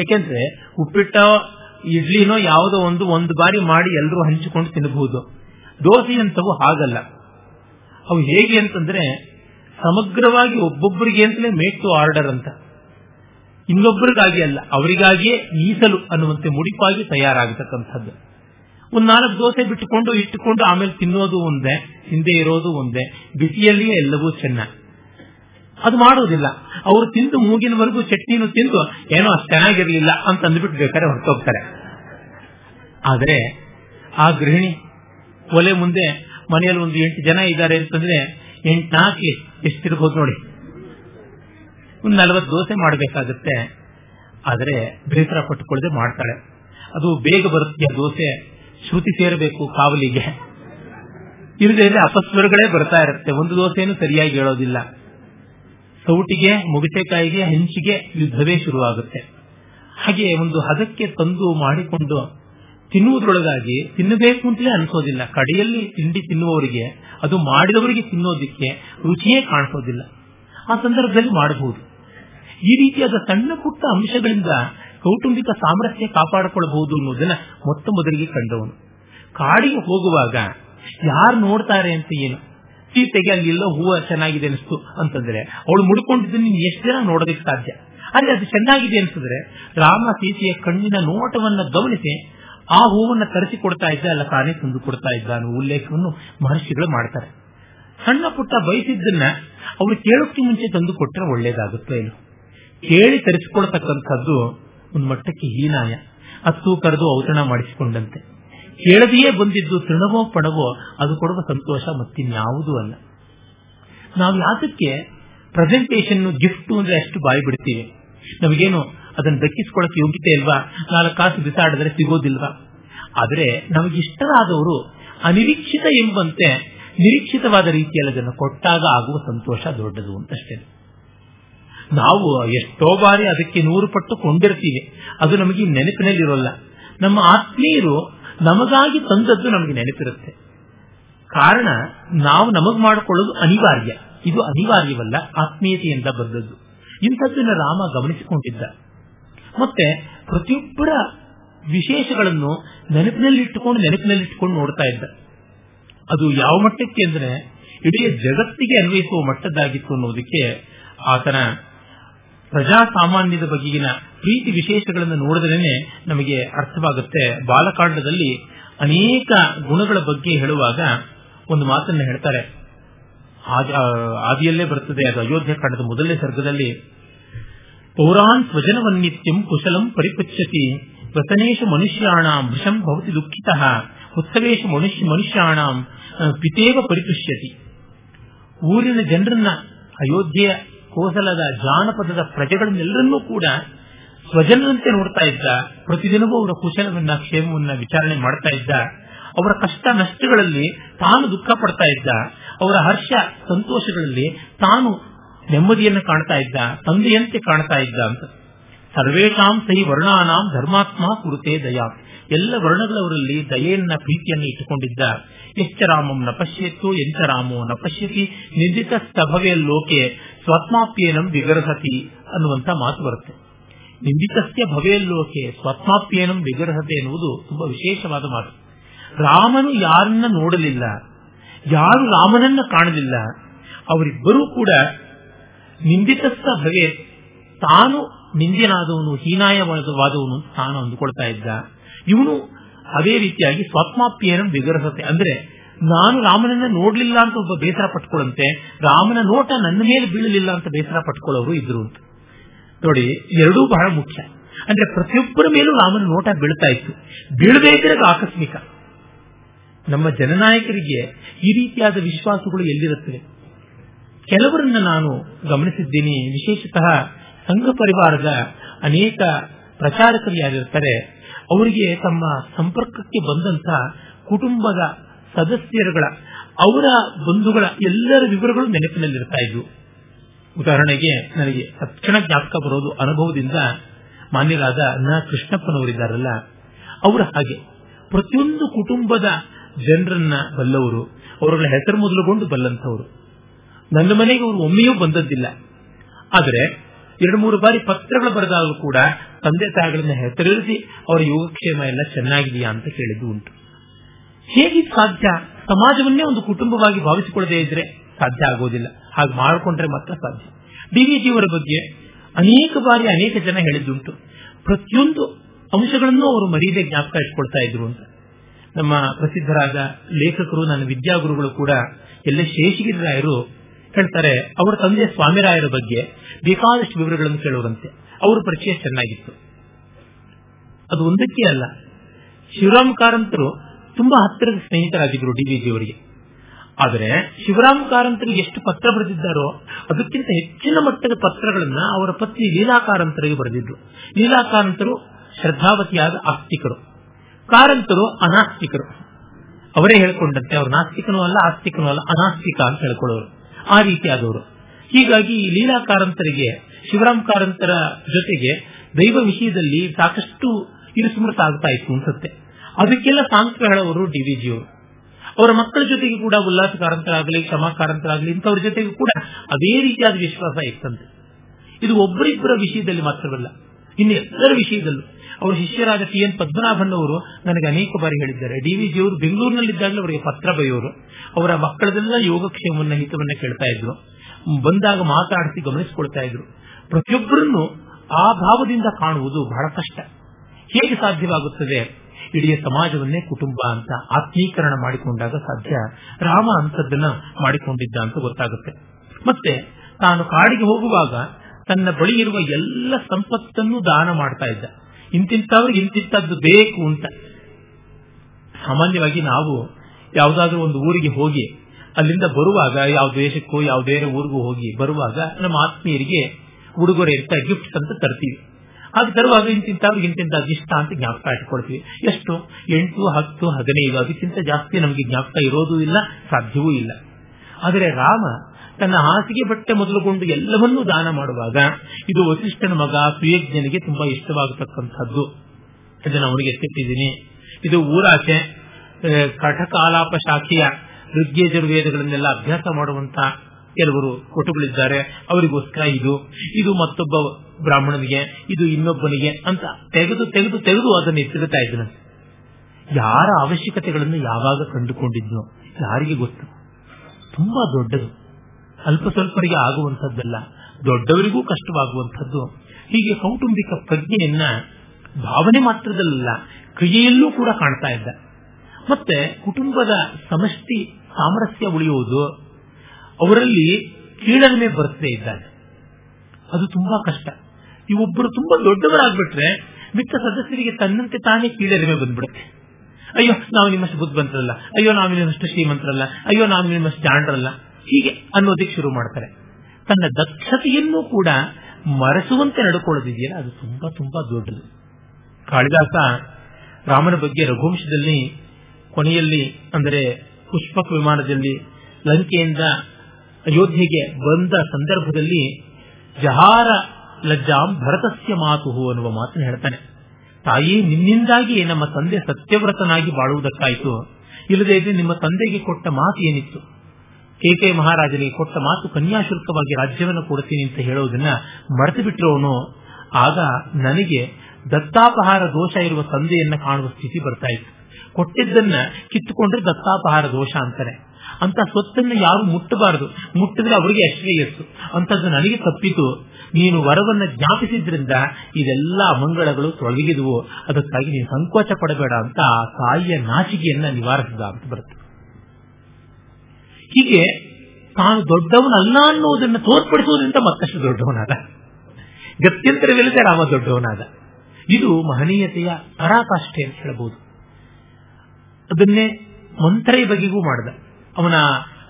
ಯಾಕೆಂದ್ರೆ ಉಪ್ಪಿಟ್ಟ ಇಡ್ಲಿನೋ ಯಾವುದೋ ಒಂದು ಒಂದು ಬಾರಿ ಮಾಡಿ ಎಲ್ಲರೂ ಹಂಚಿಕೊಂಡು ತಿನ್ನಬಹುದು. ದೋಸೆ ಅಂತವು ಹಾಗಲ್ಲ. ಅವು ಹೇಗೆ ಅಂತಂದ್ರೆ ಸಮಗ್ರವಾಗಿ ಒಬ್ಬೊಬ್ಬರಿಗೆ ಅಂತಲೇ ಮೇಕ್ ಟು ಆರ್ಡರ್ ಅಂತ, ಇನ್ನೊಬ್ಬರಿಗಾಗಿ ಅಲ್ಲ, ಅವರಿಗಾಗಿಯೇ ಮೀಸಲು ಅನ್ನುವಂತೆ ಮುಡಿಪಾಗಿ ತಯಾರಾಗತಕ್ಕಂಥದ್ದು. ಒಂದ್ ನಾಲ್ಕು ದೋಸೆ ಬಿಟ್ಟುಕೊಂಡು ಇಟ್ಟುಕೊಂಡು ಆಮೇಲೆ ತಿನ್ನೋದು ಒಂದೇ, ಹಿಂದೆ ಇರೋದು ಒಂದೇ, ಬಿಸಿಯಲ್ಲಿಯೇ ಎಲ್ಲವೂ ಚೆನ್ನ. ಅದು ಮಾಡೋದಿಲ್ಲ. ಅವ್ರು ತಿಂದು ಮೂಗಿನವರೆಗೂ ಚಟ್ನಿನೂ ತಿಂದು ಏನೋ ಅಷ್ಟು ಚೆನ್ನಾಗಿರ್ಲಿಲ್ಲ ಅಂತ ಅಂದ್ಬಿಟ್ಟು ಬೇಕಾದ್ರೆ ಹೊರಟೋಗ್ತಾರೆ. ಆದರೆ ಆ ಗೃಹಿಣಿ ಒಲೆ ಮುಂದೆ ಮನೆಯಲ್ಲಿ ಒಂದು ಎಂಟು ಜನ ಇದ್ದಾರೆ ಅಂತಂದ್ರೆ ಎಂಟ್ನಾಕಿ ಎಷ್ಟು ತಿರ್ಬೋದು ನೋಡಿ, ಒಂದು ನಲವತ್ತು ದೋಸೆ ಮಾಡಬೇಕಾಗುತ್ತೆ. ಆದರೆ ಬೇಸರ ಪಟ್ಟುಕೊಳ್ಳದೆ ಮಾಡ್ತಾಳೆ. ಅದು ಬೇಗ ಬರುತ್ತೆ ದೋಸೆ, ಶ್ರುತಿ ಸೇರಬೇಕು ಕಾವಲಿಗೆ, ಇಲ್ಲದೆ ಅಪಸ್ವರಗಳೇ ಬರ್ತಾ ಇರುತ್ತೆ, ಒಂದು ದೋಸೆಯನ್ನು ಸರಿಯಾಗಿ ಹೇಳೋದಿಲ್ಲ. ಸೌಟಿಗೆ ಮುಗಸೆಕಾಯಿಗೆ ಹೆಂಚಿಗೆ ಯುದ್ಧವೇ ಶುರುವಾಗುತ್ತೆ. ಹಾಗೆ ಒಂದು ಹದಕ್ಕೆ ತಂದು ಮಾಡಿಕೊಂಡು ತಿನ್ನುವುದರೊಳಗಾಗಿ ತಿನ್ನಬೇಕು ಅಂತಲೇ ಅನಿಸೋದಿಲ್ಲ. ಕಡೆಯಲ್ಲಿ ತಿಂಡಿ ತಿನ್ನುವವರಿಗೆ, ಅದು ಮಾಡಿದವರಿಗೆ ತಿನ್ನೋದಿಕ್ಕೆ ರುಚಿಯೇ ಕಾಣಿಸೋದಿಲ್ಲ. ಆ ಸಂದರ್ಭದಲ್ಲಿ ಮಾಡಬಹುದು. ಈ ರೀತಿಯಾದ ಸಣ್ಣ ಪುಟ್ಟ ಅಂಶಗಳಿಂದ ಕೌಟುಂಬಿಕ ಸಾಮರಸ್ಯ ಕಾಪಾಡಿಕೊಳ್ಳಬಹುದು ಅನ್ನೋದನ್ನ ಮೊತ್ತ ಮೊದಲಿಗೆ ಕಂಡವನು. ಕಾಡಿಗೆ ಹೋಗುವಾಗ ಯಾರು ನೋಡ್ತಾರೆ ಅಂತ ಏನು, ಸೀತೆಗೆ ಅಲ್ಲಿಲ್ಲ ಹೂವು ಚೆನ್ನಾಗಿದೆ ಅನಿಸ್ತು ಅಂತಂದ್ರೆ ಅವಳು ಮುಡ್ಕೊಂಡಿದ್ದನ್ನು ನೀನು ಎಷ್ಟು ಜನ ನೋಡೋದಕ್ಕೆ ಸಾಧ್ಯ? ಅಲ್ಲಿ ಅದು ಚೆನ್ನಾಗಿದೆ ಅನ್ಸಿದ್ರೆ ರಾಮ ಸೀತೆಯ ಕಣ್ಣಿನ ನೋಟವನ್ನು ಗಮನಿಸಿ ಆ ಹೂವನ್ನು ತರಿಸಿಕೊಡ್ತಾ ಇದ್ದ ಅಲ್ಲ, ತಾನೇ ತಂದು ಕೊಡ್ತಾ ಇದ್ದ ಅನ್ನೋ ಉಲ್ಲೇಖವನ್ನು ಮಹರ್ಷಿಗಳು ಮಾಡ್ತಾರೆ. ಸಣ್ಣ ಪುಟ್ಟ ಬಯಸಿದ್ದನ್ನ ಅವರು ಕೇಳೋಕ್ಕೆ ಮುಂಚೆ ತಂದು ಕೊಟ್ಟರೆ ಒಳ್ಳೇದಾಗುತ್ತೆ. ಏನು ಕೇಳಿ ತರಿಸಿಕೊಳ್ತಕ್ಕಂಥದ್ದು ಒಂದು ಮಟ್ಟಕ್ಕೆ ಹೀನಾಯ, ಹತ್ತು ಕರೆದು ಔತಣ ಮಾಡಿಸಿಕೊಂಡಂತೆ. ಕೇಳದೆಯೇ ಬಂದಿದ್ದು ತೃಣವೋ ಪಣವೋ ಅದು ಕೊಡುವ ಸಂತೋಷ ಮತ್ತಿನ್ಯಾವುದೂ ಅಲ್ಲ. ನಾವು ಯಾತಕ್ಕೆ ಪ್ರೆಸೆಂಟೇಷನ್ ಗಿಫ್ಟ್ ಅಂದ್ರೆ ಅಷ್ಟು ಬಾಯಿ ಬಿಡ್ತೀವಿ? ನಮಗೇನು ಅದನ್ನು ದಕ್ಕಿಸ್ಕೊಳ್ಳೋಕೆ ಯೋಗ್ಯತೆ ಇಲ್ವಾ? ನಾಲ್ಕು ಕಾಸು ಬಿಸಾಡಿದ್ರೆ ಸಿಗೋದಿಲ್ವಾ? ಆದರೆ ನಮಗೆ ಇಷ್ಟವಾದವರು ಅನಿರೀಕ್ಷಿತ ಎಂಬಂತೆ ನಿರೀಕ್ಷಿತವಾದ ರೀತಿಯಲ್ಲಿ ಅದನ್ನು ಕೊಟ್ಟಾಗ ಆಗುವ ಸಂತೋಷ ದೊಡ್ಡದು ಅಂತಷ್ಟೇ. ನಾವು ಎಷ್ಟೋ ಬಾರಿ ಅದಕ್ಕೆ ನೂರು ಪಟ್ಟು ಕೊಂಡಿರ್ತೀವಿ, ಅದು ನಮಗೆ ನೆನಪಿನಲ್ಲಿರೋಲ್ಲ. ನಮ್ಮ ಆತ್ಮೀಯರು ನಮಗಾಗಿ ತಂದದ್ದು ನಮಗೆ ನೆನಪಿರುತ್ತೆ. ಕಾರಣ ನಾವು ನಮಗ್ ಮಾಡಿಕೊಳ್ಳೋದು ಅನಿವಾರ್ಯ, ಇದು ಅನಿವಾರ್ಯವಲ್ಲ, ಆತ್ಮೀಯತೆಯಿಂದ ಬಂದದ್ದು. ಇಂಥದ್ದನ್ನು ರಾಮ ಗಮನಿಸಿಕೊಂಡಿದ್ದ. ಮತ್ತೆ ಪ್ರತಿಯೊಬ್ಬರ ವಿಶೇಷಗಳನ್ನು ನೆನಪಿನಲ್ಲಿಟ್ಟುಕೊಂಡು ನೆನಪಿನಲ್ಲಿಟ್ಟುಕೊಂಡು ನೋಡ್ತಾ ಇದ್ದ. ಅದು ಯಾವ ಮಟ್ಟಕ್ಕೆ ಅಂದ್ರೆ ಇಡೀ ಜಗತ್ತಿಗೆ ಅನ್ವಯಿಸುವ ಮಟ್ಟದ್ದಾಗಿತ್ತು ಅನ್ನೋದಕ್ಕೆ ಆತನ ಪ್ರಜಾಸಾಮಾನ್ಯದ ಬಗೆಗಿನ ಪ್ರೀತಿ ವಿಶೇಷಗಳನ್ನು ನೋಡಿದ್ರೇನೆ ನಮಗೆ ಅರ್ಥವಾಗುತ್ತೆ. ಬಾಲಕಾಂಡದಲ್ಲಿ ಅನೇಕ ಗುಣಗಳ ಬಗ್ಗೆ ಹೇಳುವಾಗ ಒಂದು ಮಾತನ್ನು ಹೇಳ್ತಾರೆ, ಆದಿಯಲ್ಲೇ ಬರ್ತದೆ ಅದು, ಅಯೋಧ್ಯೆ ಕಾಂಡದ ಮೊದಲನೇ ಸರ್ಗದಲ್ಲಿ. ಪೌರಾನ್ ಸ್ವಜನವನ್ನಿತ್ಯಂ ಕುಶಲಂ ಪರಿಪುಚ್ಛತಿ ವ್ರತನೇಶ ಮನುಷ್ಯಾಣಾಂ ಭೃಶಂ ಭವತಿ ದುಃಖಿತಃ ಉತ್ಸವೇಶ ಮನುಷ್ಯ ಮನುಷ್ಯಾಣಾಂ ಪಿತೇವ ಪರಿಪುಷ್ಯತಿ. ಊರಿನ ಜನರನ್ನ, ಅಯೋಧ್ಯೆಯ ಕೋಸಲದ ಜಾನಪದದ ಪ್ರಜೆಗಳನ್ನೆಲ್ಲರನ್ನೂ ಕೂಡ ಸ್ವಜನರಂತೆ ನೋಡ್ತಾ ಇದ್ದ. ಪ್ರತಿದಿನವೂ ಅವರ ಕುಶಲವನ್ನ ಕ್ಷೇಮವನ್ನ ವಿಚಾರಣೆ ಮಾಡ್ತಾ ಇದ್ದ. ಅವರ ಕಷ್ಟ ನಷ್ಟಗಳಲ್ಲಿ ತಾನು ದುಃಖ ಪಡ್ತಾ ಇದ್ದ, ಅವರ ಹರ್ಷ ಸಂತೋಷಗಳಲ್ಲಿ ತಾನು ನೆಮ್ಮದಿಯನ್ನು ಕಾಣ್ತಾ ಇದ್ದ, ತಂದೆಯಂತೆ ಕಾಣ್ತಾ ಇದ್ದ ಅಂತ. ಸರ್ವೇಶಾಂ ಸಹಿ ವರ್ಣಾನಾಂ ಧರ್ಮಾತ್ಮ ಕುರುತೆ ದಯಾ. ಎಲ್ಲ ವರ್ಣಗಳವರಲ್ಲಿ ದಯೆಯನ್ನ ಪ್ರೀತಿಯನ್ನು ಇಟ್ಟುಕೊಂಡಿದ್ದ. ಎಷ್ಟ ರಾಮಂ ನ ಪಶ್ಯತ್ತು ಎಂತ ರಾಮೋ ನ ಪಶ್ಯತಿ ನಿಂದಿತ ಸ್ತಭವೇ ಲೋಕೆ ಸ್ವಾತ್ಮಾಪ್ಯೇನಂ ವಿಗರ್ಹತಿ ಅನ್ನುವಂತ ಮಾತು ಬರುತ್ತೆ. ನಿಂದಿತಸ್ಯ ಭವೇ ಲೋಕೆ ಸ್ವಾತ್ಮಾಪ್ಯೇನಂ ವಿಗರ್ಹತೆ ಎನ್ನುವುದು ತುಂಬಾ ವಿಶೇಷವಾದ ಮಾತು. ರಾಮನು ಯಾರನ್ನ ನೋಡಲಿಲ್ಲ, ಯಾರು ರಾಮನನ್ನ ಕಾಣಲಿಲ್ಲ, ಅವರಿಬ್ಬರೂ ಕೂಡ ನಿಂದಿತಸ್ಥ ಭವೇ, ತಾನು ನಿಂದಿನಾದವನು, ಹೀನಾಯವಾದವಾದವನು ತಾನು ಅಂದುಕೊಳ್ತಾ ಇದ್ದ. ಇವನು ಅದೇ ರೀತಿಯಾಗಿ ಸ್ವಾತ್ಮಾಪ್ಯೇನಂ ವಿಗರ್ಹತೆ ಅಂದ್ರೆ ನಾನು ರಾಮನನ್ನ ನೋಡ್ಲಿಲ್ಲ ಅಂತ ಒಬ್ಬ ಬೇಸರ ಪಟ್ಕೊಳ್ಳಂತೆ, ರಾಮನ ನೋಟ ನನ್ನ ಮೇಲೆ ಬೀಳಲಿಲ್ಲ ಅಂತ ಬೇಸರ ಪಟ್ಕೊಳ್ಳೋರು ಇದ್ರು ಅಂತ ನೋಡಿ. ಎರಡೂ ಬಹಳ ಮುಖ್ಯ. ಅಂದ್ರೆ ಪ್ರತಿಯೊಬ್ಬರ ಮೇಲೂ ರಾಮನ ನೋಟ ಬೀಳ್ತಾ ಇತ್ತು, ಬೀಳಬೇಕಿರೋ ಆಕಸ್ಮಿಕ. ನಮ್ಮ ಜನನಾಯಕರಿಗೆ ಈ ರೀತಿಯಾದ ವಿಶ್ವಾಸಗಳು ಎಲ್ಲಿರುತ್ತವೆ? ಕೆಲವರನ್ನ ನಾನು ಗಮನಿಸಿದ್ದೀನಿ, ವಿಶೇಷತಃ ಸಂಘ ಪರಿವಾರದ ಅನೇಕ ಪ್ರಚಾರಕರು ಯಾರಿರ್ತಾರೆ ಅವರಿಗೆ ತಮ್ಮ ಸಂಪರ್ಕಕ್ಕೆ ಬಂದಂತ ಕುಟುಂಬದ ಸದಸ್ಯರುಗಳ, ಅವರ ಬಂಧುಗಳ ಎಲ್ಲರ ವಿವರಗಳು ನೆನಪಿನಲ್ಲಿರ್ತಾ ಇದ್ವು. ಉದಾಹರಣೆಗೆ ನನಗೆ ತಕ್ಷಣ ಜ್ಞಾಪಕ ಬರೋದು ಅನುಭವದಿಂದ ಮಾನ್ಯರಾದ ನ ಕೃಷ್ಣಪ್ಪನವರಿದ್ದಾರಲ್ಲ, ಅವರ ಹಾಗೆ ಪ್ರತಿಯೊಂದು ಕುಟುಂಬದ ಜನರನ್ನ ಬಲ್ಲವರು, ಅವರ ಹೆಸರು ಮೊದಲುಗೊಂಡು ಬಲ್ಲಂಥವರು. ನನ್ನ ಮನೆಗೆ ಅವರು ಒಮ್ಮೆಯೂ ಬಂದದ್ದಿಲ್ಲ, ಆದರೆ ಎರಡು ಮೂರು ಬಾರಿ ಪತ್ರಗಳು ಬರೆದಾಗಲೂ ಕೂಡ ತಂದೆ ತಾಯಿಗಳನ್ನ ಹೆಸರಿಸಿ ಅವರ ಯೋಗಕ್ಷೇಮ ಎಲ್ಲ ಚೆನ್ನಾಗಿದೆಯಾ ಅಂತ ಕೇಳಿದ್ದು ಉಂಟು. ಹೇಗಿದ್ ಸಾಧ್ಯ? ಸಮಾಜವನ್ನೇ ಒಂದು ಕುಟುಂಬವಾಗಿ ಭಾವಿಸಿಕೊಳ್ಳದೇ ಇದ್ರೆ ಸಾಧ್ಯ ಆಗೋದಿಲ್ಲ, ಹಾಗೆ ಮಾಡಿಕೊಂಡ್ರೆ ಮಾತ್ರ ಸಾಧ್ಯ. ಡಿವಿಜಿಯವರ ಬಗ್ಗೆ ಅನೇಕ ಬಾರಿ ಅನೇಕ ಜನ ಹೇಳಿದ್ದುಂಟು, ಪ್ರತಿಯೊಂದು ಅಂಶಗಳನ್ನು ಅವರು ಮರೀದೆ ಜ್ಞಾಪಕ ಇಟ್ಕೊಳ್ತಾ ಇದ್ರು ಅಂತ. ನಮ್ಮ ಪ್ರಸಿದ್ಧರಾದ ಲೇಖಕರು, ನನ್ನ ವಿದ್ಯಾಗುರುಗಳು ಕೂಡ ಎಲ್ಲ ಶೇಷಗಿರಿ ರಾಯರು ಹೇಳ್ತಾರೆ ಅವರ ತಂದೆ ಸ್ವಾಮಿರಾಯರ ಬಗ್ಗೆ ಬೇಕಾದಷ್ಟು ವಿವರಗಳನ್ನು ಕೇಳುವಂತೆ. ಅವ್ರ ಪರಿಚಯ ಚೆನ್ನಾಗಿತ್ತು. ಅದು ಒಂದಕ್ಕೆ ಅಲ್ಲ, ಶಿವರಾಮ ಕಾರಂತರು ತುಂಬಾ ಹತ್ತಿರದ ಸ್ನೇಹಿತರಾಗಿದ್ದರು ಡಿ ವಿ ಜಿ ಅವರಿಗೆ. ಆದರೆ ಶಿವರಾಮ ಕಾರಂತರಿಗೆ ಎಷ್ಟು ಪತ್ರ ಬರೆದಿದ್ದಾರೋ ಅದಕ್ಕಿಂತ ಹೆಚ್ಚಿನ ಮಟ್ಟದ ಪತ್ರಗಳನ್ನ ಅವರ ಪತ್ನಿ ಲೀಲಾ ಕಾರಂತರಿಗೆ ಬರೆದಿದ್ರು. ಲೀಲಾ ಕಾರಂತರು ಶ್ರದ್ಧಾವತಿಯಾದ ಆಸ್ತಿಕರು, ಕಾರಂತರು ಅನಾಸ್ತಿಕರು. ಅವರೇ ಹೇಳಿಕೊಂಡಂತೆ ಅವರು ನಾಸ್ತಿಕನೂ ಅಲ್ಲ, ಆಸ್ತಿಕನೂ ಅಲ್ಲ, ಅನಾಸ್ತಿಕ ಅಂತ ಹೇಳ್ಕೊಳ್ಳೋರು, ಆ ರೀತಿಯಾದವರು. ಹೀಗಾಗಿ ಲೀಲಾ ಕಾರಂತರಿಗೆ ಶಿವರಾಮ ಕಾರಂತರ ಜೊತೆಗೆ ದೈವ ವಿಷಯದಲ್ಲಿ ಸಾಕಷ್ಟು ಇರುಸ್ಮೃತ ಆಗ್ತಾ ಇತ್ತು ಅನ್ಸುತ್ತೆ. ಅದಕ್ಕೆಲ್ಲ ಸಾಂಖ್ಯ ಹೇಳೋರು ಡಿ ವಿ ಜಿಯವರು. ಅವರ ಮಕ್ಕಳ ಜೊತೆಗೂ ಕೂಡ ಉಲ್ಲಾಸ ಕಾರಂತರಾಗಲಿ, ಕ್ಷಮಾ ಕಾರಂತರಾಗಲಿ, ಇಂಥವ್ರ ಜೊತೆಗೂ ಕೂಡ ಅದೇ ರೀತಿಯಾದ ವಿಶ್ವಾಸ ಇತ್ತಂತೆ. ಇದು ಒಬ್ಬರಿಬ್ಬರ ವಿಷಯದಲ್ಲಿ ಮಾತ್ರವಲ್ಲ, ಇನ್ನು ಎಲ್ಲರ ವಿಷಯದಲ್ಲೂ. ಅವರ ಶಿಷ್ಯರಾದ ಟಿ ಎನ್ ಪದ್ಮನಾಭನ್ ಅವರು ನನಗೆ ಅನೇಕ ಬಾರಿ ಹೇಳಿದ್ದಾರೆ, ಡಿ ವಿ ಜಿಯವರು ಬೆಂಗಳೂರಿನಲ್ಲಿದ್ದಾಗಲೂ ಅವರಿಗೆ ಪತ್ರ ಬರೆಯೋರು. ಅವರ ಮಕ್ಕಳದೆಲ್ಲ ಯೋಗಕ್ಷೇಮವನ್ನ ಹಿತವನ್ನ ಕೇಳ್ತಾ ಇದ್ರು, ಬಂದಾಗ ಮಾತಾಡಿಸಿ ಗಮನಿಸಿಕೊಳ್ತಾ ಇದ್ರು. ಪ್ರತಿಯೊಬ್ಬರನ್ನು ಆ ಭಾವದಿಂದ ಕಾಣುವುದು ಬಹಳ ಕಷ್ಟ. ಹೇಗೆ ಸಾಧ್ಯವಾಗುತ್ತದೆ? ಇಡೀ ಸಮಾಜವನ್ನೇ ಕುಟುಂಬ ಅಂತ ಆತ್ಮೀಕರಣ ಮಾಡಿಕೊಂಡಾಗ ಸಾಧ್ಯ. ರಾಮ ಅಂತದನ್ನ ಮಾಡಿಕೊಂಡಿದ್ದ ಅಂತ ಗೊತ್ತಾಗುತ್ತೆ. ಮತ್ತೆ ತಾನು ಕಾಡಿಗೆ ಹೋಗುವಾಗ ತನ್ನ ಬಳಿ ಇರುವ ಎಲ್ಲ ಸಂಪತ್ತನ್ನು ದಾನ ಮಾಡ್ತಾ ಇದ್ದ. ಇಂತಿಂಥವ್ರಿಗೆ ಇಂತಿಂಥದ್ದು ಬೇಕು ಅಂತ. ಸಾಮಾನ್ಯವಾಗಿ ನಾವು ಯಾವುದಾದ್ರೂ ಒಂದು ಊರಿಗೆ ಹೋಗಿ ಅಲ್ಲಿಂದ ಬರುವಾಗ, ಯಾವ ದೇಶಕ್ಕೂ ಯಾವ ಬೇರೆ ಊರಿಗೂ ಹೋಗಿ ಬರುವಾಗ ನಮ್ಮ ಆತ್ಮೀಯರಿಗೆ ಉಡುಗೊರೆ ಇರ್ತಾ ಗಿಫ್ಟ್ಸ್ ಅಂತ ತರ್ತೀವಿ. ಅದು ತರುವಾಗ ಇಂತಿಂಥವ್ರಿಗೆ ಇಂತಿಂತ ಇಷ್ಟ ಅಂತ ಜ್ಞಾಪಕ ಇಟ್ಕೊಳ್ತೀವಿ. ಎಷ್ಟು? ಎಂಟು, ಹತ್ತು, ಹದಿನೈದು, ಅದಕ್ಕಿಂತ ಜಾಸ್ತಿ ನಮಗೆ ಜ್ಞಾಪಕ ಇರೋದೂ ಇಲ್ಲ, ಸಾಧ್ಯವೂ ಇಲ್ಲ. ಆದರೆ ರಾಮ ತನ್ನ ಹಾಸಿಗೆ ಬಟ್ಟೆ ಮೊದಲುಗೊಂಡು ಎಲ್ಲವನ್ನೂ ದಾನ ಮಾಡುವಾಗ ಇದು ವಸಿಷ್ಠನ ಮಗ ಸುಯಜ್ಞನಿಗೆ ತುಂಬಾ ಇಷ್ಟವಾಗತಕ್ಕಂಥದ್ದು, ಅದನ್ನು ಅವನಿಗೆ ಎತ್ತಿಟ್ಟಿದ್ದೀನಿ. ಇದು ಊರಾಚೆ ಕಠಕಾಲಾಪ ಶಾಖೆಯ ಋಗ್ಯಜುರ್ ವೇದಗಳನ್ನೆಲ್ಲ ಅಭ್ಯಾಸ ಮಾಡುವಂತ ಕೆಲವರು ಕೊಟ್ಟುಗಳಿದ್ದಾರೆ, ಅವರಿಗೋಸ್ಕರ ಇದು, ಇದು ಮತ್ತೊಬ್ಬ ಬ್ರಾಹ್ಮಣನಿಗೆ, ಇದು ಇನ್ನೊಬ್ಬನಿಗೆ ಅಂತ ತೆಗೆದು ತೆಗೆದು ತೆಗೆದು ಅದನ್ನು ಎತ್ತಿಡ್ತಾ ಇದ್ದನು. ಯಾರ ಅವಶ್ಯಕತೆಗಳನ್ನು ಯಾವಾಗ ಕಂಡುಕೊಂಡಿದ್ನೋ ಯಾರಿಗೆ ಗೊತ್ತು. ತುಂಬಾ ದೊಡ್ಡದು, ಅಲ್ಪ ಸ್ವಲ್ಪರಿಗೆ ಆಗುವಂಥದ್ದಲ್ಲ, ದೊಡ್ಡವರಿಗೂ ಕಷ್ಟವಾಗುವಂಥದ್ದು. ಹೀಗೆ ಕೌಟುಂಬಿಕ ಪ್ರಜ್ಞೆಯನ್ನ ಭಾವನೆ ಮಾತ್ರದಲ್ಲ, ಕ್ರಿಯೆಯಲ್ಲೂ ಕೂಡ ಕಾಣ್ತಾ ಇದ್ದ. ಮತ್ತೆ ಕುಟುಂಬದ ಸಮಷ್ಟಿ ಸಾಮರಸ್ಯ ಉಳಿಯುವುದು, ಅವರಲ್ಲಿ ಕೀಳರಿಮೆ ಬರ್ತೇ ಇದ್ದಾನೆ. ಅದು ತುಂಬಾ ಕಷ್ಟ. ಇವೊಬ್ಬರು ತುಂಬಾ ದೊಡ್ಡವರಾಗ್ಬಿಟ್ರೆ ಮಿಕ್ಕ ಸದಸ್ಯರಿಗೆ ತನ್ನಂತೆ ತಾನೇ ಕೀಳರಿಮೆ ಬಂದ್ಬಿಡುತ್ತೆ. ಅಯ್ಯೋ ನಾವು ನಿಮ್ಮಷ್ಟು ಬುದ್ಧಿವಂತರಲ್ಲ, ಅಯ್ಯೋ ನಾವು ನಿಮ್ಮಷ್ಟು ಶ್ರೀಮಂತರಲ್ಲ, ಅಯ್ಯೋ ನಾವು ನಿಮ್ಮಷ್ಟು ಜಾಣರಲ್ಲ, ಹೀಗೆ ಅನ್ನೋದಕ್ಕೆ ಶುರು ಮಾಡ್ತಾರೆ. ತನ್ನ ದಕ್ಷತೆಯನ್ನು ಕೂಡ ಮರೆಸುವಂತೆ ನಡ್ಕೊಳ್ಳೋದಿದೆಯಲ್ಲ, ಅದು ತುಂಬಾ ತುಂಬಾ ದೊಡ್ಡದು. ಕಾಳಿದಾಸ ರಾಮನ ಬಗ್ಗೆ ರಘುವಂಶದಲ್ಲಿ ಕೊನೆಯಲ್ಲಿ, ಅಂದರೆ ಪುಷ್ಪಕ ವಿಮಾನದಲ್ಲಿ ಲಂಕೆಯಿಂದ ಅಯೋಧ್ಯೆಗೆ ಬಂದ ಸಂದರ್ಭದಲ್ಲಿ ಜಹಾರ ಲಜ್ಜಾಂ ಭರತಸ್ಯ ಮಾತು ಅನ್ನುವ ಮಾತನ್ನು ಹೇಳ್ತಾನೆ. ತಾಯಿ, ನಿನ್ನಿಂದಾಗಿ ನಮ್ಮ ತಂದೆ ಸತ್ಯವ್ರತನಾಗಿ ಬಾಳುವುದಕ್ಕಾಯಿತು, ಇಲ್ಲದೇ ಇದ್ರೆ ನಿಮ್ಮ ತಂದೆಗೆ ಕೊಟ್ಟ ಮಾತು ಏನಿತ್ತು? ಕೈಕೇಯಿ ಮಹಾರಾಜನಿಗೆ ಕೊಟ್ಟ ಮಾತು, ಕನ್ಯಾಶುಲ್ಕವಾಗಿ ರಾಜ್ಯವನ್ನು ಕೊಡ್ತೀನಿ ಅಂತ ಹೇಳೋದನ್ನ ಮರೆತು ಬಿಟ್ಟಿರೋನು. ಆಗ ನನಗೆ ದತ್ತಾಪಹಾರ ದೋಷ ಇರುವ ತಂದೆಯನ್ನ ಕಾಣುವ ಸ್ಥಿತಿ ಬರ್ತಾ ಇತ್ತು. ಕೊಟ್ಟಿದ್ದನ್ನ ಕಿತ್ತುಕೊಂಡ್ರೆ ದತ್ತಾಪಹಾರ ದೋಷ ಅಂತಾರೆ. ಅಂತ ಸ್ವತ್ತನ್ನು ಯಾರು ಮುಟ್ಟಬಾರದು, ಮುಟ್ಟಿದ್ರೆ ಅವರಿಗೆ ಅಶ್ರೇಯಸ್ಸು ಅಂತದ್ದು ನನಗೆ ತಪ್ಪಿತು. ನೀನು ವರವನ್ನು ಜ್ಞಾಪಿಸಿದ್ರಿಂದ ಇದೆಲ್ಲ ಅಮಂಗಳಗಳು ತೊಲಗಿದವು, ಅದಕ್ಕಾಗಿ ನೀನು ಸಂಕೋಚ ಪಡಬೇಡ ಅಂತ ಆ ತಾಯಿಯ ನಾಚಿಕೆಯನ್ನ ನಿವಾರಿಸಿದ ಅಂತ ಬರುತ್ತೆ. ಹೀಗೆ ತಾನು ದೊಡ್ಡವನಲ್ಲ ಅನ್ನೋದನ್ನು ತೋರ್ಪಡಿಸುವುದರಿಂದ ಮತ್ತಷ್ಟು ದೊಡ್ಡವನಾದ, ಗತ್ಯಂತರವಿಲ್ಲದೆ ರಾಮ ದೊಡ್ಡವನಾದ. ಇದು ಮಹನೀಯತೆಯ ಪರಾಕಾಷ್ಠೆ ಅಂತ ಹೇಳಬಹುದು. ಅದನ್ನೇ ಮಂತ್ರೆ ಬಗೆಗೂ ಮಾಡಿದ. ಅವನ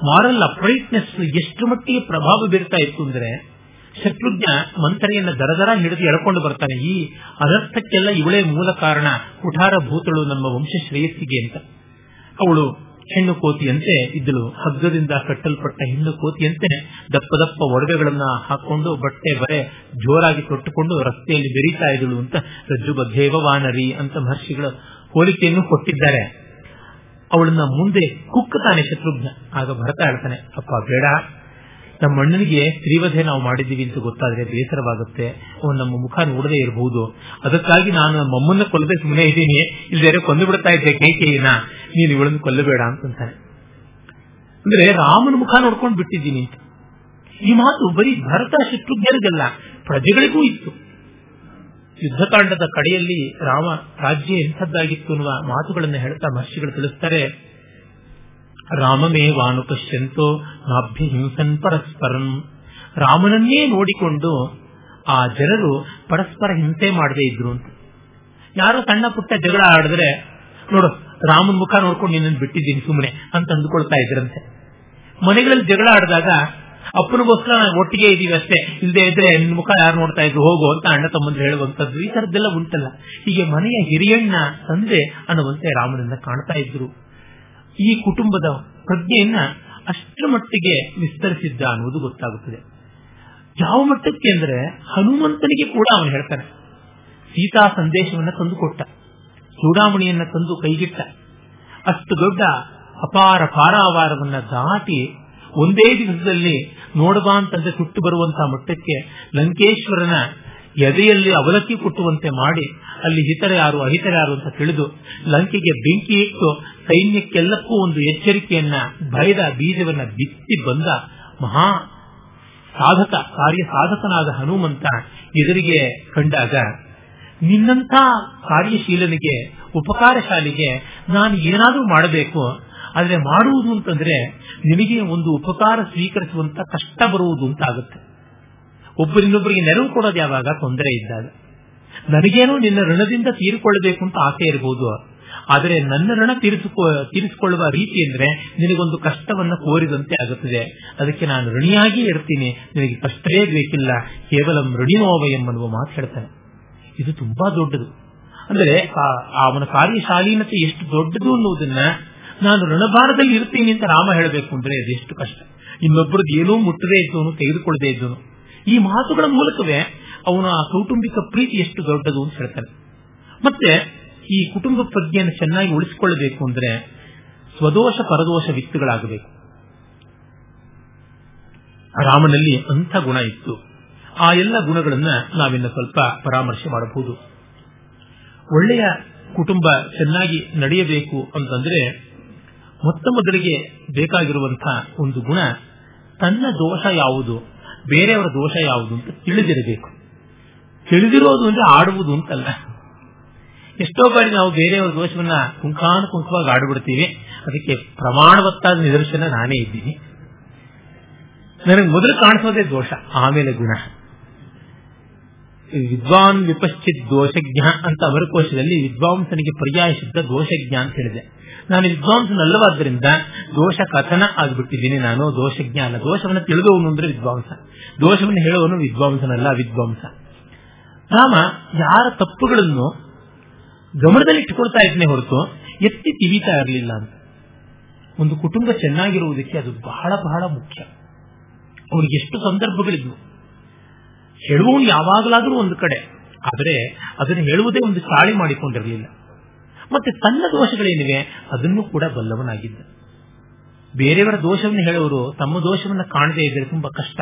ಮಾರಲ್ ಅಪ್ರೈಟ್ನೆಸ್ ಎಷ್ಟು ಮಟ್ಟಿಗೆ ಪ್ರಭಾವ ಬೀರ್ತಾ ಇತ್ತು ಅಂದ್ರೆ, ಶತ್ರುಘ್ನ ಮಂತ್ರೆಯನ್ನ ದರ ದರ ಹಿಡಿದು ಎಳ್ಕೊಂಡು ಬರ್ತಾನೆ. ಈ ಅನರ್ಥಕ್ಕೆಲ್ಲ ಇವಳೇ ಮೂಲ ಕಾರಣ, ಕುಠಾರ ಭೂತಳು ನಮ್ಮ ವಂಶ ಶ್ರೇಯಸ್ಸಿಗೆ ಅಂತ. ಅವಳು ಹೆಣ್ಣು ಕೋತಿಯಂತೆ ಇದ್ದಳು, ಹಗ್ಗದಿಂದ ಕಟ್ಟಲ್ಪಟ್ಟ ಹೆಣ್ಣು ಕೋತಿಯಂತೆ ದಪ್ಪ ದಪ್ಪ ಒಡವೆಗಳನ್ನ ಹಾಕೊಂಡು ಬಟ್ಟೆ ಬರೆ ಜೋರಾಗಿ ತೊಟ್ಟುಕೊಂಡು ರಸ್ತೆಯಲ್ಲಿ ಬೆರೀತಾ ಇದ್ದಳು ಅಂತ ರಜ್ಜು ಬಗ್ಗೇವ ವಾನರಿ ಅಂತ ಮಹರ್ಷಿಗಳ ಹೋಲಿಕೆಯನ್ನು ಕೊಟ್ಟಿದ್ದಾರೆ. ಅವಳನ್ನ ಮುಂದೆ ಕುಕ್ಕತಾನೆ ಶತ್ರುಘ್ನ. ಆಗ ಭರತ ಹೇಳ್ತಾನೆ, ಅಪ್ಪ ಬೇಡ, ನಮ್ಮ ಅಣ್ಣನಿಗೆ ಸ್ತ್ರೀವಧೆ ನಾವು ಮಾಡಿದ್ದೀವಿ ಅಂತ ಗೊತ್ತಾದ್ರೆ ಬೇಸರವಾಗುತ್ತೆ, ಅವನು ನಮ್ಮ ಮುಖ ನೋಡದೇ ಇರಬಹುದು, ಅದಕ್ಕಾಗಿ ನಾನು ನಮ್ಮಮ್ಮನ್ನ ಕೊಲ್ಲದೆ ಸುಮ್ಮನೆ ಇದ್ದೀನಿ, ಇಲ್ಲದೇ ಕೊಂದು ಬಿಡ್ತಾ ಇದ್ದೆ ಕೈಕೇಯಿನ, ನೀನು ಇವಳನ್ನು ಕೊಲ್ಲಬೇಡ ಅಂತಾನೆ. ಅಂದ್ರೆ ರಾಮನ ಮುಖ ನೋಡ್ಕೊಂಡು ಬಿಟ್ಟಿದ್ದೀನಿ ಅಂತ. ಈ ಮಾತು ಬರೀ ಭರತ ಶತ್ರುಘ್ನರಿಗಲ್ಲ, ಪ್ರಜೆಗಳಿಗೂ ಇತ್ತು. ಯುದ್ಧಕಾಂಡದ ಕಡೆಯಲ್ಲಿ ರಾಮ ರಾಜ್ಯ ಎಂಥದ್ದಾಗಿತ್ತು ಅನ್ನುವ ಮಾತುಗಳನ್ನು ಹೇಳ್ತಾ ಮಹರ್ಷಿಗಳು ತಿಳಿಸ್ತಾರೆ. ರಾಮಮೇವಾನುಪಶ್ಯಂತೋ ನಾಭ್ಯ ಹಿಂಸನ್ ಪರಸ್ಪರಂ. ರಾಮನನ್ನೇ ನೋಡಿಕೊಂಡು ಆ ಜನರು ಪರಸ್ಪರ ಹಿಂಸೆ ಮಾಡದೇ ಇದ್ರು ಅಂತ. ಯಾರು ಸಣ್ಣ ಪುಟ್ಟ ಜಗಳ ಆಡಿದ್ರೆ, ನೋಡು ರಾಮನ್ ಮುಖ ನೋಡ್ಕೊಂಡು ನಿನ್ನನ್ನು ಬಿಟ್ಟಿದ್ದೀನಿ ಸುಮ್ಮನೆ ಅಂತ ಅಂದುಕೊಳ್ತಾ ಇದ್ರಂತೆ. ಮನೆಗಳಲ್ಲಿ ಜಗಳ ಆಡಿದಾಗ ಅಪ್ಪನಿಗೋಸ್ಕರ ಒಟ್ಟಿಗೆ ಇದೀವಿ ಅಷ್ಟೇ, ಇಲ್ಲದೆ ಇದ್ರೆ ನಿನ್ನ ಮುಖ ಯಾರು ನೋಡ್ತಾ ಇದ್ರು ಹೋಗು ಅಂತ ಅಣ್ಣ ತಮ್ಮಂದ್ರೆ ಹೇಳುವಂತದ್ದು, ಈ ತರದ್ದೆಲ್ಲ ಉಂಟಲ್ಲ. ಹೀಗೆ ಮನೆಯ ಹಿರಿಯಣ್ಣ ತಂದೆ ಅನ್ನುವಂತೆ ರಾಮನನ್ನ ಕಾಣ್ತಾ ಇದ್ರು. ಈ ಕುಟುಂಬದ ಪ್ರಜ್ಞೆಯನ್ನ ಅಷ್ಟರ ಮಟ್ಟಿಗೆ ವಿಸ್ತರಿಸಿದ್ದ ಅನ್ನುವುದು ಗೊತ್ತಾಗುತ್ತದೆ. ಯಾವ ಮಟ್ಟಕ್ಕೆ ಅಂದ್ರೆ ಹನುಮಂತನಿಗೆ ಕೂಡ ಅವನು ಹೇಳ್ತಾನೆ, ಸೀತಾ ಸಂದೇಶವನ್ನ ತಂದುಕೊಟ್ಟ, ಚೂಡಾಮಣಿಯನ್ನ ತಂದು ಕೈಗಿಟ್ಟ, ಅಷ್ಟು ದೊಡ್ಡ ಅಪಾರ ಪಾರಾವಾರವನ್ನ ದಾಟಿ ಒಂದೇ ದಿವಸದಲ್ಲಿ ನೋಡಬಾ ಅಂತಂದ್ರೆ ಸುಟ್ಟು ಬರುವಂತಹ ಮಟ್ಟಕ್ಕೆ ಲಂಕೇಶ್ವರನ ಎದೆಯಲ್ಲಿ ಅವಲಕ್ಕಿ ಕೊಟ್ಟುವಂತೆ ಮಾಡಿ, ಅಲ್ಲಿ ಹಿತರ್ಯಾರು ಅಹಿತರ್ಯಾರು ಅಂತ ತಿಳಿದು ಲಂಕೆಗೆ ಬೆಂಕಿ ಇಟ್ಟು ಸೈನ್ಯಕ್ಕೆಲ್ಲಕ್ಕೂ ಒಂದು ಎಚ್ಚರಿಕೆಯನ್ನ, ಭಯದ ಬೀಜವನ್ನ ಬಿತ್ತಿ ಬಂದ ಮಹಾ ಸಾಧಕ, ಕಾರ್ಯ ಸಾಧಕನಾದ ಹನುಮಂತ ಎದುರಿಗೆ ಕಂಡಾಗ, ನಿನ್ನಂಥ ಕಾರ್ಯಶೀಲನಿಗೆ, ಉಪಕಾರಶಾಲಿಗೆ ನಾನು ಏನಾದರೂ ಮಾಡಬೇಕು, ಆದರೆ ಮಾಡುವುದು ಅಂತಂದ್ರೆ ನಿನಗೆ ಒಂದು ಉಪಕಾರ ಸ್ವೀಕರಿಸುವಂತ ಕಷ್ಟ ಬರುವುದು ಅಂತ ಆಗುತ್ತೆ. ಒಬ್ಬರಿನ್ನೊಬ್ಬರಿಗೆ ನೆರವು ಕೊಡೋದು ಯಾವಾಗ ತೊಂದರೆ ಇದ್ದಾಗ. ನನಗೇನೋ ನಿನ್ನ ಋಣದಿಂದ ತೀರಿಕೊಳ್ಳಬೇಕು ಅಂತ ಆಸೆ ಇರಬಹುದು, ಆದರೆ ನನ್ನ ಋಣ ತೀರಿಸಿಕೊ ತೀರಿಸಿಕೊಳ್ಳುವ ರೀತಿ ಅಂದ್ರೆ ನಿನಗೊಂದು ಕಷ್ಟವನ್ನು ಕೋರಿದಂತೆ ಆಗುತ್ತದೆ. ಅದಕ್ಕೆ ನಾನು ಋಣಿಯಾಗಿ ಇರ್ತೀನಿ, ನಿನಗೆ ಕಷ್ಟವೇ ಬೇಕಿಲ್ಲ, ಕೇವಲ ಋಣಿನೋವಯಂ ಅನ್ನುವ ಮಾತು ಹೇಳ್ತಾನೆ. ಇದು ತುಂಬಾ ದೊಡ್ಡದು. ಅಂದರೆ ಅವನ ಕಾರ್ಯಶಾಲೀನತೆ ಎಷ್ಟು ದೊಡ್ಡದು ಅನ್ನುವುದನ್ನ, ನಾನು ಋಣಭಾರದಲ್ಲಿ ಇರ್ತೀನಿ ಅಂತ ರಾಮ ಹೇಳಬೇಕು ಅಂದ್ರೆ ಅದೆಷ್ಟು ಕಷ್ಟ. ಇನ್ನೊಬ್ಬರದ್ದು ಏನೂ ಮುಟ್ಟದೇ ಇದ್ದವನು, ತೆಗೆದುಕೊಳ್ಳದೆ ಇದ್ದವನು, ಈ ಮಾತುಗಳ ಮೂಲಕವೇ ಅವನ ಕೌಟುಂಬಿಕ ಪ್ರೀತಿ ಎಷ್ಟು ದೊಡ್ಡದು ಅಂತ ಹೇಳ್ತಾನೆ. ಮತ್ತೆ ಈ ಕುಟುಂಬ ಪ್ರಜ್ಞೆಯನ್ನು ಚೆನ್ನಾಗಿ ಉಳಿಸಿಕೊಳ್ಳಬೇಕು ಅಂದ್ರೆ ಸ್ವದೋಷ ಪರದೋಷ ವಿತ್ತುಗಳಾಗಬೇಕು. ರಾಮನಲ್ಲಿ ಅಂಥ ಗುಣ ಇತ್ತು. ಆ ಎಲ್ಲ ಗುಣಗಳನ್ನ ನಾವಿನ್ನ ಸ್ವಲ್ಪ ಪರಾಮರ್ಶೆ ಮಾಡಬಹುದು. ಒಳ್ಳೆಯ ಕುಟುಂಬ ಚೆನ್ನಾಗಿ ನಡೆಯಬೇಕು ಅಂತಂದ್ರೆ ಮೊತ್ತ ಮೊದಲಿಗೆ ಬೇಕಾಗಿರುವಂತಹ ಒಂದು ಗುಣ, ತನ್ನ ದೋಷ ಯಾವುದು, ಬೇರೆಯವರ ದೋಷ ಯಾವುದು ಅಂತ ತಿಳಿದಿರಬೇಕು. ತಿಳಿದಿರೋದು ಅಂದ್ರೆ ಆಡುವುದು ಅಂತಲ್ಲ. ಎಷ್ಟೋ ಬಾರಿ ನಾವು ಬೇರೆಯವರ ದೋಷವನ್ನ ಕುಂಕಾನುಕುಂಕವಾಗಿ ಆಡ್ಬಿಡ್ತೀವಿ. ಅದಕ್ಕೆ ಪ್ರಮಾಣವತ್ತಾದ ನಿದರ್ಶನ ನಾನೇ ಇದ್ದೀನಿ. ನನಗೆ ಮೊದಲು ಕಾಣಿಸೋದೇ ದೋಷ, ಆಮೇಲೆ ಗುಣ. ವಿದ್ವಾನ್ ವಿಪಶ್ಚಿತ್ ದೋಷಜ್ಞ ಅಂತ ಅವರಕೋಶದಲ್ಲಿ ವಿದ್ವಾಂಸನಿಗೆ ಪರ್ಯಾಯ ಶಬ್ದ ದೋಷಜ್ಞ ಅಂತ ಹೇಳಿದೆ. ನಾನು ವಿದ್ವಾಂಸನಲ್ಲವಾದ್ರಿಂದ ದೋಷ ಕಥನ ಆಗ್ಬಿಟ್ಟಿದ್ದೀನಿ. ನಾನು ದೋಷಜ್ಞ ಅಲ್ಲ. ದೋಷವನ್ನು ತಿಳಿದವನು ಅಂದ್ರೆ ವಿದ್ವಾಂಸ, ದೋಷವನ್ನು ಹೇಳುವನು ವಿದ್ವಾಂಸನಲ್ಲ, ವಿದ್ವಾಂಸ. ರಾಮ ಯಾರ ತಪ್ಪುಗಳನ್ನು ಗಮನದಲ್ಲಿ ಇಟ್ಟುಕೊಳ್ತಾ ಇದ್ನೇ ಹೊರತು ಎತ್ತಿ ತಿವಿತಾ ಇರಲಿಲ್ಲ ಅಂತ. ಒಂದು ಕುಟುಂಬ ಚೆನ್ನಾಗಿರುವುದಕ್ಕೆ ಅದು ಬಹಳ ಬಹಳ ಮುಖ್ಯ. ಅವನಿಗೆ ಎಷ್ಟು ಸಂದರ್ಭಗಳಿದ್ವು. ಹೇಳುವವನು ಯಾವಾಗಲಾದರೂ ಒಂದು ಕಡೆ, ಆದರೆ ಅದನ್ನು ಹೇಳುವುದೇ ಒಂದು ಚಾಳಿ ಮಾಡಿಕೊಂಡಿರಲಿಲ್ಲ. ಮತ್ತೆ ತನ್ನ ದೋಷಗಳೇನಿವೆ ಅದನ್ನು ಕೂಡ ಬಲ್ಲವನಾಗಿದ್ದ. ಬೇರೆಯವರ ದೋಷವನ್ನು ಹೇಳುವರು ತಮ್ಮ ದೋಷವನ್ನು ಕಾಣದೇ ಇದ್ದರೆ ತುಂಬಾ ಕಷ್ಟ.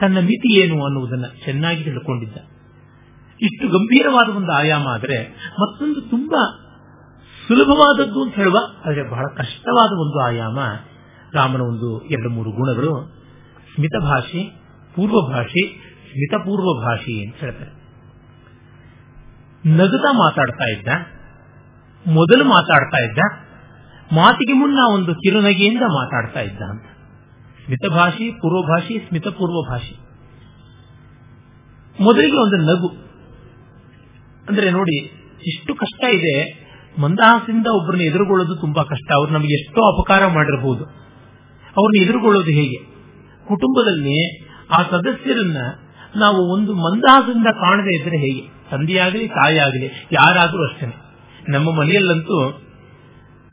ತನ್ನ ಮಿತಿ ಏನು ಅನ್ನುವುದನ್ನು ಚೆನ್ನಾಗಿ ತಿಳ್ಕೊಂಡಿದ್ದ. ಇಷ್ಟು ಗಂಭೀರವಾದ ಒಂದು ಆಯಾಮ. ಆದರೆ ಮತ್ತೊಂದು ತುಂಬಾ ಸುಲಭವಾದದ್ದು ಅಂತ ಹೇಳುವ, ಆದರೆ ಬಹಳ ಕಷ್ಟವಾದ ಒಂದು ಆಯಾಮ ರಾಮನ ಒಂದು ಎರಡು ಮೂರು ಗುಣಗಳು. ಸ್ಮಿತ ಭಾಷೆ, ಪೂರ್ವಭಾಷೆ, ಸ್ಮಿತ ಪೂರ್ವ ಭಾಷೆ ಅಂತ ಹೇಳ್ತಾರೆ. ನಗುತ್ತಾ ಮಾತಾಡ್ತಾ ಇದ್ದ, ಮೊದಲು ಮಾತಾಡ್ತಾ ಇದ್ದ, ಮಾತಿಗೆ ಮುನ್ನ ಒಂದು ಕಿರುನಗೆಯಿಂದ ಮಾತಾಡ್ತಾ ಇದ್ದ ಅಂತ. ಸ್ಮಿತ ಭಾಷೆ, ಪೂರ್ವಭಾಷೆ, ಸ್ಮಿತ ಪೂರ್ವ ಭಾಷೆ. ಮೊದಲಿಗೆ ಒಂದು ನಗು ಅಂದ್ರೆ ನೋಡಿ ಎಷ್ಟು ಕಷ್ಟ ಇದೆ. ಮಂದಹಾಸದಿಂದ ಒಬ್ಬರನ್ನ ಎದುರುಗೊಳ್ಳೋದು ತುಂಬಾ ಕಷ್ಟ. ಅವ್ರು ನಮಗೆ ಎಷ್ಟೋ ಅಪಕಾರ ಮಾಡಿರಬಹುದು, ಅವ್ರನ್ನ ಎದುರುಗೊಳ್ಳೋದು ಹೇಗೆ? ಕುಟುಂಬದಲ್ಲಿ ಆ ಸದಸ್ಯರನ್ನ ನಾವು ಒಂದು ಮಂದಹಾಸದಿಂದ ಕಾಣದೇ ಇದ್ರೆ ಹೇಗೆ? ತಂದೆಯಾಗಲಿ ತಾಯಿಯಾಗಲಿ ಯಾರಾದರೂ ಅಷ್ಟೇ. ನಮ್ಮ ಮನೆಯಲ್ಲಂತೂ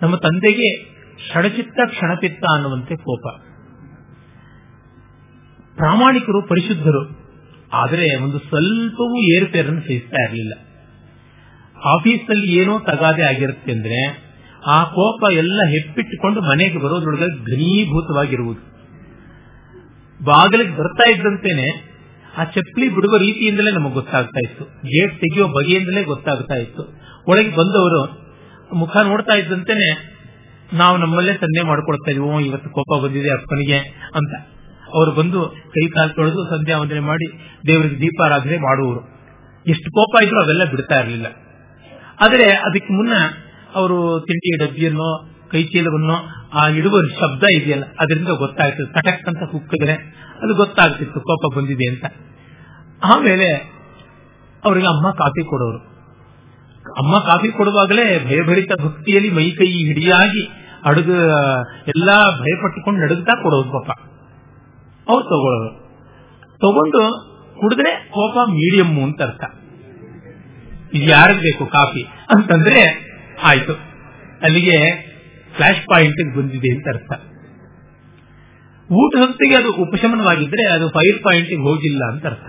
ನಮ್ಮ ತಂದೆಗೆ ಷಡಚಿತ್ತ ಕ್ಷಣಪಿತ್ತ ಅನ್ನುವಂತೆ ಕೋಪ. ಪ್ರಾಮಾಣಿಕರು, ಪರಿಶುದ್ಧರು, ಆದರೆ ಒಂದು ಸ್ವಲ್ಪವೂ ಏರುಪೇರನ್ನು ಸಹಿಸ್ತಾ ಇರಲಿಲ್ಲ. ಆಫೀಸ್ನಲ್ಲಿ ಏನೋ ತಗಾದೆ ಆಗಿರುತ್ತೆ ಅಂದ್ರೆ ಆ ಕೋಪ ಎಲ್ಲ ಹೆಪ್ಪಿಟ್ಟುಕೊಂಡು ಮನೆಗೆ ಬರೋದ್ರೊಳಗೆ ಘನೀಭೂತವಾಗಿರುವುದು. ಬಾಗಿಲಿಗೆ ಬರ್ತಾ ಇದ್ದಂತೇನೆ ಆ ಚಪ್ಪಲಿ ಬಿಡುವ ರೀತಿಯಿಂದಲೇ ನಮಗೆ ಗೊತ್ತಾಗ್ತಾ ಇತ್ತು, ಗೇಟ್ ತೆಗೆಯೋ ಬಗೆಯಿಂದಲೇ ಗೊತ್ತಾಗ್ತಾ ಇತ್ತು. ಒಳಗೆ ಬಂದವರು ಮುಖ ನೋಡ್ತಾ ಇದ್ದಂತೇನೆ ನಾವು ನಮ್ಮಲ್ಲೇ ಸನ್ನೆ ಮಾಡ್ಕೊಳ್ತಾ ಇದೀವೋ ಇವತ್ತು ಕೋಪ ಬಂದಿದೆ ಅಪ್ಪನಿಗೆ ಅಂತ. ಅವರು ಬಂದು ಕೈ ಕಾಲು ತೊಳೆದು ಸಂಧ್ಯಾ ವಂದನೆ ಮಾಡಿ ದೇವರಿಗೆ ದೀಪಾರಾಧನೆ ಮಾಡುವರು. ಎಷ್ಟು ಕೋಪ ಇದ್ರು ಅವೆಲ್ಲ ಬಿಡ್ತಾ ಇರಲಿಲ್ಲ. ಆದರೆ ಅದಕ್ಕೆ ಮುನ್ನ ಅವರು ತಿಂಡಿ ಡಬ್ಬಿಯನ್ನು ಕೈಚೀಲವನ್ನು ಆ ಇಡುವ ಶಬ್ದ ಇದೆಯಲ್ಲ ಅದರಿಂದ ಗೊತ್ತಾಗ್ತದೆ, ಸಟಕ್ ಅಂತ ಕುಕ್ಕಿದ್ರೆ ಅದು ಗೊತ್ತಾಗ್ತಿತ್ತು ಕೋಪ ಬಂದಿದೆ ಅಂತ. ಆಮೇಲೆ ಅವರಿಗೆ ಅಮ್ಮ ಕಾಫಿ ಕೊಡೋರು. ಅಮ್ಮ ಕಾಫಿ ಕೊಡುವಾಗಲೇ ಭಯಭರಿತ ಭಕ್ತಿಯಲ್ಲಿ ಮೈ ಕೈ ಹಿಡಿಯಾಗಿ ಅಡುಗ ಎಲ್ಲಾ ಭಯಪಟ್ಟುಕೊಂಡು ನಡುಗ್ತಾ ಕೊಡೋದು. ಪಾಪ ಅವ್ರು ತಗೊಳ್ಳೋರು, ತಗೊಂಡು ಕುಡಿದ್ರೆ ಕೋಪ ಮೀಡಿಯಮ್ಮು ಅಂತ ಅರ್ಥ. ಇದು ಯಾರಿಗೆ ಬೇಕು ಕಾಫಿ ಅಂತಂದ್ರೆ ಆಯ್ತು, ಅಲ್ಲಿಗೆ ಫ್ಲಾಶ್ ಪಾಯಿಂಟ್ ಬಂದಿದೆ ಅಂತ ಅರ್ಥ. ಊಟದ ಹೊತ್ತಿಗೆ ಅದು ಉಪಶಮನವಾಗಿದ್ರೆ ಅದು ಫೈರ್ ಪಾಯಿಂಟ್ ಹೋಗಿಲ್ಲ ಅಂತ ಅರ್ಥ.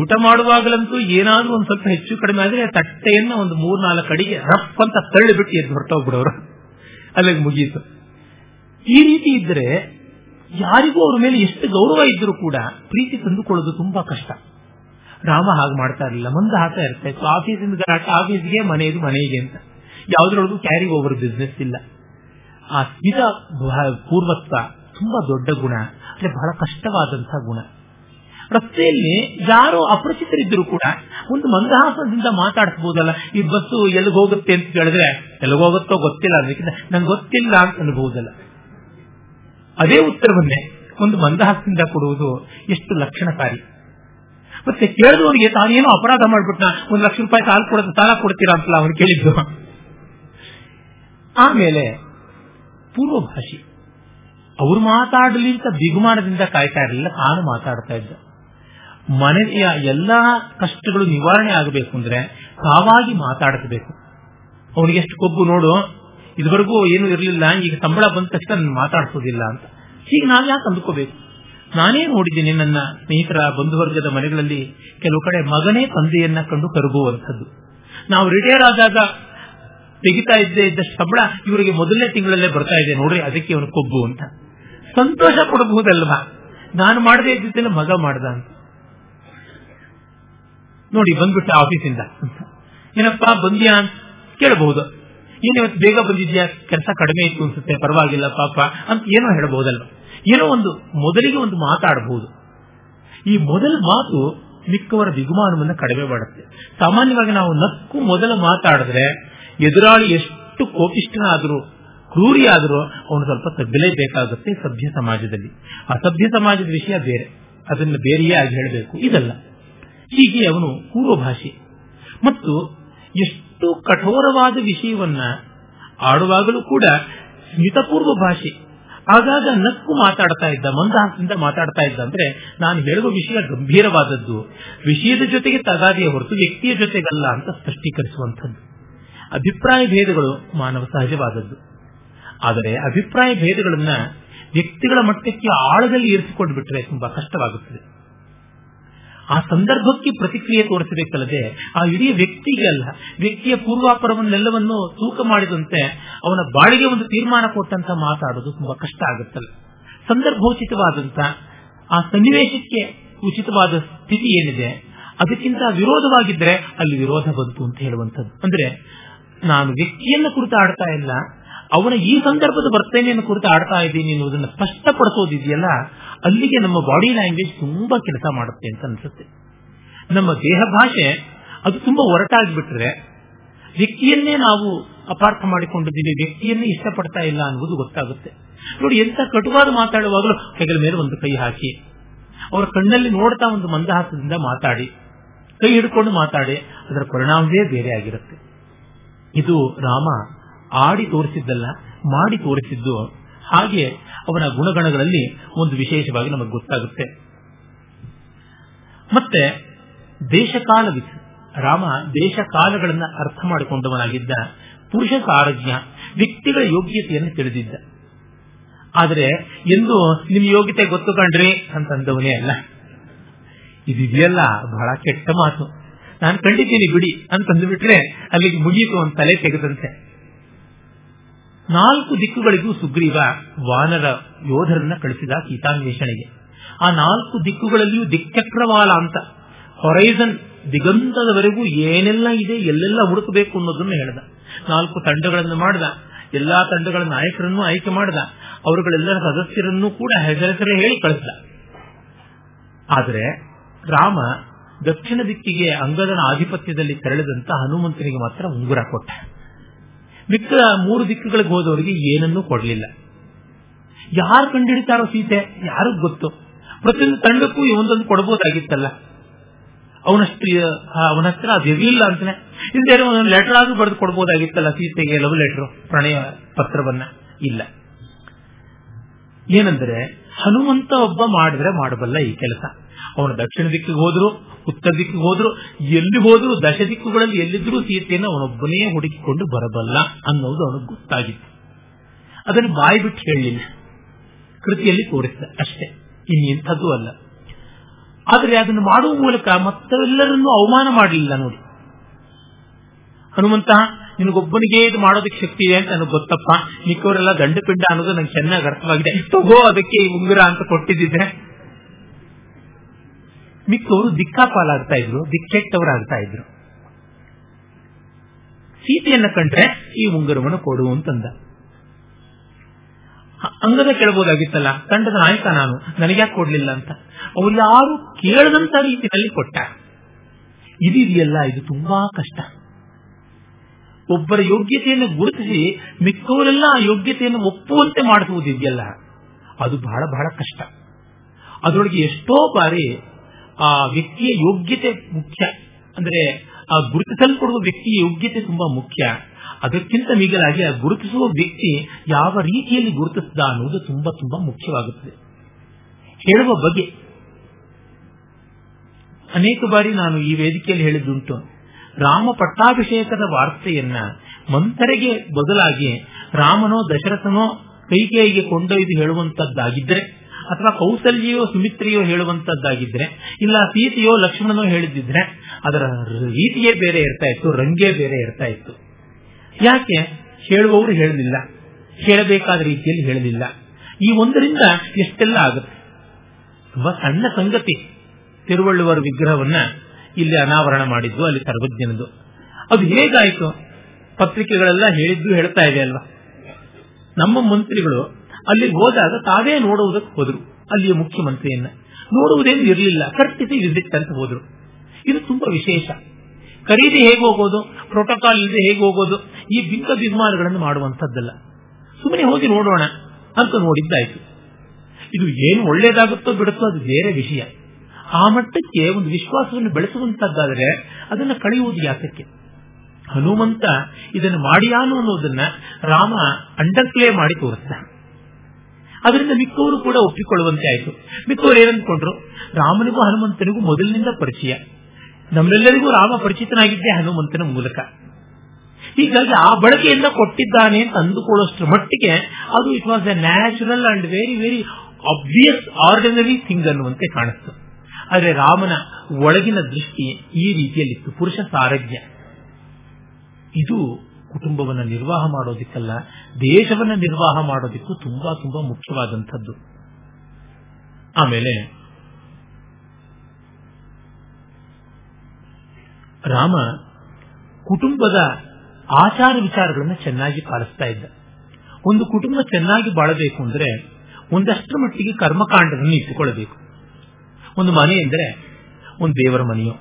ಊಟ ಮಾಡುವಾಗಲಂತೂ ಏನಾದ್ರೂ ಒಂದ್ ಸ್ವಲ್ಪ ಹೆಚ್ಚು ಕಡಿಮೆ ಆದ್ರೆ ತಟ್ಟೆಯನ್ನ ಒಂದು ಮೂರ್ನಾಲ್ಕು ಅಡಿಗೆ ರಫ್ ಅಂತ ತಳ್ಳಿ ಬಿಟ್ಟು ಎದ್ದು ಹೊರಟೋಗ್ಬಿಡೋರು, ಅಲ್ಲಿಗೆ ಮುಗೀತು. ಈ ರೀತಿ ಇದ್ರೆ ಯಾರಿಗೂ ಅವ್ರ ಮೇಲೆ ಎಷ್ಟು ಗೌರವ ಇದ್ರೂ ಕೂಡ ಪ್ರೀತಿ ತಂದುಕೊಳ್ಳೋದು ತುಂಬಾ ಕಷ್ಟ. ರಾಮ ಹಾಗೆ ಮಾಡ್ತಾ ಇರಲಿಲ್ಲ, ಮುಂದೆ ಹಾಕ್ತಾ ಇರ್ತಾ ಇತ್ತು. ಆಫೀಸಿಂದ ಗಲಾಟೆ ಆಫೀಸ್ಗೆ, ಮನೆಯದು ಮನೆಗೆ ಅಂತ ಯಾವ್ದ್ರೊಳಗೂ ಕ್ಯಾರಿ ಓವರ್ ಬಿಸ್ನೆಸ್ ಇಲ್ಲ. ಆ ಸ್ಮಿತ ಪೂರ್ವತ್ವ ತುಂಬಾ ದೊಡ್ಡ ಗುಣ, ಅಂದ್ರೆ ಬಹಳ ಕಷ್ಟವಾದಂತಹ ಗುಣ. ರಸ್ತೆಯಲ್ಲಿ ಯಾರೋ ಅಪರಿಚಿತರಿದ್ದರೂ ಕೂಡ ಒಂದು ಮಂದಹಾಸದಿಂದ ಮಾತಾಡಿಸಬಹುದಲ್ಲ. ಈ ಬಸ್ಸು ಎಲ್ಲಿಗೆ ಹೋಗುತ್ತೆ ಅಂತ ಕೇಳಿದ್ರೆ ಎಲ್ಲಿಗೋಗುತ್ತೋ ಗೊತ್ತಿಲ್ಲ, ಅದಕ್ಕಿಂತ ನಂಗೆ ಗೊತ್ತಿಲ್ಲ ಅಂತ ಅನ್ಬಹುದಲ್ಲ. ಅದೇ ಉತ್ತರವನ್ನೇ ಒಂದು ಮಂದಹಾಸದಿಂದ ಕೊಡುವುದು ಎಷ್ಟು ಲಕ್ಷಣಕಾರಿ. ಮತ್ತೆ ಕೇಳಿದವನಿಗೆ ತಾನೇನೋ ಅಪರಾಧ ಮಾಡ್ಬಿಟ್ಟ, ಒಂದು ಲಕ್ಷ ರೂಪಾಯಿ ಸಾಲ ಕೊಡೋದು ಸಾಲ ಕೊಡ್ತೀರಾ ಅಂತಲ್ಲ ಅವನು ಕೇಳಿದ್ದು. ಆಮೇಲೆ ಪೂರ್ವಭಾಷೆ, ಅವ್ರು ಮಾತಾಡಲಿ ಅಂತ ಬಿಗುಮಾನದಿಂದ ಕಾಯ್ತಾ ಇರಲಿಲ್ಲ, ತಾನು ಮಾತಾಡ್ತಾ ಇದ್ದ. ಮನೆಯ ಎಲ್ಲಾ ಕಷ್ಟಗಳು ನಿವಾರಣೆ ಆಗಬೇಕು ಅಂದ್ರೆ ತಾವಾಗಿ ಮಾತಾಡಿಸಬೇಕು. ಅವನಿಗೆಷ್ಟು ಕೊಬ್ಬು ನೋಡು, ಇದುವರೆಗೂ ಏನು ಇರಲಿಲ್ಲ, ಈಗ ಸಂಬಳ ಬಂದ ತಕ್ಷಣ ನಾನು ಮಾತಾಡಿಸೋದಿಲ್ಲ ಅಂತ. ಈಗ ನಾವು ಯಾಕೆ ಅಂದ್ಕೋಬೇಕು? ನಾನೇ ನೋಡಿದ್ದೀನಿ ನನ್ನ ಸ್ನೇಹಿತರ ಬಂಧುವರ್ಗದ ಮನೆಗಳಲ್ಲಿ ಕೆಲವು ಕಡೆ ಮಗನೇ ತಂದೆಯನ್ನ ಕಂಡು ಕರಗುವಂಥದ್ದು. ನಾವು ರಿಟೈರ್ ಆದಾಗ ತೆಗಿತಾ ಇದ್ದೇ ಇದ್ದಷ್ಟು ಸಂಬಳ ಇವರಿಗೆ ಮೊದಲನೇ ತಿಂಗಳಲ್ಲೇ ಬರ್ತಾ ಇದೆ ನೋಡ್ರಿ, ಅದಕ್ಕೆ ಅವನು ಕೊಬ್ಬು ಅಂತ ಸಂತೋಷ ಕೊಡಬಹುದಲ್ವಾ? ನಾನು ಮಾಡದೇ ಇದ್ದಿದ್ದನ್ನು ಮಗ ಮಾಡ್ದ ಅಂತ ನೋಡಿ, ಬಂದ್ಬಿಟ್ಟ ಆಫೀಸಿಂದ ಅಂತ ಏನಪ್ಪಾ ಬಂದ್ಯಾ ಅಂತ ಕೇಳಬಹುದು. ಏನಿವತ್ತು ಬೇಗ ಬಂದಿದ್ಯಾ, ಕೆಲಸ ಕಡಿಮೆ ಇತ್ತು ಅನ್ಸುತ್ತೆ, ಪರವಾಗಿಲ್ಲ ಪಾಪ ಅಂತ ಏನೋ ಹೇಳಬಹುದಲ್ವ? ಏನೋ ಒಂದು ಮೊದಲಿಗೆ ಒಂದು ಮಾತಾಡಬಹುದು. ಈ ಮೊದಲ ಮಾತು ಮಿಕ್ಕವರ ಬಿಗುಮಾನವನ್ನು ಕಡಿಮೆ ಮಾಡುತ್ತೆ. ಸಾಮಾನ್ಯವಾಗಿ ನಾವು ನಕ್ಕು ಮೊದಲ ಮಾತಾಡಿದ್ರೆ ಎದುರಾಳಿ ಎಷ್ಟು ಕೋಪಿಷ್ಠನಾದರೂ ಕ್ರೂರಿಯಾದರೂ ಅವನು ಸ್ವಲ್ಪ ತಬ್ಬಿಲೇಬೇಕಾಗುತ್ತೆ ಸಭ್ಯ ಸಮಾಜದಲ್ಲಿ. ಆ ಸಭ್ಯ ಸಮಾಜದ ವಿಷಯ ಬೇರೆ, ಅದನ್ನು ಬೇರೆಯೇ ಆಗಿ ಹೇಳಬೇಕು, ಇದಲ್ಲ. ಹೀಗೆ ಅವನು ಪೂರ್ವಭಾಷೆ. ಮತ್ತು ಎಷ್ಟು ಕಠೋರವಾದ ವಿಷಯವನ್ನ ಆಡುವಾಗಲೂ ಕೂಡ ಸ್ಮಿತಪೂರ್ವ ಭಾಷೆ. ಆಗಾಗ ನಕ್ಕು ಮಾತಾಡ್ತಾ ಇದ್ದ, ಮಂದಹಾಸದಿಂದ ಮಾತಾಡ್ತಾ ಇದ್ದ. ಅಂದ್ರೆ ನಾನು ಹೇಳುವ ವಿಷಯ ಗಂಭೀರವಾದದ್ದು, ವಿಷಯದ ಜೊತೆಗೆ ತಗಾದೆಯ ಹೊರತು ವ್ಯಕ್ತಿಯ ಜೊತೆಗಲ್ಲ ಅಂತ ಸ್ಪಷ್ಟೀಕರಿಸುವಂಥದ್ದು. ಅಭಿಪ್ರಾಯ ಭೇದಗಳು ಮಾನವ ಸಹಜವಾದದ್ದು, ಆದರೆ ಅಭಿಪ್ರಾಯ ಭೇದಗಳನ್ನ ವ್ಯಕ್ತಿಗಳ ಮಟ್ಟಕ್ಕೆ ಆಳದಲ್ಲಿ ಇರಿಸಿಕೊಂಡು ಬಿಟ್ಟರೆ ತುಂಬಾ ಕಷ್ಟವಾಗುತ್ತದೆ. ಆ ಸಂದರ್ಭಕ್ಕೆ ಪ್ರತಿಕ್ರಿಯೆ ತೋರಿಸಬೇಕಲ್ಲದೆ ಆ ಇಡೀ ವ್ಯಕ್ತಿಗೆ ಅಲ್ಲ, ವ್ಯಕ್ತಿಯ ಪೂರ್ವಾಪರವನ್ನೆಲ್ಲವನ್ನು ತೂಕ ಮಾಡಿದಂತೆ ಅವನ ಬಾಳಿಗೆ ಒಂದು ತೀರ್ಮಾನ ಕೊಟ್ಟಂತ ಮಾತಾಡೋದು ತುಂಬಾ ಕಷ್ಟ ಆಗುತ್ತಲ್ಲ. ಸಂದರ್ಭೋಚಿತವಾದಂತ ಆ ಸನ್ನಿವೇಶಕ್ಕೆ ಉಚಿತವಾದ ಸ್ಥಿತಿ ಏನಿದೆ ಅದಕ್ಕಿಂತ ವಿರೋಧವಾಗಿದ್ರೆ ಅಲ್ಲಿ ವಿರೋಧ ಬಂತು ಅಂತ ಹೇಳುವಂಥದ್ದು. ಅಂದ್ರೆ ನಾನು ವ್ಯಕ್ತಿಯನ್ನು ಕುರಿತು ಆಡ್ತಾ ಇಲ್ಲ, ಅವನ ಈ ಸಂದರ್ಭದ ವರ್ತನೆಯನ್ನು ಕುರಿತು ಆಡ್ತಾ ಇದ್ದೀನಿ ಎನ್ನುವುದನ್ನು ಸ್ಪಷ್ಟಪಡಿಸೋದಿದೆಯಲ್ಲ, ಅಲ್ಲಿಗೆ ನಮ್ಮ ಬಾಡಿ ಲ್ಯಾಂಗ್ವೇಜ್ ತುಂಬಾ ಕೆಲಸ ಮಾಡುತ್ತೆ ಅಂತ ಅನ್ಸುತ್ತೆ. ನಮ್ಮ ದೇಹ ಭಾಷೆ ಅದು ತುಂಬಾ ಒರಟಾಗಿಬಿಟ್ರೆ ವ್ಯಕ್ತಿಯನ್ನೇ ನಾವು ಅಪಾರ್ಥ ಮಾಡಿಕೊಂಡಿದ್ದೀವಿ, ವ್ಯಕ್ತಿಯನ್ನೇ ಇಷ್ಟಪಡ್ತಾ ಇಲ್ಲ ಅನ್ನುವುದು ಗೊತ್ತಾಗುತ್ತೆ. ನೋಡಿ, ಎಂತ ಕಟುವಾದ ಮಾತಾಡುವಾಗಲೂ ಹೆಗಲ ಮೇಲೆ ಒಂದು ಕೈ ಹಾಕಿ, ಅವರ ಕಣ್ಣಲ್ಲಿ ನೋಡ್ತಾ ಒಂದು ಮಂದಹಾಸದಿಂದ ಮಾತಾಡಿ, ಕೈ ಹಿಡ್ಕೊಂಡು ಮಾತಾಡಿ, ಅದರ ಪರಿಣಾಮವೇ ಬೇರೆ ಆಗಿರುತ್ತೆ. ಇದು ರಾಮ ಆಡಿ ತೋರಿಸಿದ್ದಲ್ಲ, ಮಾಡಿ ತೋರಿಸಿದ್ದು. ಹಾಗೆ ಅವನ ಗುಣಗಣಗಳಲ್ಲಿ ಒಂದು ವಿಶೇಷವಾಗಿ ನಮಗೆ ಗೊತ್ತಾಗುತ್ತೆ. ಮತ್ತೆ ದೇಶಕಾಲ ವಿತ್ ರಾಮ ದೇಶಕಾಲಗಳನ್ನ ಅರ್ಥ ಮಾಡಿಕೊಂಡವನಾಗಿದ್ದ, ಪುರುಷ ಸಾರಜ್ಞ, ವ್ಯಕ್ತಿಗಳ ಯೋಗ್ಯತೆಯನ್ನು ತಿಳಿದಿದ್ದ. ಆದರೆ ಎಂದು ನಿಮ್ಮ ಯೋಗ್ಯತೆ ಗೊತ್ತು ಕಂಡ್ರಿ ಅಂತಂದವನೇ ಅಲ್ಲ. ಇದಿದೆಯಲ್ಲ ಬಹಳ ಕೆಟ್ಟ ಮಾತು, ನಾನು ಕಂಡಿದ್ದೀನಿ ಬಿಡಿ ಅಂತಂದುಬಿಟ್ರೆ ಅಲ್ಲಿಗೆ ಮುಗಿಯಿತು, ಒಂದು ತಲೆ ತೆಗೆದಂತೆ. ನಾಲ್ಕು ದಿಕ್ಕುಗಳಿಗೂ ಸುಗ್ರೀವ ವಾನರ ಯೋಧರನ್ನ ಕಳಿಸಿದ ಸೀತಾನ್ವೇಷಣೆಗೆ. ಆ ನಾಲ್ಕು ದಿಕ್ಕುಗಳಲ್ಲಿಯೂ ದಿಕ್ಚಕ್ರವಾಲ ಅಂತ ಹೊರೈಸನ್ ದಿಗಂತದವರೆಗೂ ಏನೆಲ್ಲ ಇದೆ ಎಲ್ಲೆಲ್ಲ ಹುಡುಕಬೇಕು ಅನ್ನೋದನ್ನು ಹೇಳಿದ. ನಾಲ್ಕು ತಂಡಗಳನ್ನು ಮಾಡಿದ, ಎಲ್ಲಾ ತಂಡಗಳ ನಾಯಕರನ್ನು ಆಯ್ಕೆ ಮಾಡಿದ, ಅವರುಗಳೆಲ್ಲರ ಸದಸ್ಯರನ್ನು ಕೂಡ ಹೆಸರೆಸರೆ ಹೇಳಿ ಕಳಿಸಿದ. ಆದರೆ ರಾಮ ದಕ್ಷಿಣ ದಿಕ್ಕಿಗೆ ಅಂಗದನ ಆಧಿಪತ್ಯದಲ್ಲಿ ತೆರಳಿದಂತ ಹನುಮಂತನಿಗೆ ಮಾತ್ರ ಉಂಗುರ ಕೊಟ್ಟ. ಬಿಕ್ಕ ಮೂರು ದಿಕ್ಕುಗಳಿಗೆ ಹೋದವರಿಗೆ ಏನನ್ನೂ ಕೊಡಲಿಲ್ಲ. ಯಾರು ಕಂಡುಹಿಡಿತಾರೋ ಸೀತೆ ಯಾರಿಗೂ ಗೊತ್ತು. ಪ್ರತಿಯೊಂದು ತಂಡಕ್ಕೂ ಇವೊಂದೊಂದು ಕೊಡಬಹುದಾಗಿತ್ತಲ್ಲ. ಅವನಷ್ಟು ಅವನ ಹತ್ರ ಅದಿರಲಿಲ್ಲ ಅಂತಾನೆ. ಹಿಂದೆ ಒಂದೊಂದು ಲೆಟರ್ ಆದ್ರೂ ಬರೆದು ಕೊಡಬಹುದಾಗಿತ್ತಲ್ಲ ಸೀತೆಗೆ, ಲವ್ ಲೆಟರ್, ಪ್ರಣಯ ಪತ್ರವನ್ನ. ಇಲ್ಲ. ಏನಂದ್ರೆ ಹನುಮಂತ ಒಬ್ಬ ಮಾಡಿದ್ರೆ ಮಾಡಬಲ್ಲ ಈ ಕೆಲಸ. ಅವನು ದಕ್ಷಿಣ ದಿಕ್ಕಿಗೆ ಹೋದ್ರು, ಉತ್ತರ ದಿಕ್ಕಿಗೆ ಹೋದ್ರು, ಎಲ್ಲಿ ಹೋದ್ರು, ದಶ ದಿಕ್ಕುಗಳಲ್ಲಿ ಎಲ್ಲಿದ್ರೂ ಸೀತೆಯನ್ನು ಅವನೊಬ್ಬನೇ ಹುಡುಕಿಕೊಂಡು ಬರಬಲ್ಲ ಅನ್ನೋದು ಅವನಿಗೆ ಗೊತ್ತಾಗಿತ್ತು. ಅದನ್ನು ಬಾಯಿ ಬಿಟ್ಟು ಹೇಳಲಿಲ್ಲ, ಕೃತಿಯಲ್ಲಿ ತೋರಿಸಿದ ಅಷ್ಟೇ, ಇನ್ನು ಇಂಥದ್ದು ಅಲ್ಲ. ಆದರೆ ಅದನ್ನು ಮಾಡುವ ಮೂಲಕ ಮತ್ತೆಲ್ಲರನ್ನೂ ಅವಮಾನ ಮಾಡಲಿಲ್ಲ. ನೋಡಿ, ಹನುಮಂತ, ನಿನಗೊಬ್ಬನಿಗೆ ಇದು ಮಾಡೋದಕ್ಕೆ ಶಕ್ತಿ ಇದೆ ಅಂತ ನನಗೆ ಗೊತ್ತಪ್ಪ, ನಿಕ್ಕವರೆಲ್ಲ ದಂಡ ಪಿಂಡ ಅನ್ನೋದು ನಂಗೆ ಚೆನ್ನಾಗಿ ಅರ್ಥವಾಗಿದೆ, ತಗೋ ಅದಕ್ಕೆ ಉಂಗುರ ಅಂತ ಕೊಟ್ಟಿದ್ದೆ. ಮಿಕ್ಕವರು ದಿಕ್ಕಾಪಾಲಾಗ್ತಾ ಇದ್ರು, ದಿಕ್ಕೆಟ್ಟವರಾಗ್ತಾ ಇದ್ರು. ಸೀತೆಯನ್ನು ಕಂಡ್ರೆ ಈ ಉಂಗುರವನ್ನು ಕೊಡು ಅಂತಂದ. ಅಂಗದ ಕೇಳಬಹುದಾಗಿತ್ತಲ್ಲ, ತಂಡದ ನಾಯಕ ನಾನು, ನನಗ್ಯಾಕೆ ಕೊಡ್ಲಿಲ್ಲ ಅಂತ. ಅವ್ರು ಯಾರು ಕೇಳದಂತ ರೀತಿಯಲ್ಲಿ ಕೊಟ್ಟ. ಇದೆಯಲ್ಲ, ಇದು ತುಂಬಾ ಕಷ್ಟ. ಒಬ್ಬರ ಯೋಗ್ಯತೆಯನ್ನು ಗುರುತಿಸಿ ಮಿಕ್ಕವರೆಲ್ಲ ಆ ಯೋಗ್ಯತೆಯನ್ನು ಒಪ್ಪುವಂತೆ ಮಾಡಿಸುವುದಿದೆಯಲ್ಲ, ಅದು ಬಹಳ ಬಹಳ ಕಷ್ಟ. ಅದರೊಳಗೆ ಎಷ್ಟೋ ಬಾರಿ ಆ ವ್ಯಕ್ತಿಯ ಯೋಗ್ಯತೆ ಮುಖ್ಯ, ಅಂದ್ರೆ ಆ ಗುರುತಿಸಲ್ಪಡುವ ವ್ಯಕ್ತಿಯ ಯೋಗ್ಯತೆ ತುಂಬಾ ಮುಖ್ಯ. ಅದಕ್ಕಿಂತ ಮಿಗಿಲಾಗಿ ಆ ಗುರುತಿಸುವ ವ್ಯಕ್ತಿ ಯಾವ ರೀತಿಯಲ್ಲಿ ಗುರುತಿಸಿದ ಅನ್ನೋದು ತುಂಬಾ ತುಂಬಾ ಮುಖ್ಯವಾಗುತ್ತದೆ. ಹೇಳುವ ಬಗ್ಗೆ ಅನೇಕ ಬಾರಿ ನಾನು ಈ ವೇದಿಕೆಯಲ್ಲಿ ಹೇಳಿದ್ದುಂಟು. ರಾಮ ಪಟ್ಟಾಭಿಷೇಕದ ವಾರ್ತೆಯನ್ನ ಮಂಥರೆಗೆ ಬದಲಾಗಿ ರಾಮನೋ ದಶರಥನೋ ಕೈಕೇಯಿಗೆ ಕೊಂಡೊಯ್ದು ಹೇಳುವಂತದ್ದಾಗಿದ್ರೆ, ಅಥವಾ ಕೌಶಲ್ಯೋ ಸುಮಿತ್ರೆಯೋ ಹೇಳುವಂತದ್ದಾಗಿದ್ರೆ, ಇಲ್ಲ ಸೀತೆಯೋ ಲಕ್ಷ್ಮಣನೋ ಹೇಳಿದ್ರೆ, ಅದರ ರೀತಿಯೇ ಬೇರೆ ಇರ್ತಾ ಇತ್ತು, ರಂಗೇ ಬೇರೆ ಇರ್ತಾ ಇತ್ತು. ಯಾಕೆ? ಹೇಳುವವರು ಹೇಳಲಿಲ್ಲ, ಹೇಳಬೇಕಾದ ರೀತಿಯಲ್ಲಿ ಹೇಳಲಿಲ್ಲ. ಈ ಒಂದರಿಂದ ಎಷ್ಟೆಲ್ಲ ಆಗುತ್ತೆ. ತುಂಬಾ ಸಣ್ಣ ಸಂಗತಿ. ತಿರುವಳ್ಳುವರ ವಿಗ್ರಹವನ್ನ ಇಲ್ಲಿ ಅನಾವರಣ ಮಾಡಿದ್ದು, ಅಲ್ಲಿ ಸರ್ವಜ್ಞನದು. ಅದು ಹೇಗಾಯಿತು? ಪತ್ರಿಕೆಗಳೆಲ್ಲ ಹೇಳಿದ್ದು ಹೇಳ್ತಾ ಇದೆ ಅಲ್ವಾ. ನಮ್ಮ ಮಂತ್ರಿಗಳು ಅಲ್ಲಿ ಹೋದಾಗ ತಾವೇ ನೋಡುವುದಕ್ಕೆ ಹೋದ್ರು, ಅಲ್ಲಿಯ ಮುಖ್ಯಮಂತ್ರಿಯನ್ನ ನೋಡುವುದೇನು ಇರಲಿಲ್ಲ, ಕರ್ಟಿಸಿ ವಿಸಿಟ್ ಅಂತ ಹೋದ್ರು. ಇದು ತುಂಬಾ ವಿಶೇಷ. ಖರೀದಿ ಹೇಗೆ ಹೋಗೋದು, ಪ್ರೋಟೋಕಾಲ್ ಇಲ್ಲದೆ ಹೇಗೆ ಹೋಗೋದು, ಈ ಬಿಂಕ ಬಿಗ್ಮಾರಗಳನ್ನು ಮಾಡುವಂತದ್ದಲ್ಲ. ಸುಮ್ಮನೆ ಹೋಗಿ ನೋಡೋಣ ಅಂತ ನೋಡಿದ್ದಾಯ್ತು. ಇದು ಏನು ಒಳ್ಳೇದಾಗುತ್ತೋ ಬಿಡುತ್ತೋ ಅದು ಬೇರೆ ವಿಷಯ. ಆ ಮಟ್ಟಕ್ಕೆ ಒಂದು ವಿಶ್ವಾಸವನ್ನು ಬೆಳೆಸುವಂತದ್ದಾದರೆ ಅದನ್ನು ಕಳೆಯುವುದು ಯಾತಕ್ಕೆ? ಹನುಮಂತ ಇದನ್ನು ಮಾಡಿಯಾನು ಅನ್ನೋದನ್ನ ರಾಮ ಅಂಡರ್ ಪ್ಲೇ ಮಾಡಿ ತೋರಿಸ್ತ. ಅದರಿಂದ ಮಿಕ್ಕವರು ಕೂಡ ಒಪ್ಪಿಕೊಳ್ಳುವಂತೆ ಆಯಿತು. ಮಿಕ್ಕವರು ಏನಂದ್ಕೊಂಡ್ರು, ರಾಮನಿಗೂ ಹನುಮಂತನಿಗೂ ಮೊದಲಿನಿಂದ ಪರಿಚಯ. ನಮ್ಮೆಲ್ಲರಿಗೂ ರಾಮ ಪರಿಚಿತನಾಗಿದ್ದೇ ಹನುಮಂತನ ಮೂಲಕ. ಹೀಗಾಗಿ ಆ ಬಳಕೆಯಿಂದ ಕೊಟ್ಟಿದ್ದಾನೆ ಅಂತ ಅಂದುಕೊಳ್ಳೋಷ್ಟರ ಮಟ್ಟಿಗೆ ಅದು it was a natural and very very obvious ordinary thing ಅನ್ನುವಂತೆ ಕಾಣಿಸ್ತು. ಆದರೆ ರಾಮನ ಒಳಗಿನ ದೃಷ್ಟಿ ಈ ರೀತಿಯಲ್ಲಿತ್ತು, ಪುರುಷ ಸಾರಥ್ಯ. ಇದು ಕುಟುಂಬವನ್ನು ನಿರ್ವಾಹ ಮಾಡೋದಿಕ್ಕಲ್ಲ, ದೇಶವನ್ನು ನಿರ್ವಾಹ ಮಾಡೋದಿಕ್ಕೂ ತುಂಬಾ ತುಂಬಾ ಮುಖ್ಯವಾದಂಥದ್ದು. ಆಮೇಲೆ ರಾಮ ಕುಟುಂಬದ ಆಚಾರ ವಿಚಾರಗಳನ್ನು ಚೆನ್ನಾಗಿ ಪಾಲಿಸ್ತಾ ಇದ್ದ. ಒಂದು ಕುಟುಂಬ ಚೆನ್ನಾಗಿ ಬಾಳಬೇಕು ಅಂದ್ರೆ ಒಂದಷ್ಟರ ಮಟ್ಟಿಗೆ ಕರ್ಮಕಾಂಡವನ್ನು ಇಟ್ಟುಕೊಳ್ಳಬೇಕು. ಒಂದು ಮನೆ ಎಂದರೆ ಒಂದು ದೇವರ ಮನೆಯೋ,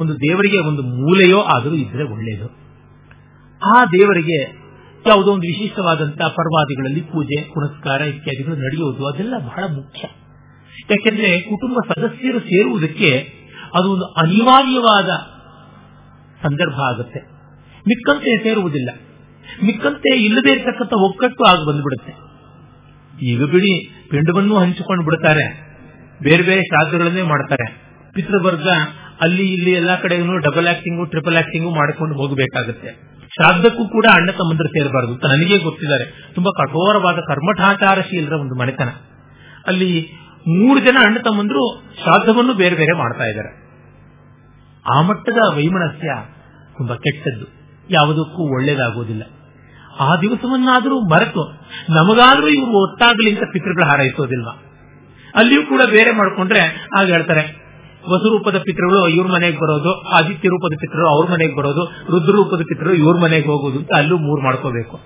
ಒಂದು ದೇವರಿಗೆ ಒಂದು ಮೂಲೆಯೋ ಆದರೂ ಇದ್ರೆ ಒಳ್ಳೆಯದು. ಆ ದೇವರಿಗೆ ಯಾವುದೋ ಒಂದು ವಿಶಿಷ್ಟವಾದಂತಹ ಪರ್ವಾದಿಗಳಲ್ಲಿ ಪೂಜೆ ಪುನಸ್ಕಾರ ಇತ್ಯಾದಿಗಳು ನಡೆಯುವುದು ಅದೆಲ್ಲ ಬಹಳ ಮುಖ್ಯ. ಯಾಕೆಂದ್ರೆ ಕುಟುಂಬ ಸದಸ್ಯರು ಸೇರುವುದಕ್ಕೆ ಅದು ಒಂದು ಅನಿವಾರ್ಯವಾದ ಸಂದರ್ಭ ಆಗುತ್ತೆ. ಮಿಕ್ಕಂತೆ ಸೇರುವುದಿಲ್ಲ, ಮಿಕ್ಕಂತೆ ಇಲ್ಲದೇ ಇರತಕ್ಕಂಥ ಒಕ್ಕಟ್ಟು ಆಗಿ ಬಂದ್ಬಿಡುತ್ತೆ. ಈಗ ಬಿಡಿ, ಪಿಂಡವನ್ನೂ ಹಂಚಿಕೊಂಡು ಬಿಡ್ತಾರೆ, ಬೇರೆ ಬೇರೆ ಶ್ರಾದ್ದಗಳನ್ನೇ ಮಾಡ್ತಾರೆ. ಪಿತೃವರ್ಗ ಅಲ್ಲಿ ಇಲ್ಲಿ ಎಲ್ಲಾ ಕಡೆಗೂ ಡಬಲ್ ಆಕ್ಟಿಂಗು ಟ್ರಿಪಲ್ ಆಕ್ಟಿಂಗು ಮಾಡಿಕೊಂಡು ಹೋಗಬೇಕಾಗುತ್ತೆ. ಶ್ರಾದ್ದಕ್ಕೂ ಕೂಡ ಅಣ್ಣ ತಮ್ಮಂದರು ಸೇರಬಾರದು ಅಂತ ನನಗೆ ಗೊತ್ತಿದ್ದಾರೆ. ತುಂಬಾ ಕಠೋರವಾದ ಕರ್ಮಠಾಚಾರಶೀಲರ ಒಂದು ಮನೆತನ. ಅಲ್ಲಿ ಮೂರು ಜನ ಅಣ್ಣ ತಮ್ಮಂದರು ಶ್ರಾದ್ದವನ್ನು ಬೇರೆ ಬೇರೆ ಮಾಡ್ತಾ ಇದ್ದಾರೆ. ಆ ಮಟ್ಟದ ವೈಮನಸ್ಯ ತುಂಬಾ ಕೆಟ್ಟದ್ದು, ಯಾವುದಕ್ಕೂ ಒಳ್ಳೇದಾಗೋದಿಲ್ಲ. ಆ ದಿವಸವನ್ನಾದರೂ ಮರೆತು ನಮಗಾದ್ರೂ ಇವರು ಒಟ್ಟಾಗಲಿ ಅಂತ ಪಿತೃಗಳು ಹಾರೈಸೋದಿಲ್ವಾ? ಅಲ್ಲಿಯೂ ಕೂಡ ಬೇರೆ ಮಾಡಿಕೊಂಡ್ರೆ ಆಗ ಹೇಳ್ತಾರೆ, ವಸುರೂಪದ ಪಿತೃಗಳು ಇವ್ರ ಮನೆಗೆ ಬರೋದು, ಆದಿತ್ಯ ರೂಪದ ಪಿತೃಗಳು ಅವ್ರ ಮನೆಗೆ ಬರೋದು, ರುದ್ರರೂಪದ ಪಿತೃಗಳು ಇವ್ರ ಮನೆಗೆ ಹೋಗೋದು ಅಂತ ಅಲ್ಲೂ ಮೂರು ಮಾಡ್ಕೋಬೇಕು.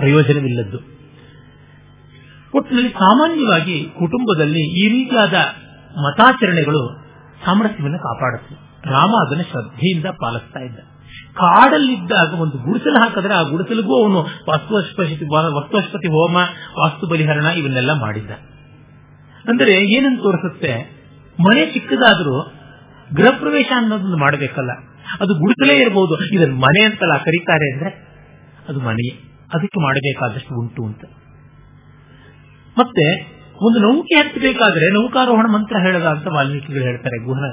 ಪ್ರಯೋಜನವಿಲ್ಲದ್ದು. ಒಟ್ಟಿನಲ್ಲಿ ಸಾಮಾನ್ಯವಾಗಿ ಕುಟುಂಬದಲ್ಲಿ ಈ ರೀತಿಯಾದ ಮತಾಚರಣೆಗಳು ಸಾಮರಸ್ಯವನ್ನು ಕಾಪಾಡುತ್ತವೆ. ರಾಮ ಅದನ್ನು ಶ್ರದ್ಧೆಯಿಂದ ಪಾಲಿಸ್ತಾ ಇದ್ದ. ಕಾಡಲ್ಲಿದ್ದಾಗ ಒಂದು ಗುಡಿಸಲು ಹಾಕಿದ್ರೆ ಆ ಗುಡಿಸಲಿಗೂ ಅವನು ವಾಸ್ತುವಸ್ಪತಿ ವಸ್ತುವಸ್ಪತಿ ಹೋಮ, ವಾಸ್ತು ಬಲಿಹರಣ ಇವನ್ನೆಲ್ಲ ಮಾಡಿದ್ದ. ಅಂದರೆ ಏನಂತ ತೋರಿಸುತ್ತೆ, ಮನೆ ಚಿಕ್ಕದಾದರೂ ಗೃಹ ಪ್ರವೇಶ ಅನ್ನೋದನ್ನು ಮಾಡಬೇಕಲ್ಲ, ಅದು ಗುಡಿಸಲೇ ಇರಬಹುದು. ಇದನ್ನು ಮನೆ ಅಂತಲ್ಲ ಕರೀತಾರೆ ಅಂದ್ರೆ ಅದು ಮನೆ, ಅದಕ್ಕೆ ಮಾಡಬೇಕಾದಷ್ಟು ಉಂಟು ಅಂತ. ಮತ್ತೆ ಒಂದು ನೌಕೆ ಹತ್ತಬೇಕಾದ್ರೆ ನೌಕಾರೋಹಣ ಮಂತ್ರ ಹೇಳದ ಅಂತ ವಾಲ್ಮೀಕಿಗಳು ಹೇಳ್ತಾರೆ ಗುಹನ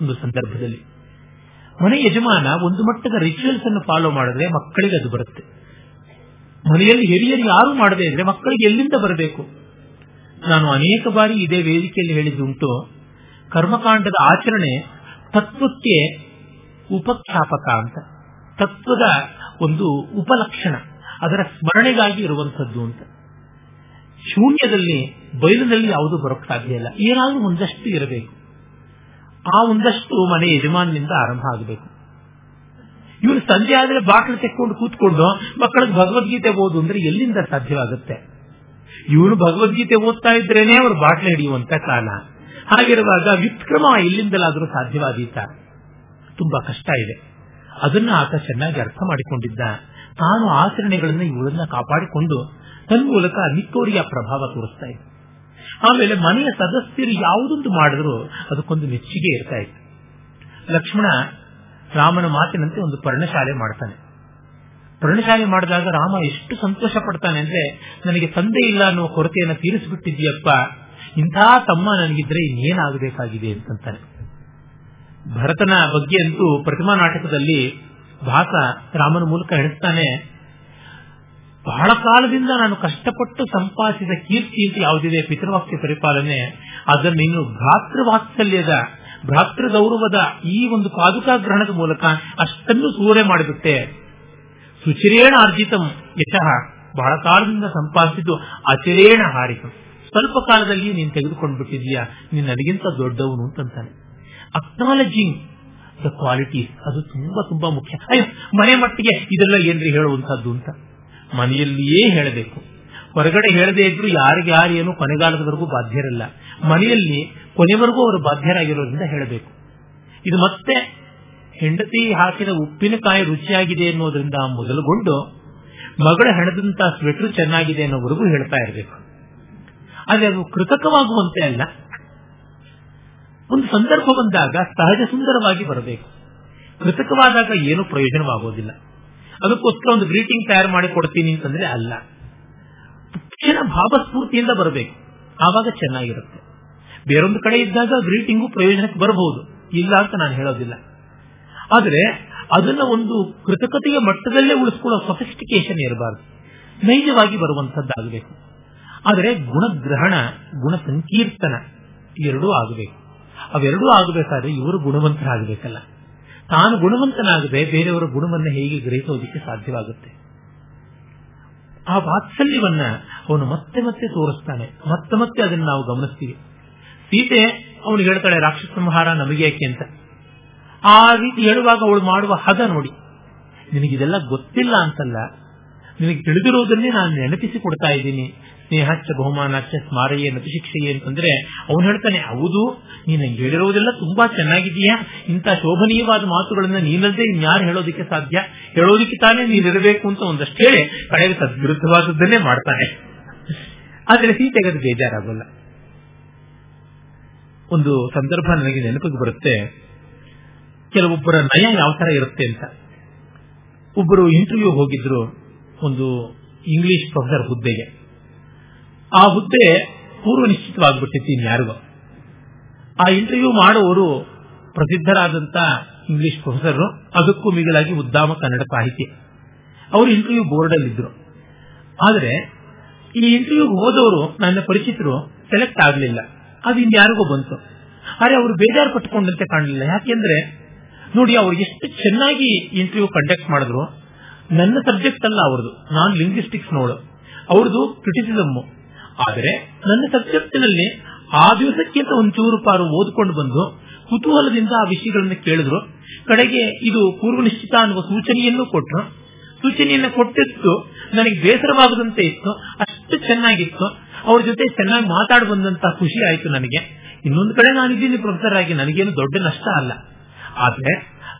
ಒಂದು ಸಂದರ್ಭದಲ್ಲಿ. ಮನೆ ಯಜಮಾನ ಒಂದು ಮಟ್ಟದ ರಿಚುವಲ್ಸ್ ಅನ್ನು ಫಾಲೋ ಮಾಡಿದ್ರೆ ಮಕ್ಕಳಿಗೆ ಅದು ಬರುತ್ತೆ. ಮನೆಯಲ್ಲಿ ಹಿರಿಯರು ಯಾರು ಮಾಡದೇ ಇದ್ರೆ ಮಕ್ಕಳಿಗೆ ಎಲ್ಲಿಂದ ಬರಬೇಕು? ನಾನು ಅನೇಕ ಬಾರಿ ಇದೇ ವೇದಿಕೆಯಲ್ಲಿ ಹೇಳಿದ್ದುಂಟು, ಕರ್ಮಕಾಂಡದ ಆಚರಣೆ ತತ್ವಕ್ಕೆ ಉಪಖ್ಯಾಪಕ ಅಂತ, ತತ್ವದ ಒಂದು ಉಪಲಕ್ಷಣ, ಅದರ ಸ್ಮರಣೆಗಾಗಿ ಇರುವಂತದ್ದು ಅಂತ. ಶೂನ್ಯದಲ್ಲಿ ಬಯಲಿನಲ್ಲಿ ಯಾವುದೂ ಬರೋಕ್ ಸಾಧ್ಯ ಇಲ್ಲ, ಏನಾದ್ರೂ ಒಂದಷ್ಟು ಇರಬೇಕು. ಆ ಒಂದಷ್ಟು ಮನೆ ಯಜಮಾನನಿಂದ ಆರಂಭ ಆಗಬೇಕು. ಇವರು ಸಂಜೆ ಆದರೆ ಬಾಕಲು ತೆಕ್ಕೊಂಡು ಕೂತ್ಕೊಂಡು ಮಕ್ಕಳಿಗೆ ಭಗವದ್ಗೀತೆ ಓದು ಅಂದ್ರೆ ಎಲ್ಲಿಂದ ಸಾಧ್ಯವಾಗುತ್ತೆ? ಇವನು ಭಗವದ್ಗೀತೆ ಓದ್ತಾ ಇದ್ರೇನೆ ಅವರು ಬಾಟ್ಲೆ ಹಿಡಿಯುವಂತ ಕಾಲ. ಹಾಗಿರುವಾಗ ವಿಕ್ರಮ ಎಲ್ಲಿಂದಲಾದರೂ ಸಾಧ್ಯವಾದೀತ? ತುಂಬಾ ಕಷ್ಟ ಇದೆ. ಅದನ್ನು ಆತ ಚೆನ್ನಾಗಿ ಅರ್ಥ ಮಾಡಿಕೊಂಡಿದ್ದ. ತಾನು ಆಚರಣೆಗಳನ್ನು ಇವಳನ್ನ ಕಾಪಾಡಿಕೊಂಡು ತನ್ನ ಮೂಲಕ ವಿಕ್ಟೋರಿಯಾ ಪ್ರಭಾವ ತೋರಿಸ್ತಾ ಇತ್ತು. ಆಮೇಲೆ ಮನೆಯ ಸದಸ್ಯರು ಯಾವುದೊಂದು ಮಾಡಿದ್ರು ಅದಕ್ಕೊಂದು ಮೆಚ್ಚುಗೆ ಇರ್ತಾ ಇತ್ತು. ಲಕ್ಷ್ಮಣ ರಾಮನ ಮಾತಿನಂತೆ ಒಂದು ಪರ್ಣಶಾಲೆ ಮಾಡ್ತಾನೆ. ಪರ್ಣಶಾಲೆ ಮಾಡಿದಾಗ ರಾಮ ಎಷ್ಟು ಸಂತೋಷ ಪಡ್ತಾನೆ ಅಂದ್ರೆ, ನನಗೆ ತಂದೆ ಇಲ್ಲ ಅನ್ನೋ ಕೊರತೆಯನ್ನು ತೀರಿಸಿಬಿಟ್ಟಿದ್ಯಪ್ಪ, ಇಂಥ ತಮ್ಮ ನನಗಿದ್ರೆ ಇನ್ನೇನಾಗಬೇಕಾಗಿದೆ ಅಂತಂತಾನೆ. ಭರತನ ಬಗ್ಗೆ ಅಂತೂ ಪ್ರತಿಮಾ ನಾಟಕದಲ್ಲಿ ಭಾಸ ರಾಮನ ಮೂಲಕ ಎಣಿಸ್ತಾನೆ, ಬಹಳ ಕಾಲದಿಂದ ನಾನು ಕಷ್ಟಪಟ್ಟು ಸಂಪಾದಿಸಿದ ಕೀರ್ತಿ ಅಂತ ಯಾವುದಿದೆ ಪಿತೃವಾಕ್ಯ ಪರಿಪಾಲನೆ, ಅದನ್ನು ಇನ್ನು ಭ್ರಾತೃವಾತ್ಸಲ್ಯದ ಭ್ರಾತೃ ಗೌರವದ ಈ ಒಂದು ಪಾದುಕಾಗ್ರಹಣದ ಮೂಲಕ ಅಷ್ಟನ್ನು ಸೂರೆ ಮಾಡಿಬಿಟ್ಟೆ. ಸುಚಿರೇಣ ಅರ್ಜಿತಂ ಯಶಃ, ಬಹಳ ಕಾಲದಿಂದ ಸಂಪಾದಿಸಿದ್ದು ಅಚಿರೇಣ ಹಾರಿತು, ಸ್ವಲ್ಪ ಕಾಲದಲ್ಲಿ ನೀನು ತೆಗೆದುಕೊಂಡು ಬಿಟ್ಟಿದೀಯಾ, ನೀನು ನನಗಿಂತ ದೊಡ್ಡವನು ಅಂತಾನೆ. ಅಕ್ನಾಲಜಿಂಗ್ ದ ಕ್ವಾಲಿಟೀಸ್ ಅದು ತುಂಬಾ ತುಂಬಾ ಮುಖ್ಯ. ಅಯ್ಯೋ, ಮನೆ ಮಟ್ಟಿಗೆ ಇದೆಲ್ಲ ಏನ್ರಿ ಹೇಳುವಂತಹದ್ದು ಅಂತ ಮನೆಯಲ್ಲಿಯೇ ಹೇಳಬೇಕು. ಹೊರಗಡೆ ಹೇಳದೇ ಇದ್ರು ಯಾರಿಗೆ ಯಾರೇನು ಕೊನೆಗಾಲದವರೆಗೂ ಬಾಧ್ಯರಲ್ಲ, ಮನೆಯಲ್ಲಿ ಕೊನೆವರೆಗೂ ಅವರು ಬಾಧ್ಯರಾಗಿರೋದ್ರಿಂದ ಹೇಳಬೇಕು. ಇದು ಮತ್ತೆ ಹೆಂಡತಿ ಹಾಕಿದ ಉಪ್ಪಿನಕಾಯಿ ರುಚಿಯಾಗಿದೆ ಎನ್ನುವುದರಿಂದ ಮೊದಲುಗೊಂಡು ಮಗಳ ಹೆಣದಂತಹ ಸ್ವೆಟರ್ ಚೆನ್ನಾಗಿದೆ ಅನ್ನೋವರೆಗೂ ಹೇಳ್ತಾ ಇರಬೇಕು. ಆದರೆ ಅದು ಕೃತಕವಾಗುವಂತೆ ಅಲ್ಲ, ಒಂದು ಸಂದರ್ಭ ಬಂದಾಗ ಸಹಜ ಸುಂದರವಾಗಿ ಬರಬೇಕು. ಕೃತಕವಾದಾಗ ಏನು ಪ್ರಯೋಜನವಾಗೋದಿಲ್ಲ. ಅದಕ್ಕೋಸ್ಕರ ಒಂದು ಗ್ರೀಟಿಂಗ್ ತಯಾರು ಮಾಡಿ ಕೊಡ್ತೀನಿ ಅಂತಂದ್ರೆ ಅಲ್ಲ, ತಕ್ಷಣ ಭಾವಸ್ಫೂರ್ತಿಯಿಂದ ಬರಬೇಕು, ಆವಾಗ ಚೆನ್ನಾಗಿರುತ್ತೆ. ಬೇರೊಂದು ಕಡೆ ಇದ್ದಾಗ ಗ್ರೀಟಿಂಗು ಪ್ರಯೋಜನಕ್ಕೆ ಬರಬಹುದು, ಇಲ್ಲ ಅಂತ ನಾನು ಹೇಳೋದಿಲ್ಲ. ಆದರೆ ಅದನ್ನ ಒಂದು ಕೃತಕತೆಯ ಮಟ್ಟದಲ್ಲೇ ಉಳಿಸ್ಕೊಳ್ಳೋ ಸೊಫಿಸ್ಟಿಕೇಶನ್ ಇರಬಾರದು, ನೈಜವಾಗಿ ಬರುವಂತದ್ದಾಗಬೇಕು. ಆದರೆ ಗುಣಗ್ರಹಣ, ಗುಣ ಸಂಕೀರ್ತನ ಎರಡೂ ಆಗಬೇಕು. ಅವೆರಡೂ ಆಗಬೇಕಾದ್ರೆ ಇವರು ಗುಣವಂತರಾಗಬೇಕಲ್ಲ. ತಾನು ಗುಣವಂತನಾಗದೆ ಬೇರೆಯವರ ಗುಣವನ್ನು ಹೇಗೆ ಗ್ರಹಿಸೋದಕ್ಕೆ ಸಾಧ್ಯವಾಗುತ್ತೆ? ಆ ವಾತ್ಸಲ್ಯವನ್ನ ಅವನು ಮತ್ತೆ ಮತ್ತೆ ತೋರಿಸ್ತಾನೆ, ಮತ್ತೆ ಮತ್ತೆ ಅದನ್ನು ನಾವು ಗಮನಿಸ್ತೀವಿ. ಸೀತೆ ಅವನು ಹೇಳ್ತಾಳೆ, ರಾಕ್ಷಸ ಸಂಹಾರ ನಮಗೆ ಯಾಕೆ ಅಂತ. ಆ ರೀತಿ ಹೇಳುವಾಗ ಅವಳು ಮಾಡುವ ಹದ ನೋಡಿ, ನಿನಗಿದೆಲ್ಲ ಗೊತ್ತಿಲ್ಲ ಅಂತಲ್ಲ, ನಿನಗೆ ತಿಳಿದಿರುವುದನ್ನೇ ನಾನು ನೆನಪಿಸಿ ಕೊಡ್ತಾ ಇದ್ದೀನಿ. ಸ್ನೇಹಾಚ ಬಹುಮಾನಾಚ ಸ್ಮಾರಯೇ ನತಿ ಶಿಕ್ಷೆಯೇ ಅಂತಂದ್ರೆ ಅವನು ಹೇಳ್ತಾನೆ, ಹೌದು, ನೀನು ಹೇಳಿರೋದೆಲ್ಲ ತುಂಬಾ ಚೆನ್ನಾಗಿದೀಯಾ, ಇಂಥ ಶೋಭನೀಯವಾದ ಮಾತುಗಳನ್ನ ನೀನಲ್ಲದೆ ಇನ್ಯಾರು ಹೇಳೋದಕ್ಕೆ ಸಾಧ್ಯ, ಹೇಳೋದಕ್ಕೆ ತಾನೇ ನೀನಿರಬೇಕು ಅಂತ ಒಂದಷ್ಟು ಹೇಳಿ ಕಡೆಗೆ ತದ್ವಿರುದ್ಧವಾದದ್ದನ್ನೇ ಮಾಡ್ತಾನೆ. ಆದರೆ ಸೀತೆಗೆ ಅದು ಬೇಜಾರಾಗಲ್ಲ. ಒಂದು ಸಂದರ್ಭ ನನಗೆ ನೆನಪಿಗೆ ಬರುತ್ತೆ, ಕೆಲವೊಬ್ಬರ ನಯ ಯಾವ ತರ ಇರುತ್ತೆ ಅಂತ. ಒಬ್ಬರು ಇಂಟರ್ವ್ಯೂ ಹೋಗಿದ್ರು, ಒಂದು ಇಂಗ್ಲಿಷ್ ಪ್ರೊಫೆಸರ್ ಹುದ್ದೆಗೆ. ಆ ಹುದ್ದೆ ಪೂರ್ವ ನಿಶ್ಚಿತವಾಗಿಬಿಟ್ಟಿತ್ತು ಇನ್ಯಾರಿಗೂ. ಆ ಇಂಟರ್ವ್ಯೂ ಮಾಡುವವರು ಪ್ರಸಿದ್ಧರಾದಂತ ಇಂಗ್ಲಿಷ್ ಪ್ರೊಫೆಸರ್, ಅದಕ್ಕೂ ಮಿಗಿಲಾಗಿ ಉದ್ದಾಮ ಕನ್ನಡ ಸಾಹಿತಿ. ಅವರು ಇಂಟರ್ವ್ಯೂ ಬೋರ್ಡ್ ಅಲ್ಲಿದ್ರು. ಆದರೆ ಈ ಇಂಟರ್ವ್ಯೂಗೆ ಹೋದವರು ನನ್ನ ಪರಿಚಿತರು ಸೆಲೆಕ್ಟ್ ಆಗಲಿಲ್ಲ, ಅದು ಇನ್ಯಾರಿಗೂ ಬಂತು. ಆದರೆ ಅವರು ಬೇಜಾರು ಪಟ್ಟುಕೊಂಡಂತೆ ಕಾಣಲಿಲ್ಲ. ಯಾಕೆಂದ್ರೆ ನೋಡಿ, ಅವರು ಎಷ್ಟು ಚೆನ್ನಾಗಿ ಇಂಟರ್ವ್ಯೂ ಕಂಡಕ್ಟ್ ಮಾಡಿದ್ರು. ನನ್ನ ಸಬ್ಜೆಕ್ಟ್ ಅಲ್ಲ ಅವ್ರದ್ದು, ನಾನ್ ಲಿಂಗ್ವಿಸ್ಟಿಕ್ಸ್ ನೋಡು, ಅವ್ರದ್ದು ಕ್ರಿಟಿಸಿಸಮ್. ಆದರೆ ನನ್ನ ಸಬ್ಜೆಕ್ಟಿನಲ್ಲಿ ಆ ದಿವಸಕ್ಕಿಂತ ಒಂಚೂರು ಪಾರು ಓದ್ಕೊಂಡು ಬಂದು ಕುತೂಹಲದಿಂದ ಆ ವಿಷಯಗಳನ್ನು ಕೇಳಿದ್ರು. ಕಡೆಗೆ ಇದು ಪೂರ್ವ ನಿಶ್ಚಿತ ಅನ್ನುವ ಸೂಚನೆಯನ್ನು ಕೊಟ್ಟರು. ಸೂಚನೆಯನ್ನು ಕೊಟ್ಟಿತ್ತು, ನನಗೆ ಬೇಸರವಾಗದಂತೆ ಇತ್ತು, ಅಷ್ಟು ಚೆನ್ನಾಗಿತ್ತು. ಅವ್ರ ಜೊತೆ ಚೆನ್ನಾಗಿ ಮಾತಾಡಿ ಬಂದಂತಹ ಖುಷಿ ಆಯಿತು ನನಗೆ. ಇನ್ನೊಂದು ಕಡೆ ನಾನಿದ್ದೀನಿ ಪ್ರೊಫೆಸರ್ ಆಗಿ, ನನಗೇನು ದೊಡ್ಡ ನಷ್ಟ ಅಲ್ಲ. ಆದರೆ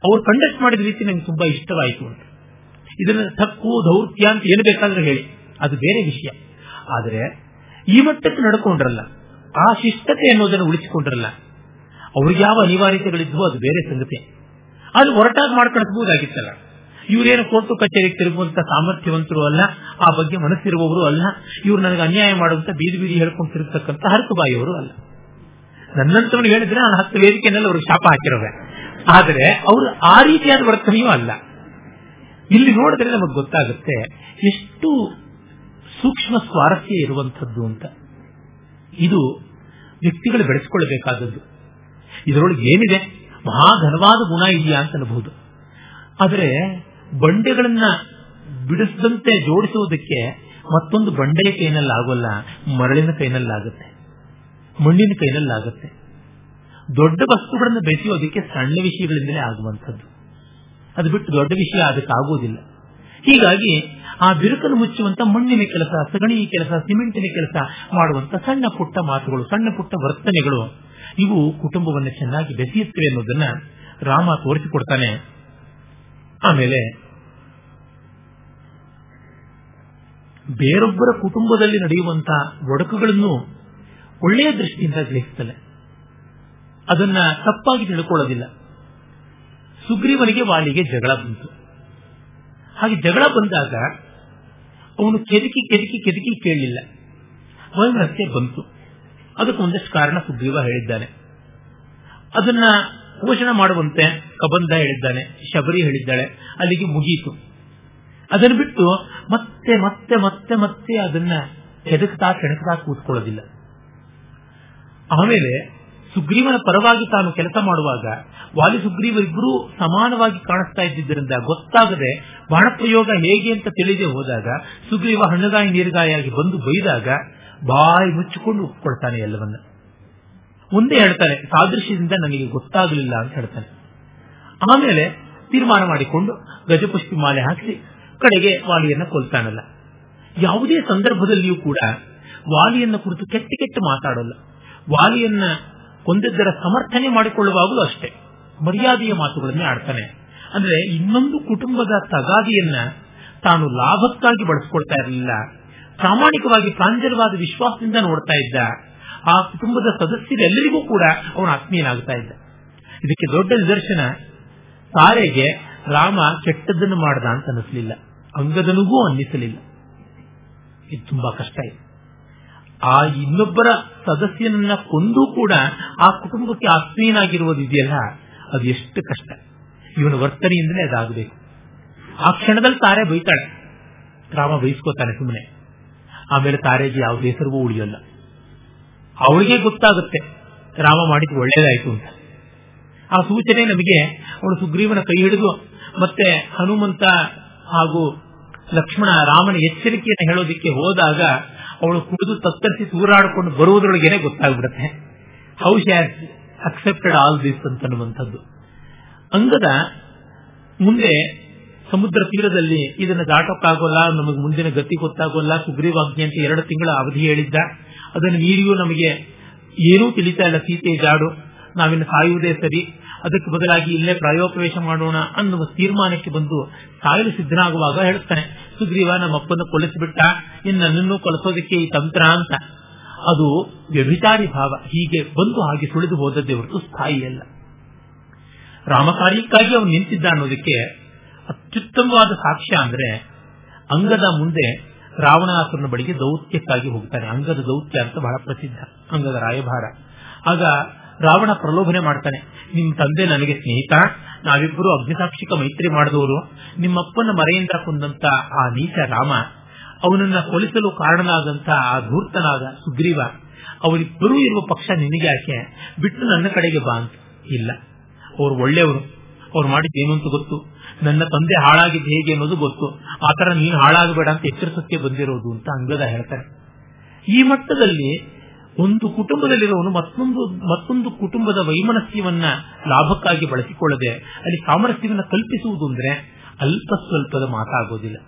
ಅವ್ರು ಕಂಡಕ್ಟ್ ಮಾಡಿದ ರೀತಿ ನಂಗೆ ತುಂಬಾ ಇಷ್ಟವಾಯಿತು ಅಂತ. ಇದನ್ನ ತಪ್ಪು ದೌರ್ತ್ಯ ಅಂತ ಏನು ಬೇಕಾದ್ರೆ ಹೇಳಿ, ಅದು ಬೇರೆ ವಿಷಯ. ಆದರೆ ಈ ಮಟ್ಟಕ್ಕೆ ನಡ್ಕೊಂಡ್ರಲ್ಲ, ಆ ಶಿಷ್ಟತೆ ಅನ್ನೋದನ್ನು ಉಳಿಸಿಕೊಂಡ್ರಲ್ಲ, ಅವ್ರಿಗೆ ಯಾವ ಅನಿವಾರ್ಯತೆಗಳಿದ್ವೋ ಅದು ಬೇರೆ ಸಂಗತಿ. ಅದು ಹೊರಟಾಗಿ ಮಾಡ್ಕೊಳ್ಬಹುದಾಗಿತ್ತಲ್ಲ. ಇವರೇನು ಕೋರ್ಟು ಕಚೇರಿಗೆ ತಿರುಗುವಂತ ಸಾಮರ್ಥ್ಯವಂತರು ಅಲ್ಲ, ಆ ಬಗ್ಗೆ ಮನಸ್ಸಿರುವವರು ಅಲ್ಲ, ಇವರು ನನಗೆ ಅನ್ಯಾಯ ಮಾಡುವಂತ ಬೀದಿ ಬೀದಿ ಹೇಳ್ಕೊಂಡು ತಿರುಗ್ತಕ್ಕಂಥ ಹರಕುಬಾಯಿಯವರು ಅಲ್ಲ. ನನ್ನಂತವನು ಹೇಳಿದ್ರೆ ನಾನು ಹತ್ತು ವೇದಿಕೆಯಲ್ಲಿ ಅವ್ರಿಗೆ ಶಾಪ ಹಾಕಿರೋವೆ. ಆದರೆ ಅವರು ಆ ರೀತಿಯಾದ ವರ್ತನೆಯೂ ಅಲ್ಲ. ಇಲ್ಲಿ ನೋಡಿದ್ರೆ ನಮಗೆ ಗೊತ್ತಾಗುತ್ತೆ ಎಷ್ಟು ಸೂಕ್ಷ್ಮ ಸ್ವಾರಸ್ಯ ಇರುವಂಥದ್ದು ಅಂತ. ಇದು ವ್ಯಕ್ತಿಗಳು ಬೆಳೆಸಿಕೊಳ್ಳಬೇಕಾದದ್ದು. ಇದರೊಳಗೆ ಏನಿದೆ, ಮಹಾಘನವಾದ ಗುಣ ಇದೆಯಾ ಅಂತ ಅನ್ಬಹುದು. ಆದರೆ ಬಂಡೆಗಳನ್ನ ಬಿಡಿಸದಂತೆ ಜೋಡಿಸುವುದಕ್ಕೆ ಮತ್ತೊಂದು ಬಂಡೆಯ ಕೈನಲ್ಲಾಗೋಲ್ಲ, ಮರಳಿನ ಕೈನಲ್ಲಾಗುತ್ತೆ, ಮಣ್ಣಿನ ಕೈನಲ್ಲಾಗುತ್ತೆ. ದೊಡ್ಡ ವಸ್ತುಗಳನ್ನು ಬೆಸೆಯೋದಕ್ಕೆ ಸಣ್ಣ ವಿಷಯಗಳಿಂದಲೇ ಆಗುವಂಥದ್ದು, ಅದು ಬಿಟ್ಟು ದೊಡ್ಡ ವಿಷಯ ಅದಕ್ಕೆ ಆಗೋದಿಲ್ಲ. ಹೀಗಾಗಿ ಆ ಬಿರುಕನ್ನು ಮುಚ್ಚುವಂತ ಮಣ್ಣಿನ ಕೆಲಸ, ಸಗಣಿ ಕೆಲಸ, ಸಿಮೆಂಟಿನ ಕೆಲಸ ಮಾಡುವಂತ ಸಣ್ಣ ಪುಟ್ಟ ಮಾತುಗಳು, ಸಣ್ಣ ಪುಟ್ಟ ವರ್ತನೆಗಳು ಇವು ಕುಟುಂಬವನ್ನು ಚೆನ್ನಾಗಿ ಬೆಸೆಯುತ್ತವೆ ಅನ್ನೋದನ್ನ ರಾಮ ತೋರಿಸಿಕೊಡ್ತಾನೆ. ಆಮೇಲೆ ಬೇರೊಬ್ಬರ ಕುಟುಂಬದಲ್ಲಿ ನಡೆಯುವಂತಹ ಒಡಕುಗಳನ್ನು ಒಳ್ಳೆಯ ದೃಷ್ಟಿಯಿಂದ ಗ್ರಹಿಸ್ತಾನೆ, ಅದನ್ನ ತಪ್ಪಾಗಿ ತಿಳ್ಕೊಳ್ಳೋದಿಲ್ಲ. ಸುಗ್ರೀವನಿಗೆ ವಾಲಿಗೆ ಜಗಳ ಬಂತು. ಹಾಗೆ ಜಗಳ ಬಂದಾಗ ಅವನು ಕೆದಕಿ ಕೆದಕಿ ಕೆದಕಿ ಕೇಳಲಿಲ್ಲ, ವೈಮನಸ್ಸೆ ಬಂತು. ಅದಕ್ಕೆ ಒಂದಷ್ಟು ಕಾರಣ ಸುಗ್ರೀವ ಹೇಳಿದ್ದಾನೆ. ಅದನ್ನ ಘೋಷಣೆ ಮಾಡುವಂತೆ ಕಬಂಧ ಹೇಳಿದ್ದಾನೆ, ಶಬರಿ ಹೇಳಿದ್ದಾಳೆ, ಅಲ್ಲಿಗೆ ಮುಗೀತು. ಅದನ್ನು ಬಿಟ್ಟು ಮತ್ತೆ ಮತ್ತೆ ಮತ್ತೆ ಮತ್ತೆ ಅದನ್ನ ಕೆದಕ್ತಾ ಕೆಣಕ್ತಾ ಕೂತ್ಕೊಳ್ಳೋದಿಲ್ಲ. ಆಮೇಲೆ ಸುಗ್ರೀವನ ಪರವಾಗಿ ತಾನು ಕೆಲಸ ಮಾಡುವಾಗ ವಾಲಿ ಸುಗ್ರೀವ ಇಬ್ಬರೂ ಸಮಾನವಾಗಿ ಕಾಣಿಸ್ತಾ ಇದ್ದಿದ್ದರಿಂದ ಗೊತ್ತಾಗದೆ ಬಾಣಪ್ರಯೋಗ ಹೇಗೆ ಅಂತ ತಿಳಿದೇ ಹೋದಾಗ ಸುಗ್ರೀವ ಹಣ್ಣುಗಾಯಿ ನೀರುಗಾಯಿಯಾಗಿ ಬಂದು ಬೈದಾಗ ಬಾಯಿ ಮುಚ್ಚಿಕೊಂಡು ಒಪ್ಕೊಳ್ತಾನೆ ಎಲ್ಲವನ್ನ. ಮುಂದೆ ಹೇಳ್ತಾನೆ, ಸಾದೃಶ್ಯದಿಂದ ನನಗೆ ಗೊತ್ತಾಗಲಿಲ್ಲ ಅಂತ ಹೇಳ್ತಾನೆ. ಆಮೇಲೆ ತೀರ್ಮಾನ ಮಾಡಿಕೊಂಡು ಗಜಪುಷ್ಪಿ ಮಾಲೆ ಹಾಕಿಸಿ ಕಡೆಗೆ ವಾಲಿಯನ್ನ ಕೊಲ್ತಾನಲ್ಲ. ಯಾವುದೇ ಸಂದರ್ಭದಲ್ಲಿಯೂ ಕೂಡ ವಾಲಿಯನ್ನ ಕುರಿತು ಕೆಟ್ಟ ಕೆಟ್ಟ ಮಾತಾಡಲ್ಲ. ವಾಲಿಯನ್ನ ಕೊಂದಿದ್ದರ ಸಮರ್ಥನೆ ಮಾಡಿಕೊಳ್ಳುವಾಗಲೂ ಅಷ್ಟೇ ಮರ್ಯಾದೆಯ ಮಾತುಗಳನ್ನೇ ಆಡ್ತಾನೆ. ಅಂದ್ರೆ ಇನ್ನೊಂದು ಕುಟುಂಬದ ತಗಾದಿಯನ್ನ ತಾನು ಲಾಭಕ್ಕಾಗಿ ಬಳಸಿಕೊಳ್ತಾ ಇರಲಿಲ್ಲ, ಪ್ರಾಮಾಣಿಕವಾಗಿ ಪ್ರಾಂಜಲವಾದ ವಿಶ್ವಾಸದಿಂದ ನೋಡ್ತಾ ಇದ್ದ. ಆ ಕುಟುಂಬದ ಸದಸ್ಯರೆಲ್ಲರಿಗೂ ಕೂಡ ಅವನ ಆತ್ಮೀಯನಾಗ್ತಾ ಇದ್ದ. ಇದಕ್ಕೆ ದೊಡ್ಡ ನಿದರ್ಶನ, ತಾರೆಗೆ ರಾಮ ಕೆಟ್ಟದ್ದನ್ನು ಮಾಡ್ದ ಅಂತ ಅನ್ನಿಸಲಿಲ್ಲ, ಅಂಗದನಿಗೂ ಅನ್ನಿಸಲಿಲ್ಲ. ಇದು ತುಂಬಾ ಕಷ್ಟ ಇದೆ. ಆ ಇನ್ನೊಬ್ಬರ ಸದಸ್ಯನನ್ನ ಕೊಂದೂ ಕೂಡ ಆ ಕುಟುಂಬಕ್ಕೆ ಆತ್ಮೀಯನಾಗಿರುವುದಿದೆಯಲ್ಲ, ಅದು ಎಷ್ಟು ಕಷ್ಟ. ಇವನ ವರ್ತನೆಯಿಂದಲೇ ಅದಾಗಬೇಕು. ಆ ಕ್ಷಣದಲ್ಲಿ ತಾರೆ ಬೈತಾಳೆ, ರಾಮ ಬೈಸ್ಕೋತಾನೆ ಸುಮ್ಮನೆ. ಆಮೇಲೆ ತಾರೆಗೆ ಯಾವ ಹೆಸರಿಗೂ ಉಳಿಯೋಲ್ಲ. ಅವಳಿಗೆ ಗೊತ್ತಾಗುತ್ತೆ ರಾಮ ಮಾಡಿದ್ದು ಒಳ್ಳೇದಾಯ್ತು ಅಂತ. ಆ ಸೂಚನೆ ನಮಗೆ ಅವನು ಸುಗ್ರೀವನ ಕೈ ಹಿಡಿದು ಮತ್ತೆ ಹನುಮಂತ ಹಾಗೂ ಲಕ್ಷ್ಮಣ ರಾಮನ ಎಚ್ಚರಿಕೆಯನ್ನು ಹೇಳೋದಿಕ್ಕೆ ಹೋದಾಗ ಅವಳು ಕುಡಿದು ತತ್ತರಿಸಿ ತೂರಾಡಿಕೊಂಡು ಬರುವುದರೊಳಗೇನೆ ಗೊತ್ತಾಗ್ಬಿಡುತ್ತೆ. How she has accepted all this ಅಂತ ಅನ್ನುವಂಥದ್ದು. ಅಂಗದ ಮುಂದೆ ಸಮುದ್ರ ತೀರದಲ್ಲಿ ಇದನ್ನು ದಾಟೋಕ್ಕಾಗೋಲ್ಲ, ನಮಗೆ ಮುಂದಿನ ಗತಿ ಗೊತ್ತಾಗೋಲ್ಲ, ಸುಗ್ರೀವಾಜ್ಞೆ ಅಂತ ಎರಡು ತಿಂಗಳ ಅವಧಿ ಹೇಳಿದ್ದ, ಅದನ್ನು ಮೀರಿಯೂ ನಮಗೆ ಏನೂ ತಿಳಿತಾ ಇಲ್ಲ, ಸೀತೆ ಜಾಡು, ನಾವಿನ್ನು ಸಾಯುವುದೇ ಸರಿ, ಅದಕ್ಕೆ ಬದಲಾಗಿ ಇಲ್ಲೇ ಪ್ರಾಯೋಪವೇಶ ಮಾಡೋಣ ಅನ್ನುವ ತೀರ್ಮಾನಕ್ಕೆ ಬಂದು ಸಾಯಲು ಸಿದ್ಧನಾಗುವಾಗ ಹೇಳ್ತಾನೆ, ಸುಗ್ರೀವ ನಮ್ಮಪ್ಪನ ಕೊಲಿಸಿಬಿಟ್ಟ, ಇನ್ನು ನನ್ನನ್ನು ಕೊಲಿಸೋದಕ್ಕೆ ಈ ತಂತ್ರ ಅಂತ. ಅದು ವ್ಯಭಿಚಾರಿ ಭಾವ, ಹೀಗೆ ಬಂದು ಹಾಗೆ ಸುಳಿದು ಹೋದದ್ದೇ ಹೊರತು ಸ್ಥಾಯಿಯಲ್ಲ. ರಾಮಕಾರ್ಯಕ್ಕಾಗಿ ಅವನು ನಿಂತಿದ್ದ ಅನ್ನೋದಕ್ಕೆ ಅತ್ಯುತ್ತಮವಾದ ಸಾಕ್ಷ್ಯ ಅಂದ್ರೆ ಅಂಗದ ಮುಂದೆ ರಾವಣಾಸುರನ ಬಳಿಗೆ ದೌತ್ಯಕ್ಕಾಗಿ ಹೋಗ್ತಾನೆ. ಅಂಗದ ದೌತ್ಯ ಅಂತ ಬಹಳ ಪ್ರಸಿದ್ಧ, ಅಂಗದ ರಾಯಭಾರ. ಆಗ ರಾವಣ ಪ್ರಲೋಭನೆ ಮಾಡ್ತಾನೆ, ನಿಮ್ಮ ತಂದೆ ನನಗೆ ಸ್ನೇಹಿತ, ನಾವಿಬ್ಬರು ಅಗ್ನಿಸಾಕ್ಷಿಕ ಮೈತ್ರಿ ಮಾಡಿದವರು, ನಿಮ್ಮಪ್ಪನ ಮರೆಯಿಂದ ಕೊಂದಂತ ಆ ನೀಚ ರಾಮ, ಅವನನ್ನ ಕೊಲಿಸಲು ಕಾರಣನಾದಂತ ಆ ಧೂರ್ತನಾದ ಸುಗ್ರೀವ, ಅವರಿಬ್ಬರೂ ಇರುವ ಪಕ್ಷ ನಿನಗೆ ಯಾಕೆ, ಬಿಟ್ಟು ನನ್ನ ಕಡೆಗೆ ಬಾ ಅಂತ. ಇಲ್ಲ, ಅವ್ರು ಒಳ್ಳೆಯವರು, ಅವ್ರು ಮಾಡಿದ್ದೇನು ಅಂತ ಗೊತ್ತು, ನನ್ನ ತಂದೆ ಹಾಳಾಗಿದ್ದು ಹೇಗೆ ಅನ್ನೋದು ಗೊತ್ತು, ಆತರ ನೀನು ಹಾಳಾಗಬೇಡ ಅಂತ ಎಚ್ಚರಿಸಕ್ಕೆ ಬಂದಿರೋದು ಅಂತ ಅಂಗದ ಹೇಳ್ತಾರೆ. ಈ ಮಟ್ಟದಲ್ಲಿ ಒಂದು ಕುಟುಂಬದಲ್ಲಿರುವವನು ಮತ್ತೊಂದು ಮತ್ತೊಂದು ಕುಟುಂಬದ ವೈಮನಸ್ಯವನ್ನ ಲಾಭಕ್ಕಾಗಿ ಬಳಸಿಕೊಳ್ಳದೆ ಅಲ್ಲಿ ಸಾಮರಸ್ಯವನ್ನು ಕಲ್ಪಿಸುವುದು ಅಂದ್ರೆ ಅಲ್ಪ ಸ್ವಲ್ಪದ ಮಾತಾಗೋದಿಲ್ಲ.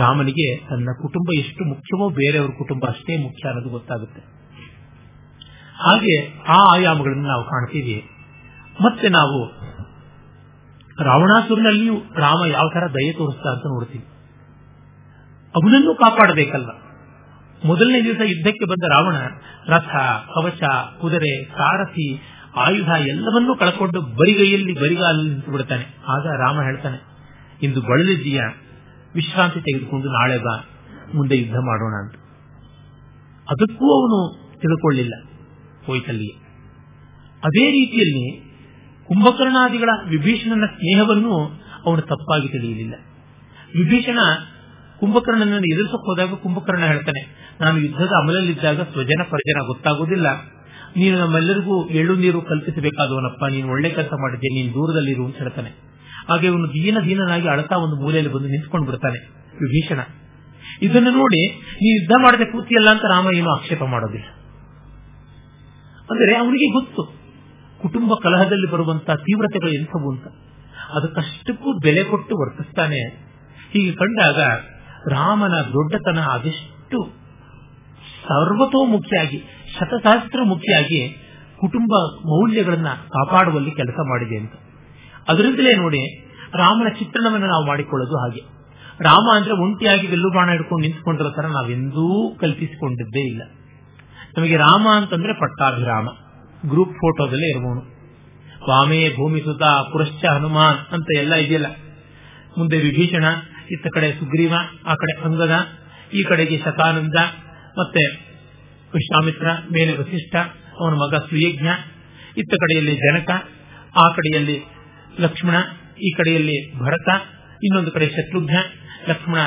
ರಾಮನಿಗೆ ತನ್ನ ಕುಟುಂಬ ಎಷ್ಟು ಮುಖ್ಯವೋ ಬೇರೆಯವರ ಕುಟುಂಬ ಅಷ್ಟೇ ಮುಖ್ಯ ಅನ್ನೋದು ಗೊತ್ತಾಗುತ್ತೆ. ಹಾಗೆ ಆ ಆಯಾಮಗಳನ್ನು ನಾವು ಕಾಣ್ತೀವಿ. ಮತ್ತೆ ನಾವು ರಾವಣಾಸುರನಲ್ಲಿಯೂ ರಾಮ ಯಾವ ತರ ದಯೆ ತೋರಿಸ್ತಾ ಅಂತ ನೋಡ್ತೀವಿ. ಅವನನ್ನು ಕಾಪಾಡಬೇಕಲ್ವ. ಮೊದಲನೇ ದಿವಸ ಯುದ್ಧಕ್ಕೆ ಬಂದ ರಾವಣ ರಥ, ಕವಚ, ಕುದುರೆ, ಸಾರಥಿ, ಆಯುಧ ಎಲ್ಲವನ್ನೂ ಕಳ್ಕೊಂಡು ಬರಿಗೈಯಲ್ಲಿ ಬರಿಗಾಲಲ್ಲಿ ನಿಂತು ಬಿಡ್ತಾನೆ. ಆಗ ರಾಮ ಹೇಳ್ತಾನೆ, ಇಂದು ಬಳಲಿದ್ದೀಯ, ವಿಶ್ರಾಂತಿ ತೆಗೆದುಕೊಂಡು ನಾಳೆ ಬಾ, ಮುಂದೆ ಯುದ್ಧ ಮಾಡೋಣ ಅಂತ. ಅದಕ್ಕೂ ಅವನು ತಿಳ್ಕೊಳ್ಳಿಲ್ಲ, ಹೋಯ್ತಲ್ಲಿಯೇ. ಅದೇ ರೀತಿಯಲ್ಲಿ ಕುಂಭಕರ್ಣಾದಿಗಳ ವಿಭೀಷಣನ ಸ್ನೇಹವನ್ನು ಅವನು ತಪ್ಪಾಗಿ ತಿಳಿಯಲಿಲ್ಲ. ವಿಭೀಷಣ ಕುಂಭಕರ್ಣನನ್ನು ಎದುರಿಸಕ್ಕೆ ಹೋದಾಗ ಕುಂಭಕರ್ಣ ಹೇಳ್ತಾನೆ, ನಾನು ಯುದ್ಧದ ಅಮಲಲ್ಲಿದ್ದಾಗ ಸ್ವಜನ ಪರಜನ ಗೊತ್ತಾಗುವುದಿಲ್ಲ, ನೀನು ನಮ್ಮೆಲ್ಲರಿಗೂ ಎಳ್ಳು ನೀರು ಕಲ್ಪಿಸಬೇಕಾದವನಪ್ಪ, ನೀನು ಒಳ್ಳೆ ಕೆಲಸ ಮಾಡಿದ್ದೆ, ನೀನು ದೂರದಲ್ಲಿರು ಅಂತ ಹೇಳ್ತಾನೆ. ಹಾಗೆ ಇವನು ದೀನ ದೀನನಾಗಿ ಅಳತಾ ಒಂದು ಮೂಲೆಯಲ್ಲಿ ಬಂದು ನಿಂತ್ಕೊಂಡು ಬಿಡ್ತಾನೆ ವಿಭೀಷಣ. ಇದನ್ನು ನೋಡಿ ನೀವು ಯುದ್ಧ ಮಾಡದೆ ಕೂತಿಯಲ್ಲ ಅಂತ ರಾಮ ಏನು ಆಕ್ಷೇಪ ಮಾಡೋದಿಲ್ಲ. ಅಂದರೆ ಅವನಿಗೆ ಗೊತ್ತು ಕುಟುಂಬ ಕಲಹದಲ್ಲಿ ಬರುವಂತಹ ತೀವ್ರತೆಗಳು ಎಂಥವು ಅಂತ. ಅದಕ್ಕಷ್ಟಕ್ಕೂ ಬೆಲೆ ಕೊಟ್ಟು ವರ್ತಿಸ್ತಾನೆ. ಹೀಗೆ ಕಂಡಾಗ ರಾಮನ ದೊಡ್ಡತನ ಅದೆಷ್ಟು ಸರ್ವತೋಮುಖಿಯಾಗಿ, ಶತಸಹಸ್ತ್ರ ಮುಖಿಯಾಗಿ ಕುಟುಂಬ ಮೌಲ್ಯಗಳನ್ನ ಕಾಪಾಡುವಲ್ಲಿ ಕೆಲಸ ಮಾಡಿದೆ ಅಂತ. ಅದರಿಂದಲೇ ನೋಡಿ ರಾಮನ ಚಿತ್ರಣವನ್ನು ನಾವು ಮಾಡಿಕೊಳ್ಳೋದು ಹಾಗೆ. ರಾಮ ಅಂದ್ರೆ ಒಂಟಿಯಾಗಿ ವೆಲ್ಲು ಬಾಣ ಹಿಡ್ಕೊಂಡು ನಿಂತ್ಕೊಂಡಿರೋ ತರ ನಾವೆಂದೂ ಕಲ್ಪಿಸಿಕೊಂಡಿದ್ದೇ ಇಲ್ಲ. ನಮಗೆ ರಾಮ ಅಂತಂದ್ರೆ ಪಟ್ಟಾಭಿರಾಮ, ಗ್ರೂಪ್ ಫೋಟೋದಲ್ಲೇ ಇರುವವನು. ವಾಮೇ ಭೂಮಿ ಸುತ ಪುರಶ್ಚ ಹನುಮಾನ್ ಅಂತ ಎಲ್ಲ ಇದೆಯಲ್ಲ. ಮುಂದೆ ವಿಭೀಷಣ, ಇತ್ತ ಕಡೆ ಸುಗ್ರೀವ, ಆ ಕಡೆ ಅಂಗದ, ಈ ಕಡೆಗೆ ಶತಾನಂದ, ಮತ್ತೆ ವಿಶ್ವಾಮಿತ್ರ, ಮೇಲೆ ವಸಿಷ್ಠ, ಅವನ ಮಗ ಸುಯಜ್ಞ, ಇತ್ತ ಕಡೆಯಲ್ಲಿ ಜನಕ, ಆ ಕಡೆಯಲ್ಲಿ ಲಕ್ಷ್ಮಣ, ಈ ಕಡೆಯಲ್ಲಿ ಭರತ, ಇನ್ನೊಂದು ಕಡೆ ಶತ್ರುಘ್ನ. ಲಕ್ಷ್ಮಣ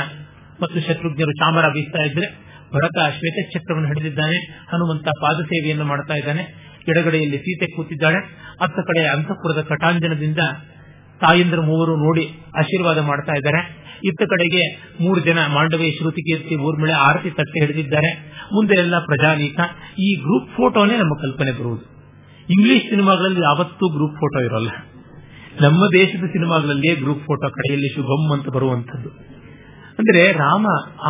ಮತ್ತು ಶತ್ರುಘ್ನರು ಚಾಮರ ಬೀಸ್ತಾ ಇದ್ರೆ, ಭರತ ಶ್ವೇತ ಛತ್ರವನ್ನು ಹಿಡಿದಿದ್ದಾನೆ, ಹನುಮಂತ ಪಾದಸೇವೆಯನ್ನು ಮಾಡ್ತಾ ಇದ್ದಾನೆ, ಎಡಗಡೆಯಲ್ಲಿ ಸೀತೆ ಕೂತಿದ್ದಾಳೆ, ಅತ್ತ ಕಡೆ ಅಂತಃಪುರದ ಕಟಾಂಜನದಿಂದ ತಾಯಂದ್ರ ಮೂವರು ನೋಡಿ ಆಶೀರ್ವಾದ ಮಾಡ್ತಾ ಇದ್ದಾರೆ, ಇತ್ತ ಕಡೆಗೆ ಮೂರು ಜನ ಮಾಂಡವಿ, ಶ್ರುತಿಕೀರ್ತಿ, ಊರ್ಮಿಳೆ ಆರತಿ ತಟ್ಟೆ ಹಿಡಿದಿದ್ದಾರೆ, ಮುಂದೆ ಎಲ್ಲ ಪ್ರಜಾನೀಕ. ಈ ಗ್ರೂಪ್ ಫೋಟೋನೇ ನಮ್ಮ ಕಲ್ಪನೆ ಬರುವುದು. ಇಂಗ್ಲಿಷ್ ಸಿನಿಮಾಗಳಲ್ಲಿ ಯಾವತ್ತೂ ಗ್ರೂಪ್ ಫೋಟೋ ಇರೋಲ್ಲ. ನಮ್ಮ ದೇಶದ ಸಿನಿಮಾಗಳಲ್ಲಿಯೇ ಗ್ರೂಪ್ ಫೋಟೋ, ಕಡೆಯಲ್ಲಿ ಶುಭಮ್ ಅಂತ ಬರುವಂಥದ್ದು. ಅಂದ್ರೆ ರಾಮ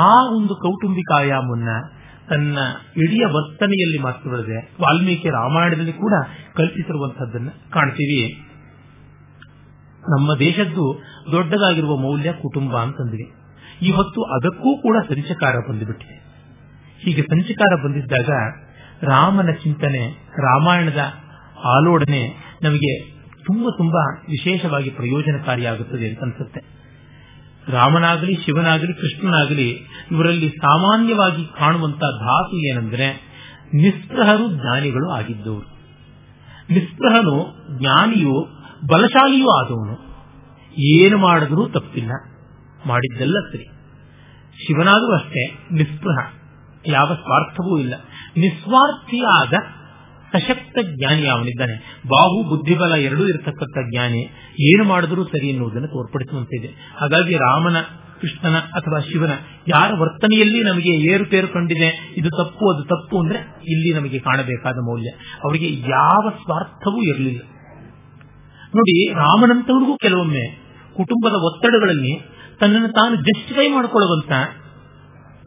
ಆ ಒಂದು ಕೌಟುಂಬಿಕ ಆಯಾಮನ್ನ ತನ್ನ ಇಡೀ ವರ್ತನೆಯಲ್ಲಿ ಮಾತ್ರ ಬರದೆ ವಾಲ್ಮೀಕಿ ರಾಮಾಯಣದಲ್ಲಿ ಕೂಡ ಕಲ್ಪಿಸಿರುವಂತಹದ್ದನ್ನು ಕಾಣ್ತೀವಿ. ನಮ್ಮ ದೇಶದ್ದು ದೊಡ್ಡದಾಗಿರುವ ಮೌಲ್ಯ ಕುಟುಂಬ ಅಂತಂದ್ವಿ. ಇವತ್ತು ಅದಕ್ಕೂ ಕೂಡ ಸಂಚಕಾರ ಬಂದುಬಿಟ್ಟಿದೆ. ಹೀಗೆ ಸಂಚಕಾರ ಬಂದಿದ್ದಾಗ ರಾಮನ ಚಿಂತನೆ, ರಾಮಾಯಣದ ಆಲೋಡನೆ ನಮಗೆ ತುಂಬಾ ತುಂಬಾ ವಿಶೇಷವಾಗಿ ಪ್ರಯೋಜನಕಾರಿಯಾಗುತ್ತದೆ ಅಂತ ಅನ್ಸುತ್ತೆ. ರಾಮನಾಗಲಿ, ಶಿವನಾಗಲಿ, ಕೃಷ್ಣನಾಗಲಿ, ಇವರಲ್ಲಿ ಸಾಮಾನ್ಯವಾಗಿ ಕಾಣುವಂತಹ ಧಾತು ಏನಂದ್ರೆ ನಿಸ್ಪೃಹರು ಜ್ಞಾನಿಗಳು ಆಗಿದ್ದವರು. ನಿಸ್ಪೃಹನು ಜ್ಞಾನಿಯು ಬಲಶಾಲಿಯೂ ಆದವನು. ಏನು ಮಾಡಿದ್ರೂ ತಪ್ಪಿಲ್ಲ, ಮಾಡಿದ್ದೆಲ್ಲ ಸರಿ. ಶಿವನಾದರೂ ಅಷ್ಟೇ ನಿಸ್ಪೃಹ, ಯಾವ ಸ್ವಾರ್ಥವೂ ಇಲ್ಲ, ನಿಸ್ವಾರ್ಥಿಯಾದ ಸಶಕ್ತ ಜ್ಞಾನಿ ಅವನಿದ್ದಾನೆ. ಬಾಹು ಬುದ್ಧಿಬಲ ಎರಡೂ ಇರತಕ್ಕಂಥ ಜ್ಞಾನಿ ಏನು ಮಾಡಿದ್ರೂ ಸರಿ ಎನ್ನುವುದನ್ನು ತೋರ್ಪಡಿಸುವಂತಿದೆ. ಹಾಗಾಗಿ ರಾಮನ, ಕೃಷ್ಣನ ಅಥವಾ ಶಿವನ ಯಾರ ವರ್ತನೆಯಲ್ಲಿ ನಮಗೆ ಏರುಪೇರು ಕಂಡಿದೆ, ಇದು ತಪ್ಪು ಅದು ತಪ್ಪು ಅಂದ್ರೆ ಇಲ್ಲಿ ನಮಗೆ ಕಾಣಬೇಕಾದ ಮೌಲ್ಯ. ಅವರಿಗೆ ಯಾವ ಸ್ವಾರ್ಥವೂ ಇರಲಿಲ್ಲ. ನೋಡಿ, ರಾಮನಂತವ್ರಿಗೂ ಕೆಲವೊಮ್ಮೆ ಕುಟುಂಬದ ಒತ್ತಡಗಳಲ್ಲಿ ತನ್ನನ್ನು ತಾನು ಜಸ್ಟಿಫೈ ಮಾಡಿಕೊಳ್ಳುವಂತ,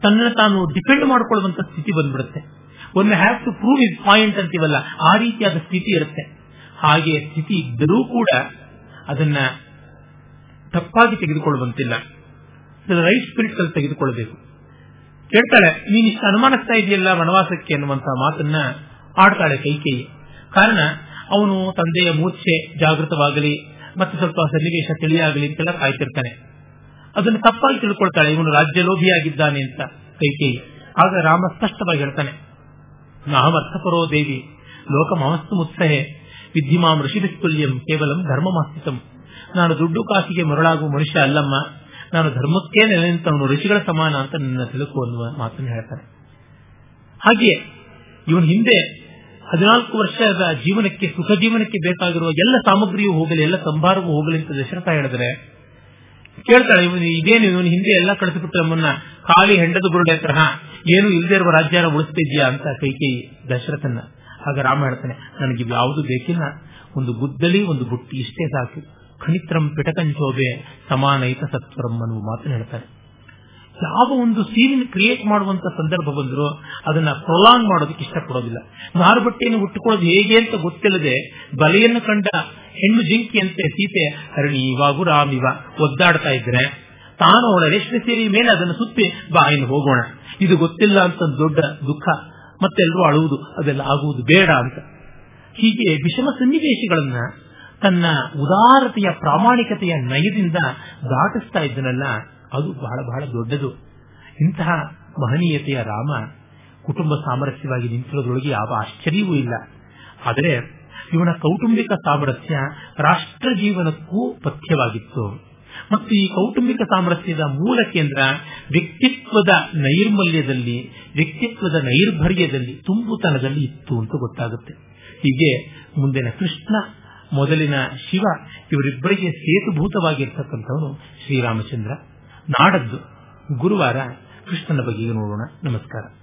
ತನ್ನನ್ನು ತಾನು ಡಿಪೆಂಡ್ ಮಾಡಿಕೊಳ್ಳುವಂತ ಸ್ಥಿತಿ ಬಂದ್ಬಿಡುತ್ತೆ. One have to prove is point ಅಂತೀವಲ್ಲ, ಆ ರೀತಿಯಾದ ಸ್ಥಿತಿ ಇರುತ್ತೆ. ಹಾಗೆ ಸ್ಥಿತಿ ಇದ್ದರೂ ಕೂಡ ಅದನ್ನ ತಪ್ಪಾಗಿ ತೆಗೆದುಕೊಳ್ಳುವಂತಿಲ್ಲ, ರೈಟ್ ಸ್ಪಿರಿಟ್ ಅಲ್ಲಿ ತೆಗೆದುಕೊಳ್ಳಬೇಕು. ಕೇಳ್ತಾಳೆ, ನೀನಿಷ್ಟು ಅನುಮಾನಿಸ್ತಾ ಇದೆಯಲ್ಲ ವನವಾಸಕ್ಕೆ ಅನ್ನುವಂತಹ ಮಾತನ್ನ ಆಡ್ತಾಳೆ ಕೈಕೇಯಿ. ಕಾರಣ, ಅವನು ತಂದೆಯ ಮೂರ್ಛೆ ಜಾಗೃತವಾಗಲಿ ಮತ್ತೆ ಸ್ವಲ್ಪ ಸನ್ನಿವೇಶ ತಿಳಿಯಾಗಲಿ ಅಂತೆಲ್ಲ ಕಾಯ್ತಿರ್ತಾನೆ. ಅದನ್ನು ತಪ್ಪಾಗಿ ತಿಳ್ಕೊಳ್ತಾಳೆ, ಇವನು ರಾಜ್ಯಲೋಭಿಯಾಗಿದ್ದಾನೆ ಅಂತ ಕೈಕೇಯಿ. ಆಗ ರಾಮ ಸ್ಪಷ್ಟವಾಗಿ ಹೇಳ್ತಾನೆ, ಅಹಂ ಅರ್ಥಪರೋ ದೇವಿ ಲೋಕಮಹಸ್ತು ಮುತ್ಸಹೆ ವಿದ್ಧಿಮಾಂ ಋಷಿಸ್ತುಲ್ಯಂ ಕೇವಲಂ ಧರ್ಮಮಾಸ್ಥಿತಂ. ನಾನು ದುಡ್ಡು ಕಾಸಿಗೆ ಮರಳಾಗುವ ಮನುಷ್ಯ ಅಲ್ಲಮ್ಮ, ನಾನು ಧರ್ಮಕ್ಕೇ ನೆಲೆಂತವನು, ಋಷಿಗಳ ಸಮಾನ ಅಂತ ನನ್ನ ತಿಳುಕು ಅನ್ನುವ ಮಾತನ್ನು ಹೇಳ್ತಾನೆ. ಹಾಗೆಯೇ ಇವನು ಹಿಂದೆ ಹದಿನಾಲ್ಕು ವರ್ಷದ ಜೀವನಕ್ಕೆ, ಸುಖ ಜೀವನಕ್ಕೆ ಬೇಕಾಗಿರುವ ಎಲ್ಲ ಸಾಮಗ್ರಿಯೂ ಹೋಗಲಿ, ಎಲ್ಲ ಸಂಭಾರವೂ ಹೋಗಲಿ ಅಂತ ದಶರಥ ಹೇಳಿದ್ರೆ, ಕೇಳ್ತಾಳೆ ಇವನು ಇದೇನು, ಇವನು ಹಿಂದೆ ಎಲ್ಲ ಕಳಿಸಿಬಿಟ್ಟು ನಮ್ಮನ್ನ ಖಾಲಿ ಹೆಂಡದ ಗುರುಡೆ ತರಹ ಏನು ಇಲ್ಲದೆ ಇರುವ ರಾಜ್ಯನ ಉಳಿಸ್ತಿದ್ಯಾ ಅಂತ ಕೈಕೇಯಿ ದಶರಥನ. ಆಗ ರಾಮ ಹೇಳ್ತಾನೆ, ನನಗೆ ಯಾವುದು ಬೇಕಿಲ್ಲ, ಒಂದು ಗುದ್ದಲಿ ಒಂದು ಬುಟ್ಟಿ ಇಷ್ಟೇ ಸಾಕು. ಖನಿತ್ರಂ ಪಿಟಕಂಚೋಬೆ ಸಮಾನೈತ ಸತ್ವರಂ ಅನ್ನುವ ಮಾತನ್ನು ಹೇಳ್ತಾನೆ. ಯಾವ ಒಂದು ಸೀನ್ ಕ್ರಿಯೇಟ್ ಮಾಡುವಂತ ಸಂದರ್ಭ ಬಂದರೂ ಅದನ್ನ ಪ್ರೊಲಾಂಗ್ ಮಾಡೋದಕ್ಕೆ ಇಷ್ಟಪಡೋದಿಲ್ಲ. ನಾರು ಬಟ್ಟೆಯನ್ನು ಉಟ್ಟುಕೊಳ್ಳೋದು ಹೇಗೆ ಅಂತ ಗೊತ್ತಿಲ್ಲದೆ ಬಲೆಯನ್ನು ಕಂಡ ಹೆಣ್ಣು ಜಿಂಕಿಯಂತೆ ಸೀತೆ ಹರಣಿ ಇವಾಗು ರಾಮಿವ ಒದ್ದಾಡ್ತಾ ಇದ್ರೆ ತಾನು ಅವಳ ರೇಷ್ಮೆ ಸೀರೆ ಮೇಲೆ ಅದನ್ನು ಸುತ್ತಿ ಬಾಯಿನ ಹೋಗೋಣ. ಇದು ಗೊತ್ತಿಲ್ಲ ಅಂತ ದೊಡ್ಡ ದುಃಖ, ಮತ್ತೆಲ್ಲರೂ ಅಳುವುದು, ಅದೆಲ್ಲ ಆಗುವುದು ಬೇಡ ಅಂತ. ಹೀಗೆ ವಿಷಮ ಸನ್ನಿವೇಶಗಳನ್ನ ತನ್ನ ಉದಾರತೆಯ ಪ್ರಾಮಾಣಿಕತೆಯ ನಯದಿಂದ ದಾಟಿಸ್ತಾ ಇದ್ದನಲ್ಲ, ಅದು ಬಹಳ ಬಹಳ ದೊಡ್ಡದು. ಇಂತಹ ಮಹನೀಯತೆಯ ರಾಮ ಕುಟುಂಬ ಸಾಮರಸ್ಯವಾಗಿ ನಿಂತಿರೋದ್ರೊಳಗೆ ಯಾವ ಆಶ್ಚರ್ಯವೂ ಇಲ್ಲ. ಆದರೆ ಇವನ ಕೌಟುಂಬಿಕ ಸಾಮರಸ್ಯ ರಾಷ್ಟ್ರ ಜೀವನಕ್ಕೂ ಪಥ್ಯವಾಗಿತ್ತು. ಮತ್ತು ಈ ಕೌಟುಂಬಿಕ ಸಾಮರಸ್ಯದ ಮೂಲ ಕೇಂದ್ರ ವ್ಯಕ್ತಿತ್ವದ ನೈರ್ಮಲ್ಯದಲ್ಲಿ, ವ್ಯಕ್ತಿತ್ವದ ನೈರ್ಭರ್ಯದಲ್ಲಿ, ತುಂಬುತನದಲ್ಲಿ ಇತ್ತು ಅಂತ ಗೊತ್ತಾಗುತ್ತೆ. ಹೀಗೆ ಮುಂದಿನ ಕೃಷ್ಣ, ಮೊದಲಿನ ಶಿವ, ಇವರಿಬ್ಬರಿಗೆ ಸೇತುಭೂತವಾಗಿರ್ತಕ್ಕಂಥವನು ಶ್ರೀರಾಮಚಂದ್ರ. ನಾಡದ್ದು ಗುರುವಾರ ಕೃಷ್ಣನ ಬಗೆಗೆ ನೋಡೋಣ. ನಮಸ್ಕಾರ.